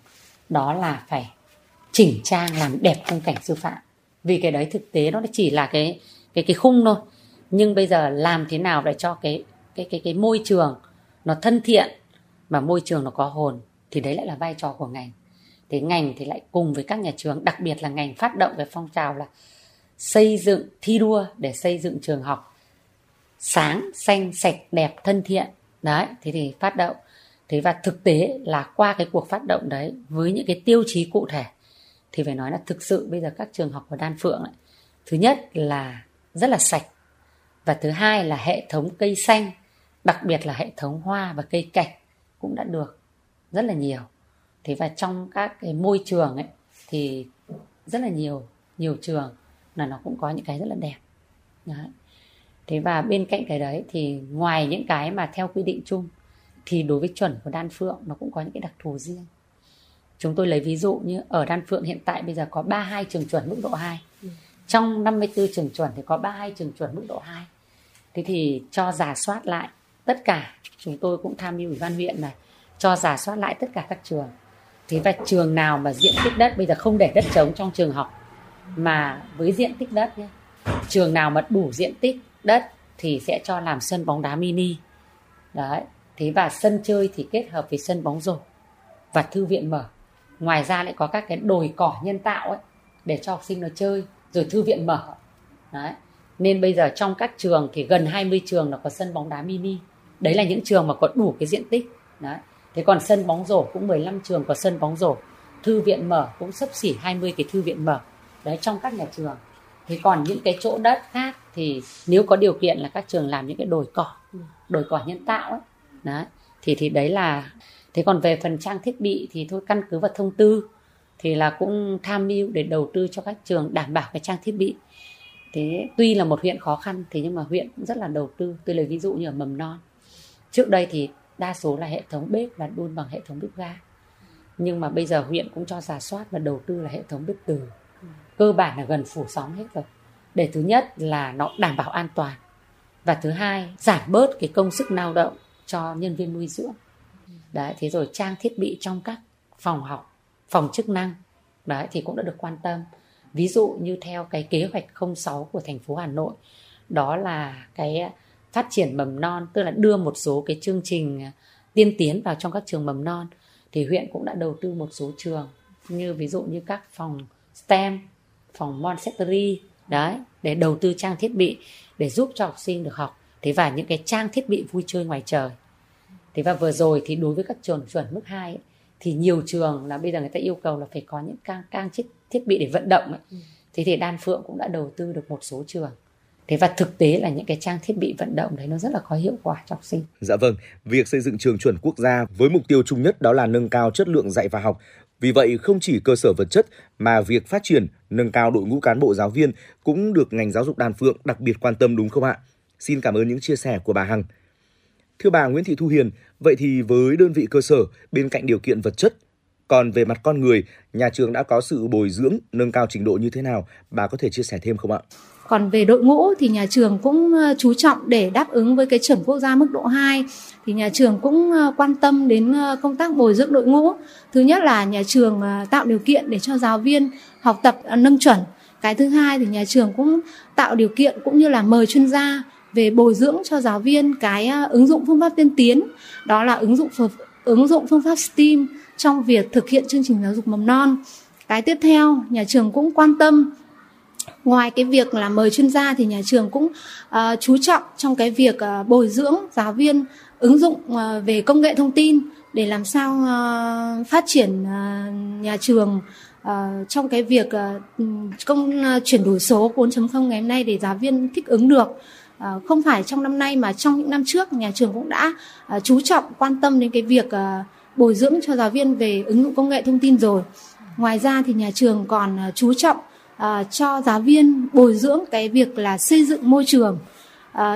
đó là phải chỉnh trang làm đẹp khung cảnh sư phạm. Vì cái đấy thực tế nó chỉ là cái khung thôi. Nhưng bây giờ làm thế nào để cho cái môi trường nó thân thiện mà môi trường nó có hồn, thì đấy lại là vai trò của ngành. Thế ngành thì lại cùng với các nhà trường, đặc biệt là ngành phát động về phong trào là xây dựng, thi đua để xây dựng trường học sáng, xanh, sạch, đẹp, thân thiện. Đấy, thế thì phát động. Thế và thực tế là qua cái cuộc phát động đấy với những cái tiêu chí cụ thể thì phải nói là thực sự bây giờ các trường học của Đan Phượng ấy, thứ nhất là rất là sạch, và thứ hai là hệ thống cây xanh, đặc biệt là hệ thống hoa và cây cảnh cũng đã được rất là nhiều. Thế và trong các cái môi trường ấy thì rất là nhiều trường là nó cũng có những cái rất là đẹp. Đấy. Thế và bên cạnh cái đấy thì ngoài những cái mà theo quy định chung thì đối với chuẩn của Đan Phượng nó cũng có những cái đặc thù riêng. Chúng tôi lấy ví dụ như ở Đan Phượng hiện tại bây giờ có 32 trường chuẩn mức độ 2. Trong 54 trường chuẩn thì có 32 trường chuẩn mức độ 2. Thế thì cho rà soát lại tất cả, chúng tôi cũng tham mưu Ủy ban huyện này, cho rà soát lại tất cả các trường. Thế và trường nào mà diện tích đất, bây giờ không để đất trống trong trường học, mà với diện tích đất nhé, trường nào mà đủ diện tích đất thì sẽ cho làm sân bóng đá mini. Đấy. Thế và sân chơi thì kết hợp với sân bóng rổ và thư viện mở. Ngoài ra lại có các cái đồi cỏ nhân tạo ấy để cho học sinh nó chơi, rồi thư viện mở. Đấy. Nên bây giờ trong các trường thì gần 20 trường nó có sân bóng đá mini. Đấy là những trường mà có đủ cái diện tích. Đấy. Thế còn sân bóng rổ cũng 15 trường có sân bóng rổ. Thư viện mở cũng xấp xỉ 20 cái thư viện mở. Đấy, trong các nhà trường. Thế còn những cái chỗ đất khác thì nếu có điều kiện là các trường làm những cái đồi cỏ nhân tạo ấy. Đấy. Thì đấy là. Thế còn về phần trang thiết bị thì thôi căn cứ vào thông tư thì là cũng tham mưu để đầu tư cho các trường đảm bảo cái trang thiết bị. Thế tuy là một huyện khó khăn thì nhưng mà huyện cũng rất là đầu tư. Tôi lấy ví dụ như ở mầm non, trước đây thì đa số là hệ thống bếp là đun bằng hệ thống bếp ga, nhưng mà bây giờ huyện cũng cho rà soát và đầu tư là hệ thống bếp từ. cơ bản là gần phủ sóng hết rồi. Để thứ nhất là nó đảm bảo an toàn, và thứ hai giảm bớt cái công sức lao động cho nhân viên nuôi dưỡng. Đấy, thế rồi trang thiết bị trong các phòng học, phòng chức năng, đấy thì cũng đã được quan tâm. Ví dụ như theo cái kế hoạch 06 của thành phố Hà Nội, đó là cái phát triển mầm non, tức là đưa một số cái chương trình tiên tiến vào trong các trường mầm non, thì huyện cũng đã đầu tư một số trường, như ví dụ như các phòng STEM, phòng Montessori, đấy, để đầu tư trang thiết bị để giúp cho học sinh được học. Thế và những cái trang thiết bị vui chơi ngoài trời. Thế và vừa rồi thì đối với các trường chuẩn mức 2 ấy, thì nhiều trường là bây giờ người ta yêu cầu là phải có những trang thiết bị để vận động ấy. Thế thì Đan Phượng cũng đã đầu tư được một số trường. Thế và thực tế là những cái trang thiết bị vận động đấy nó rất là có hiệu quả cho học sinh. Dạ vâng, việc xây dựng trường chuẩn quốc gia với mục tiêu chung nhất đó là nâng cao chất lượng dạy và học. Vì vậy không chỉ cơ sở vật chất mà việc phát triển, nâng cao đội ngũ cán bộ giáo viên cũng được ngành giáo dục Đan Phượng đặc biệt quan tâm đúng không ạ? Xin cảm ơn những chia sẻ của bà Hằng. Thưa bà Nguyễn Thị Thu Hiền, vậy thì với đơn vị cơ sở bên cạnh điều kiện vật chất, còn về mặt con người, nhà trường đã có sự bồi dưỡng, nâng cao trình độ như thế nào? Bà có thể chia sẻ thêm không ạ? Còn về đội ngũ thì nhà trường cũng chú trọng để đáp ứng với cái chuẩn quốc gia mức độ 2 thì nhà trường cũng quan tâm đến công tác bồi dưỡng đội ngũ. Thứ nhất là nhà trường tạo điều kiện để cho giáo viên học tập nâng chuẩn. Cái thứ hai thì nhà trường cũng tạo điều kiện cũng như là mời chuyên gia về bồi dưỡng cho giáo viên cái ứng dụng phương pháp tiên tiến, đó là ứng dụng phương pháp STEAM trong việc thực hiện chương trình giáo dục mầm non. Cái tiếp theo, nhà trường cũng quan tâm, ngoài cái việc là mời chuyên gia thì nhà trường cũng chú trọng trong cái việc bồi dưỡng giáo viên ứng dụng về công nghệ thông tin để làm sao phát triển nhà trường trong cái việc chuyển đổi số 4.0 ngày hôm nay để giáo viên thích ứng được. Không phải trong năm nay mà trong những năm trước, nhà trường cũng đã chú trọng quan tâm đến cái việc bồi dưỡng cho giáo viên về ứng dụng công nghệ thông tin rồi. Ngoài ra thì nhà trường còn chú trọng cho giáo viên bồi dưỡng cái việc là xây dựng môi trường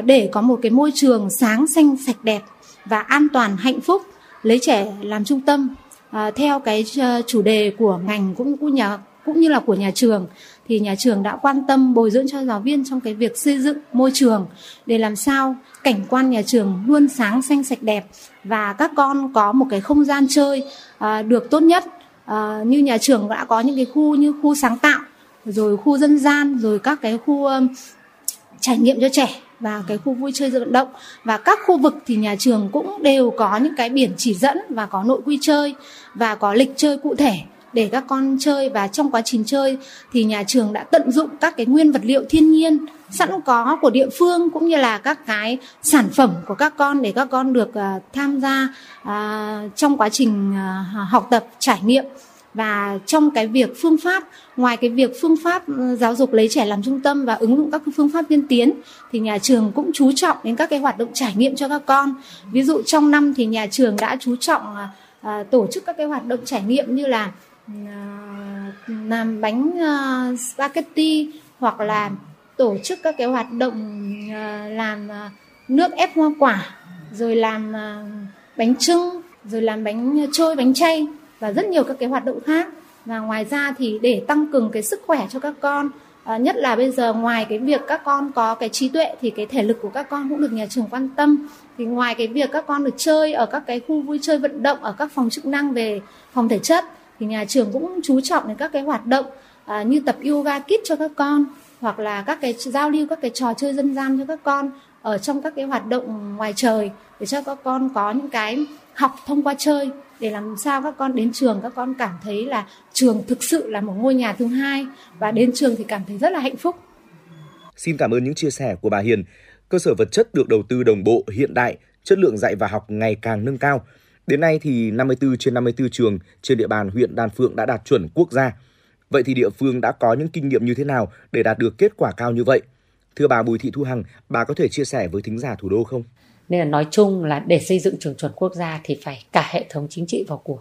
để có một cái môi trường sáng, xanh, sạch, đẹp và an toàn, hạnh phúc, lấy trẻ làm trung tâm. Theo cái chủ đề của ngành cũng như là của nhà trường thì nhà trường đã quan tâm bồi dưỡng cho giáo viên trong cái việc xây dựng môi trường để làm sao cảnh quan nhà trường luôn sáng, xanh, sạch, đẹp và các con có một cái không gian chơi được tốt nhất. Như nhà trường đã có những cái khu như khu sáng tạo, rồi khu dân gian, rồi các cái khu trải nghiệm cho trẻ và cái khu vui chơi vận động. Và các khu vực thì nhà trường cũng đều có những cái biển chỉ dẫn và có nội quy chơi và có lịch chơi cụ thể để các con chơi. Và trong quá trình chơi thì nhà trường đã tận dụng các cái nguyên vật liệu thiên nhiên sẵn có của địa phương cũng như là các cái sản phẩm của các con để các con được tham gia trong quá trình học tập, trải nghiệm. Và trong cái việc phương pháp, ngoài cái việc phương pháp giáo dục lấy trẻ làm trung tâm và ứng dụng các phương pháp tiên tiến thì nhà trường cũng chú trọng đến các cái hoạt động trải nghiệm cho các con. Ví dụ trong năm thì nhà trường đã chú trọng tổ chức các cái hoạt động trải nghiệm như là làm bánh spaghetti hoặc là tổ chức các cái hoạt động làm nước ép hoa quả, rồi làm bánh chưng, rồi làm bánh trôi, bánh chay và rất nhiều các cái hoạt động khác. Và ngoài ra thì để tăng cường cái sức khỏe cho các con, nhất là bây giờ ngoài cái việc các con có cái trí tuệ thì cái thể lực của các con cũng được nhà trường quan tâm. Thì ngoài cái việc các con được chơi ở các cái khu vui chơi vận động, ở các phòng chức năng về phòng thể chất thì nhà trường cũng chú trọng đến các cái hoạt động như tập yoga kids cho các con hoặc là các cái giao lưu các cái trò chơi dân gian cho các con ở trong các cái hoạt động ngoài trời để cho các con có những cái học thông qua chơi để làm sao các con đến trường các con cảm thấy là trường thực sự là một ngôi nhà thứ hai và đến trường thì cảm thấy rất là hạnh phúc. Xin cảm ơn những chia sẻ của bà Hiền. Cơ sở vật chất được đầu tư đồng bộ hiện đại, chất lượng dạy và học ngày càng nâng cao. Đến nay thì 54 trên 54 trường trên địa bàn huyện Đan Phượng đã đạt chuẩn quốc gia. Vậy thì địa phương đã có những kinh nghiệm như thế nào để đạt được kết quả cao như vậy? Thưa bà Bùi Thị Thu Hằng, bà có thể chia sẻ với thính giả thủ đô không? Nên là nói chung là để xây dựng trường chuẩn quốc gia thì phải cả hệ thống chính trị vào cuộc.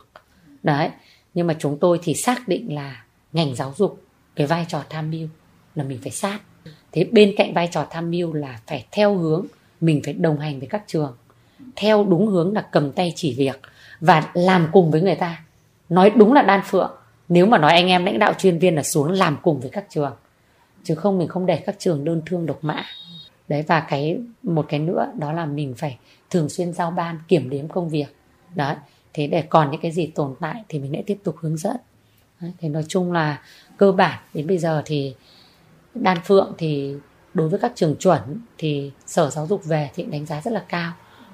Đấy, nhưng mà chúng tôi thì xác định là ngành giáo dục, cái vai trò tham mưu là mình phải sát. Thế bên cạnh vai trò tham mưu là phải theo hướng, mình phải đồng hành với các trường. Theo đúng hướng là cầm tay chỉ việc và làm cùng với người ta. Nói đúng là Đan Phượng Nếu mà nói anh em lãnh đạo chuyên viên là xuống làm cùng với các trường, chứ không mình không để các trường đơn thương độc mã. Đấy, và một cái nữa đó là mình phải thường xuyên giao ban kiểm đếm công việc. Đấy, thế để còn những cái gì tồn tại thì mình lại tiếp tục hướng dẫn. Đấy, thế nói chung là cơ bản đến bây giờ thì Đan Phượng thì đối với các trường chuẩn thì Sở Giáo dục về thì đánh giá rất là cao.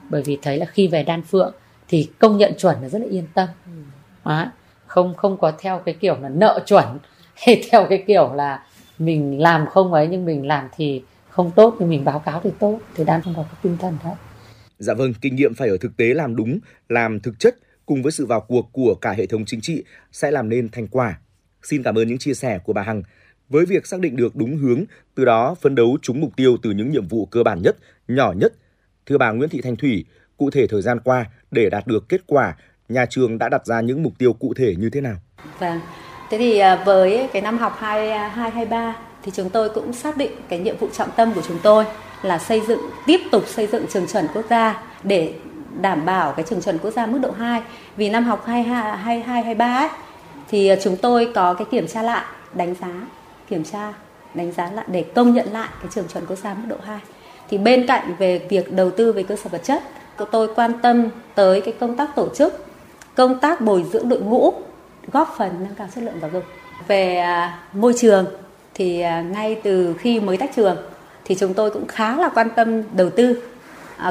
Bởi vì thấy là khi về Đan Phượng thì công nhận chuẩn là rất là yên tâm. Đấy, không có theo cái kiểu là nợ chuẩn hay theo cái kiểu là mình làm không ấy, nhưng mình làm thì không tốt nhưng mình báo cáo thì tốt, thì đang không có cái tinh thần đấy. Dạ vâng, kinh nghiệm phải ở thực tế làm đúng, làm thực chất cùng với sự vào cuộc của cả hệ thống chính trị sẽ làm nên thành quả. Xin cảm ơn những chia sẻ của bà Hằng. Với việc xác định được đúng hướng, từ đó phấn đấu trúng mục tiêu từ những nhiệm vụ cơ bản nhất, nhỏ nhất. Thưa bà Nguyễn Thị Thanh Thủy, cụ thể thời gian qua để đạt được kết quả, nhà trường đã đặt ra những mục tiêu cụ thể như thế nào? Vâng, thế thì với cái năm học 22-23 thì chúng tôi cũng xác định cái nhiệm vụ trọng tâm của chúng tôi là tiếp tục xây dựng trường chuẩn quốc gia để đảm bảo cái trường chuẩn quốc gia mức độ 2. Vì năm học 22-23 thì chúng tôi có cái kiểm tra lại, đánh giá lại để công nhận lại cái trường chuẩn quốc gia mức độ 2. Thì bên cạnh về việc đầu tư về cơ sở vật chất, tôi quan tâm tới cái công tác tổ chức, công tác bồi dưỡng đội ngũ, góp phần nâng cao chất lượng giáo dục. Về môi trường thì ngay từ khi mới tách trường thì chúng tôi cũng khá là quan tâm đầu tư.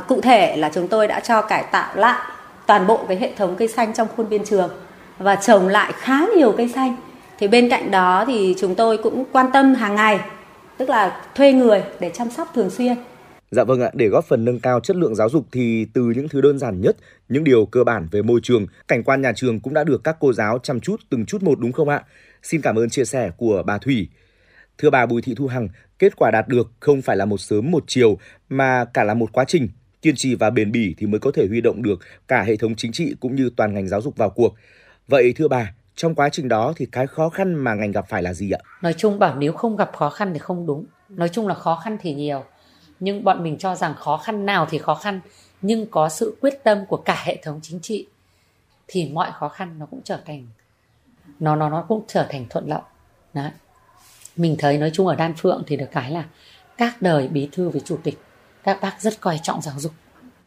Cụ thể là chúng tôi đã cho cải tạo lại toàn bộ cái hệ thống cây xanh trong khuôn viên trường và trồng lại khá nhiều cây xanh. Thì bên cạnh đó thì chúng tôi cũng quan tâm hàng ngày, tức là thuê người để chăm sóc thường xuyên. Dạ vâng ạ, để góp phần nâng cao chất lượng giáo dục thì từ những thứ đơn giản nhất, những điều cơ bản về môi trường, cảnh quan nhà trường cũng đã được các cô giáo chăm chút từng chút một, đúng không ạ? Xin cảm ơn chia sẻ của bà Thủy. Thưa bà Bùi Thị Thu Hằng, kết quả đạt được không phải là một sớm một chiều mà cả là một quá trình. Kiên trì và bền bỉ thì mới có thể huy động được cả hệ thống chính trị cũng như toàn ngành giáo dục vào cuộc. Vậy thưa bà, trong quá trình đó thì cái khó khăn mà ngành gặp phải là gì ạ? Nói chung bảo nếu không gặp khó khăn thì không đúng. Nói chung là khó khăn thì nhiều. Nhưng bọn mình cho rằng khó khăn nào thì khó khăn, nhưng có sự quyết tâm của cả hệ thống chính trị thì mọi khó khăn nó cũng trở thành thuận lợi. Đấy. Mình thấy nói chung ở Đan Phượng thì được cái là các đời bí thư với chủ tịch, các bác rất coi trọng giáo dục.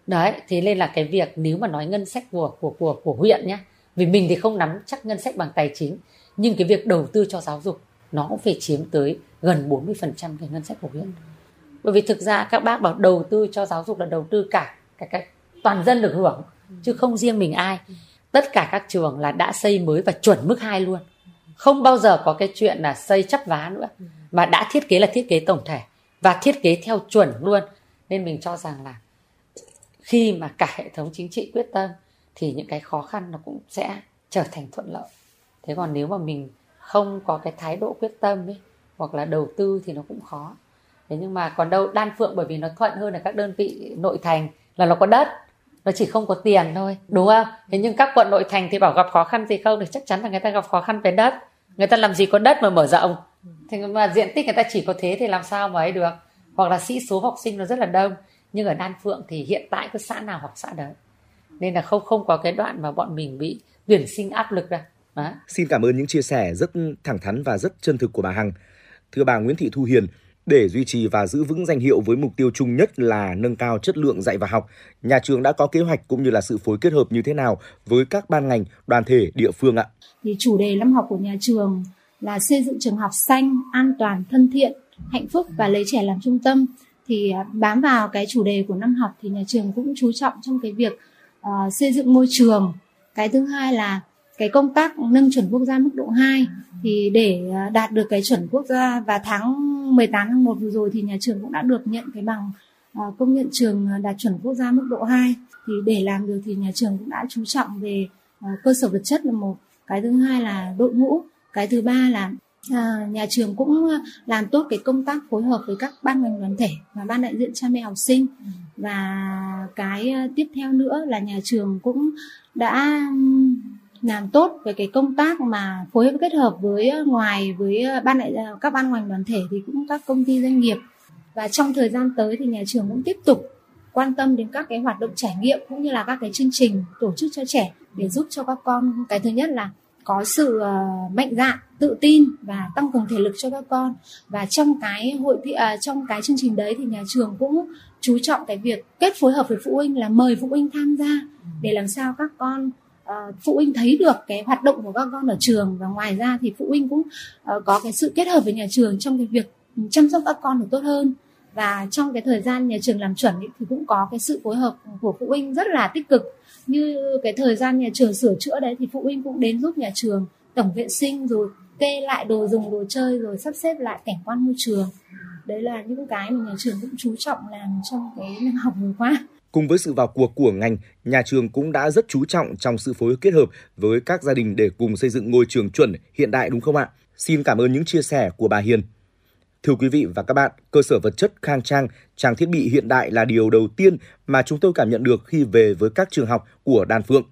Đấy, thế nên là cái việc nếu mà nói ngân sách của huyện nhá, vì mình thì không nắm chắc ngân sách bằng tài chính, nhưng cái việc đầu tư cho giáo dục nó cũng phải chiếm tới gần 40% cái ngân sách của huyện. Bởi vì thực ra các bác bảo đầu tư cho giáo dục là đầu tư cả toàn dân được hưởng, chứ không riêng mình ai. Tất cả các trường là đã xây mới và chuẩn mức 2 luôn. Không bao giờ có cái chuyện là xây chắp vá nữa, mà đã thiết kế là thiết kế tổng thể và thiết kế theo chuẩn luôn. Nên mình cho rằng là khi mà cả hệ thống chính trị quyết tâm thì những cái khó khăn nó cũng sẽ trở thành thuận lợi. Thế còn nếu mà mình không có cái thái độ quyết tâm ấy, hoặc là đầu tư thì nó cũng khó. Thế nhưng mà còn đâu Đan Phượng bởi vì nó thuận hơn là các đơn vị nội thành là nó có đất, nó chỉ không có tiền thôi, đúng không? Thế nhưng các quận nội thành thì bảo gặp khó khăn gì không thì chắc chắn là người ta gặp khó khăn về đất. Người ta làm gì có đất mà mở rộng. Thế mà diện tích người ta chỉ có thế thì làm sao mà ấy được. Hoặc là sĩ số học sinh nó rất là đông. Nhưng ở Đan Phượng thì hiện tại cứ xã nào học xã đấy. Nên là không có cái đoạn mà bọn mình bị tuyển sinh áp lực đâu. Đó. Xin cảm ơn những chia sẻ rất thẳng thắn và rất chân thực của bà Hằng. Thưa bà Nguyễn Thị Thu Hiền, để duy trì và giữ vững danh hiệu với mục tiêu chung nhất là nâng cao chất lượng dạy và học, nhà trường đã có kế hoạch cũng như là sự phối kết hợp như thế nào với các ban ngành, đoàn thể, địa phương ạ? Thì chủ đề năm học của nhà trường là xây dựng trường học xanh, an toàn, thân thiện, hạnh phúc và lấy trẻ làm trung tâm. Thì bám vào cái chủ đề của năm học thì nhà trường cũng chú trọng trong cái việc xây dựng môi trường. Cái thứ hai là cái công tác nâng chuẩn quốc gia mức độ 2 thì để đạt được cái chuẩn quốc gia, và tháng 18 tháng 1 vừa rồi thì nhà trường cũng đã được nhận cái bằng công nhận trường đạt chuẩn quốc gia mức độ 2. Thì để làm được thì nhà trường cũng đã chú trọng về cơ sở vật chất là một, cái thứ hai là đội ngũ, cái thứ ba là nhà trường cũng làm tốt cái công tác phối hợp với các ban ngành đoàn thể và ban đại diện cha mẹ học sinh. Và cái tiếp theo nữa là nhà trường cũng đã làm tốt về cái công tác mà phối hợp kết hợp với các ban ngành đoàn thể thì cũng các công ty doanh nghiệp. Và trong thời gian tới thì nhà trường cũng tiếp tục quan tâm đến các cái hoạt động trải nghiệm cũng như là các cái chương trình tổ chức cho trẻ để giúp cho các con, cái thứ nhất là có sự mạnh dạn, tự tin và tăng cường thể lực cho các con. Và trong cái chương trình đấy thì nhà trường cũng chú trọng cái việc kết phối hợp với phụ huynh, là mời phụ huynh tham gia để làm sao các con phụ huynh thấy được cái hoạt động của các con ở trường, và ngoài ra thì phụ huynh cũng có cái sự kết hợp với nhà trường trong cái việc chăm sóc các con được tốt hơn. Và trong cái thời gian nhà trường làm chuẩn thì cũng có cái sự phối hợp của phụ huynh rất là tích cực. Như cái thời gian nhà trường sửa chữa đấy thì phụ huynh cũng đến giúp nhà trường tổng vệ sinh, rồi kê lại đồ dùng, đồ chơi, rồi sắp xếp lại cảnh quan môi trường. Đấy là những cái mà nhà trường cũng chú trọng làm trong cái năm học vừa qua. Cùng với sự vào cuộc của ngành, nhà trường cũng đã rất chú trọng trong sự phối kết hợp với các gia đình để cùng xây dựng ngôi trường chuẩn hiện đại, đúng không ạ? Xin cảm ơn những chia sẻ của bà Hiền. Thưa quý vị và các bạn, cơ sở vật chất khang trang, trang thiết bị hiện đại là điều đầu tiên mà chúng tôi cảm nhận được khi về với các trường học của Đan Phượng.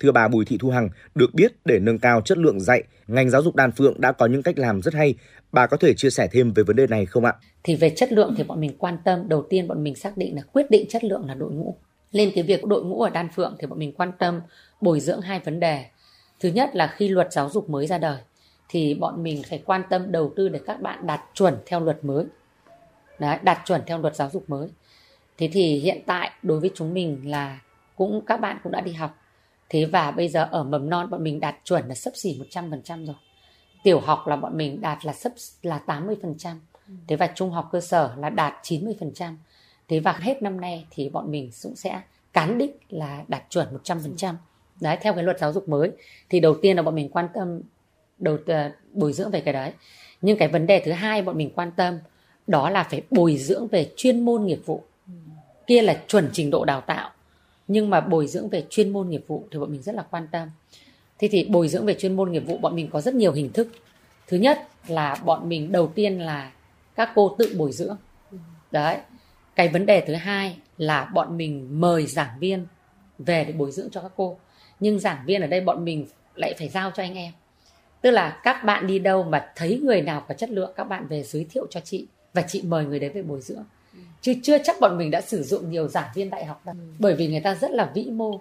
Thưa bà Bùi Thị Thu Hằng, được biết để nâng cao chất lượng dạy, ngành giáo dục Đan Phượng đã có những cách làm rất hay. Bà có thể chia sẻ thêm về vấn đề này không ạ? Thì về chất lượng thì bọn mình quan tâm. Đầu tiên bọn mình xác định là quyết định chất lượng là đội ngũ. Lên cái việc đội ngũ ở Đan Phượng thì bọn mình quan tâm bồi dưỡng hai vấn đề. Thứ nhất là khi luật giáo dục mới ra đời thì bọn mình phải quan tâm đầu tư để các bạn đạt chuẩn theo luật mới. Đấy, đạt chuẩn theo luật giáo dục mới. Thế thì hiện tại đối với chúng mình là các bạn cũng đã đi học. Thế và bây giờ ở mầm non bọn mình đạt chuẩn là xấp xỉ 100% rồi. Tiểu học là bọn mình đạt là 80%. Thế và trung học cơ sở là đạt 90%. Thế và hết năm nay thì bọn mình cũng sẽ cán đích là đạt chuẩn 100%. Đấy, theo cái luật giáo dục mới. Thì đầu tiên là bọn mình quan tâm bồi dưỡng về cái đấy. Nhưng cái vấn đề thứ hai bọn mình quan tâm đó là phải bồi dưỡng về chuyên môn nghiệp vụ. Kia là chuẩn trình độ đào tạo. Nhưng mà bồi dưỡng về chuyên môn nghiệp vụ thì bọn mình rất là quan tâm. Thế thì bồi dưỡng về chuyên môn nghiệp vụ bọn mình có rất nhiều hình thức. Thứ nhất là bọn mình đầu tiên là các cô tự bồi dưỡng. Đấy. Cái vấn đề thứ hai là bọn mình mời giảng viên về để bồi dưỡng cho các cô. Nhưng giảng viên ở đây bọn mình lại phải giao cho anh em. Tức là các bạn đi đâu mà thấy người nào có chất lượng, các bạn về giới thiệu cho chị và chị mời người đấy về bồi dưỡng. Chứ chưa chắc bọn mình đã sử dụng nhiều giảng viên đại học đâu. Bởi vì người ta rất là vĩ mô.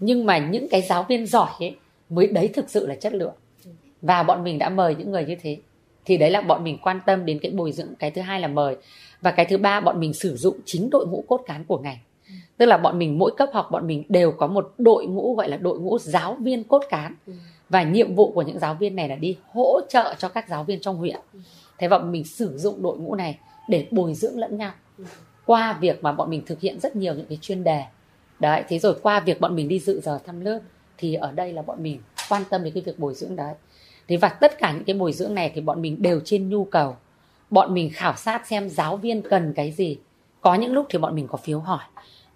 Nhưng mà những cái giáo viên giỏi ấy mới đấy thực sự là chất lượng. Và bọn mình đã mời những người như thế. Thì đấy là bọn mình quan tâm đến cái bồi dưỡng. Cái thứ hai là mời. Và cái thứ ba bọn mình sử dụng chính đội ngũ cốt cán của ngành. Tức là bọn mình mỗi cấp học bọn mình đều có một đội ngũ gọi là đội ngũ giáo viên cốt cán. Và nhiệm vụ của những giáo viên này là đi hỗ trợ cho các giáo viên trong huyện. Thế và bọn mình sử dụng đội ngũ này để bồi dưỡng lẫn nhau. Qua việc mà bọn mình thực hiện rất nhiều những cái chuyên đề. Đấy, thế rồi qua việc bọn mình đi dự giờ thăm lớp thì ở đây là bọn mình quan tâm đến cái việc bồi dưỡng đấy. Thế và tất cả những cái bồi dưỡng này thì bọn mình đều trên nhu cầu. Bọn mình khảo sát xem giáo viên cần cái gì. Có những lúc thì bọn mình có phiếu hỏi.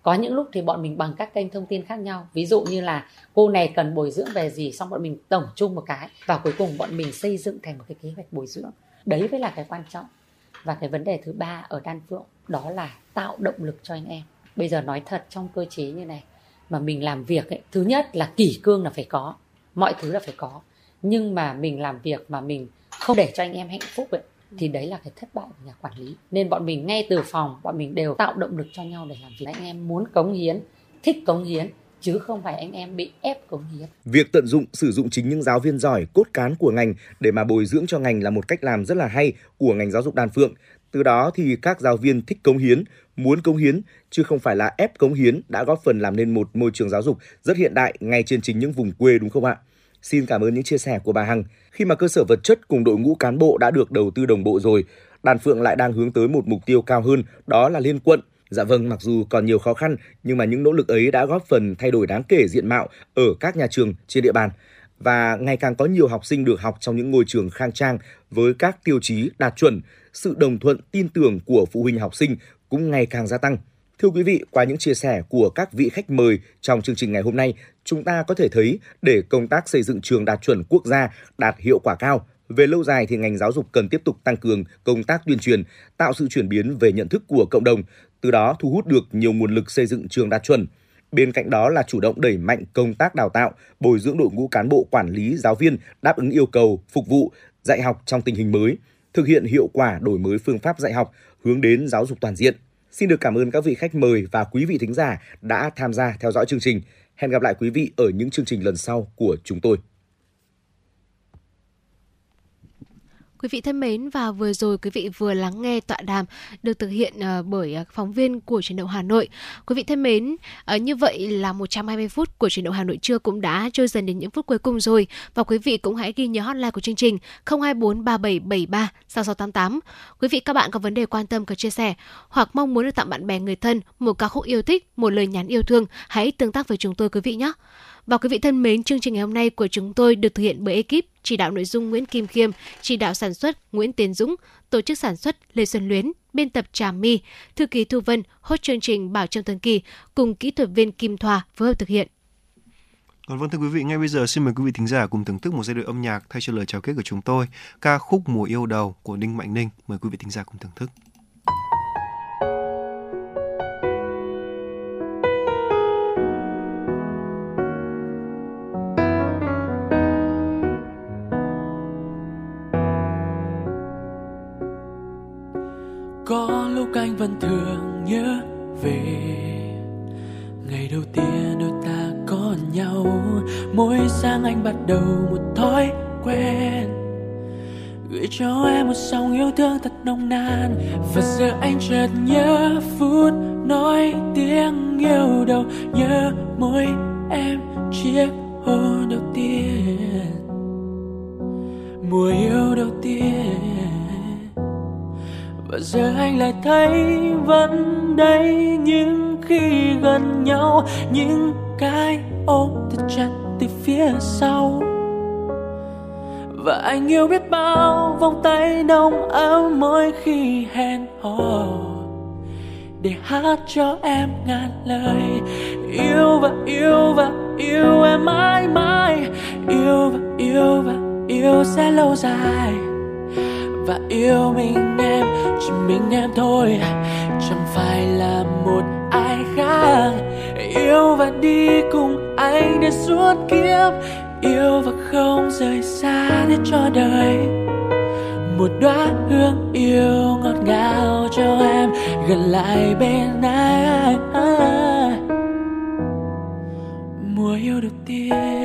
Có những lúc thì bọn mình bằng các kênh thông tin khác nhau. Ví dụ như là cô này cần bồi dưỡng về gì, xong bọn mình tổng chung một cái. Và cuối cùng bọn mình xây dựng thành một cái kế hoạch bồi dưỡng. Đấy mới là cái quan trọng. Và cái vấn đề thứ ba ở Đan Phượng đó là tạo động lực cho anh em. Bây giờ nói thật, trong cơ chế như này mà mình làm việc ấy, thứ nhất là kỷ cương là phải có, mọi thứ là phải có. Nhưng mà mình làm việc mà mình không để cho anh em hạnh phúc ấy, thì đấy là cái thất bại của nhà quản lý. Nên bọn mình ngay từ phòng bọn mình đều tạo động lực cho nhau để làm việc. Anh em muốn cống hiến, thích cống hiến, chứ không phải anh em bị ép cống hiến. Việc tận dụng, sử dụng chính những giáo viên giỏi, cốt cán của ngành để mà bồi dưỡng cho ngành là một cách làm rất là hay của ngành giáo dục Đan Phượng. Từ đó thì các giáo viên thích cống hiến, muốn cống hiến, chứ không phải là ép cống hiến, đã góp phần làm nên một môi trường giáo dục rất hiện đại ngay trên chính những vùng quê, đúng không ạ? Xin cảm ơn những chia sẻ của bà Hằng. Khi mà cơ sở vật chất cùng đội ngũ cán bộ đã được đầu tư đồng bộ rồi, Đan Phượng lại đang hướng tới một mục tiêu cao hơn, đó là lên quận. Dạ vâng, mặc dù còn nhiều khó khăn, nhưng mà những nỗ lực ấy đã góp phần thay đổi đáng kể diện mạo ở các nhà trường trên địa bàn. Và ngày càng có nhiều học sinh được học trong những ngôi trường khang trang với các tiêu chí đạt chuẩn, sự đồng thuận, tin tưởng của phụ huynh học sinh cũng ngày càng gia tăng. Thưa quý vị, qua những chia sẻ của các vị khách mời trong chương trình ngày hôm nay, chúng ta có thể thấy để công tác xây dựng trường đạt chuẩn quốc gia đạt hiệu quả cao, về lâu dài thì ngành giáo dục cần tiếp tục tăng cường công tác tuyên truyền, tạo sự chuyển biến về nhận thức của cộng đồng, từ đó thu hút được nhiều nguồn lực xây dựng trường đạt chuẩn. Bên cạnh đó là chủ động đẩy mạnh công tác đào tạo, bồi dưỡng đội ngũ cán bộ quản lý, giáo viên đáp ứng yêu cầu, phục vụ, dạy học trong tình hình mới, thực hiện hiệu quả đổi mới phương pháp dạy học, hướng đến giáo dục toàn diện. Xin được cảm ơn các vị khách mời và quý vị thính giả đã tham gia theo dõi chương trình. Hẹn gặp lại quý vị ở những chương trình lần sau của chúng tôi. Quý vị thân mến, và vừa rồi quý vị vừa lắng nghe tọa đàm được thực hiện bởi phóng viên của Chuyển động Hà Nội. Quý vị thân mến, như vậy là 120 phút của Chuyển động Hà Nội trưa cũng đã trôi dần đến những phút cuối cùng rồi. Và quý vị cũng hãy ghi nhớ hotline của chương trình 02437736688. Quý vị các bạn có vấn đề quan tâm, có chia sẻ hoặc mong muốn được tặng bạn bè người thân một ca khúc yêu thích, một lời nhắn yêu thương, hãy tương tác với chúng tôi quý vị nhé. Và quý vị thân mến, chương trình ngày hôm nay của chúng tôi được thực hiện bởi ekip chỉ đạo nội dung Nguyễn Kim Khiêm, chỉ đạo sản xuất Nguyễn Tiến Dũng, tổ chức sản xuất Lê Xuân Luyến, biên tập Trà My, thư ký Thu Vân, host chương trình Bảo Trâm Tuấn Kỳ cùng kỹ thuật viên Kim Thoa phối hợp thực hiện. Còn vâng thưa quý vị, ngay bây giờ xin mời quý vị thính giả cùng thưởng thức một giai điệu âm nhạc thay cho lời chào kết của chúng tôi, ca khúc Mùa Yêu Đầu của Đinh Mạnh Ninh. Mời quý vị thính giả cùng thưởng thức. Có lúc anh vẫn thường nhớ về ngày đầu tiên đôi ta có nhau. Mỗi sáng anh bắt đầu một thói quen gửi cho em một dòng yêu thương thật nồng nàn. Và giờ anh chợt nhớ phút nói tiếng yêu đầu, nhớ môi em chiếc hôn đầu tiên, mùa yêu đầu tiên. Và giờ anh lại thấy vẫn đây những khi gần nhau, những cái ôm thật chặt từ phía sau. Và anh yêu biết bao vòng tay nồng ấm mỗi khi hẹn hò để hát cho em ngàn lời. Yêu và yêu và yêu em mãi mãi. Yêu và yêu và yêu sẽ lâu dài. Và yêu mình em, chỉ mình em thôi, chẳng phải là một ai khác. Yêu và đi cùng anh đến suốt kiếp. Yêu và không rời xa đến cho đời. Một đóa hương yêu ngọt ngào cho em gần lại bên anh. Mùa yêu đầu tiên.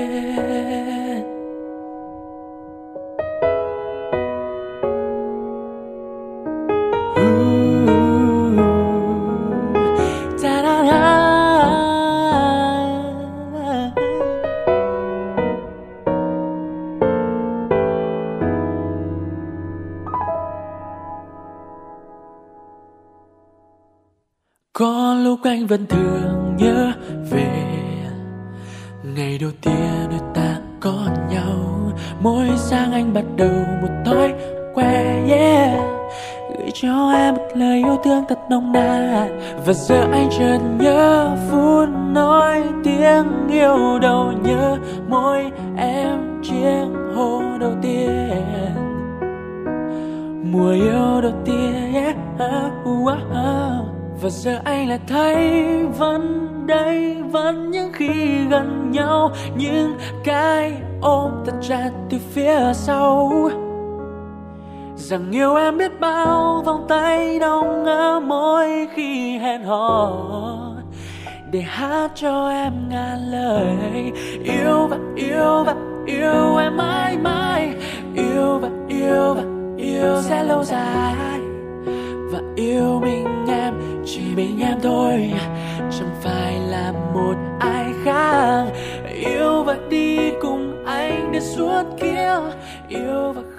Có lúc anh vẫn thường nhớ về ngày đầu tiên đôi ta có nhau. Mỗi sáng anh bắt đầu một thói quen, yeah, gửi cho em một lời yêu thương thật nồng nàn. Và giờ anh chợt nhớ phút nói tiếng yêu đầu, nhớ môi em chiếc hôn đầu tiên, mùa yêu đầu tiên, yeah. Và giờ anh lại thấy vẫn đây, vẫn những khi gần nhau, những cái ôm thật chặt từ phía sau. Rằng yêu em biết bao vòng tay đong ngỡ mỗi khi hẹn hò để hát cho em ngàn lời. Yêu và yêu và yêu em mãi mãi. Yêu và yêu và yêu sẽ lâu dài. Và yêu mình em, chỉ mình em thôi, chẳng phải là một ai khác. Yêu và đi cùng anh đến suốt kia. Yêu và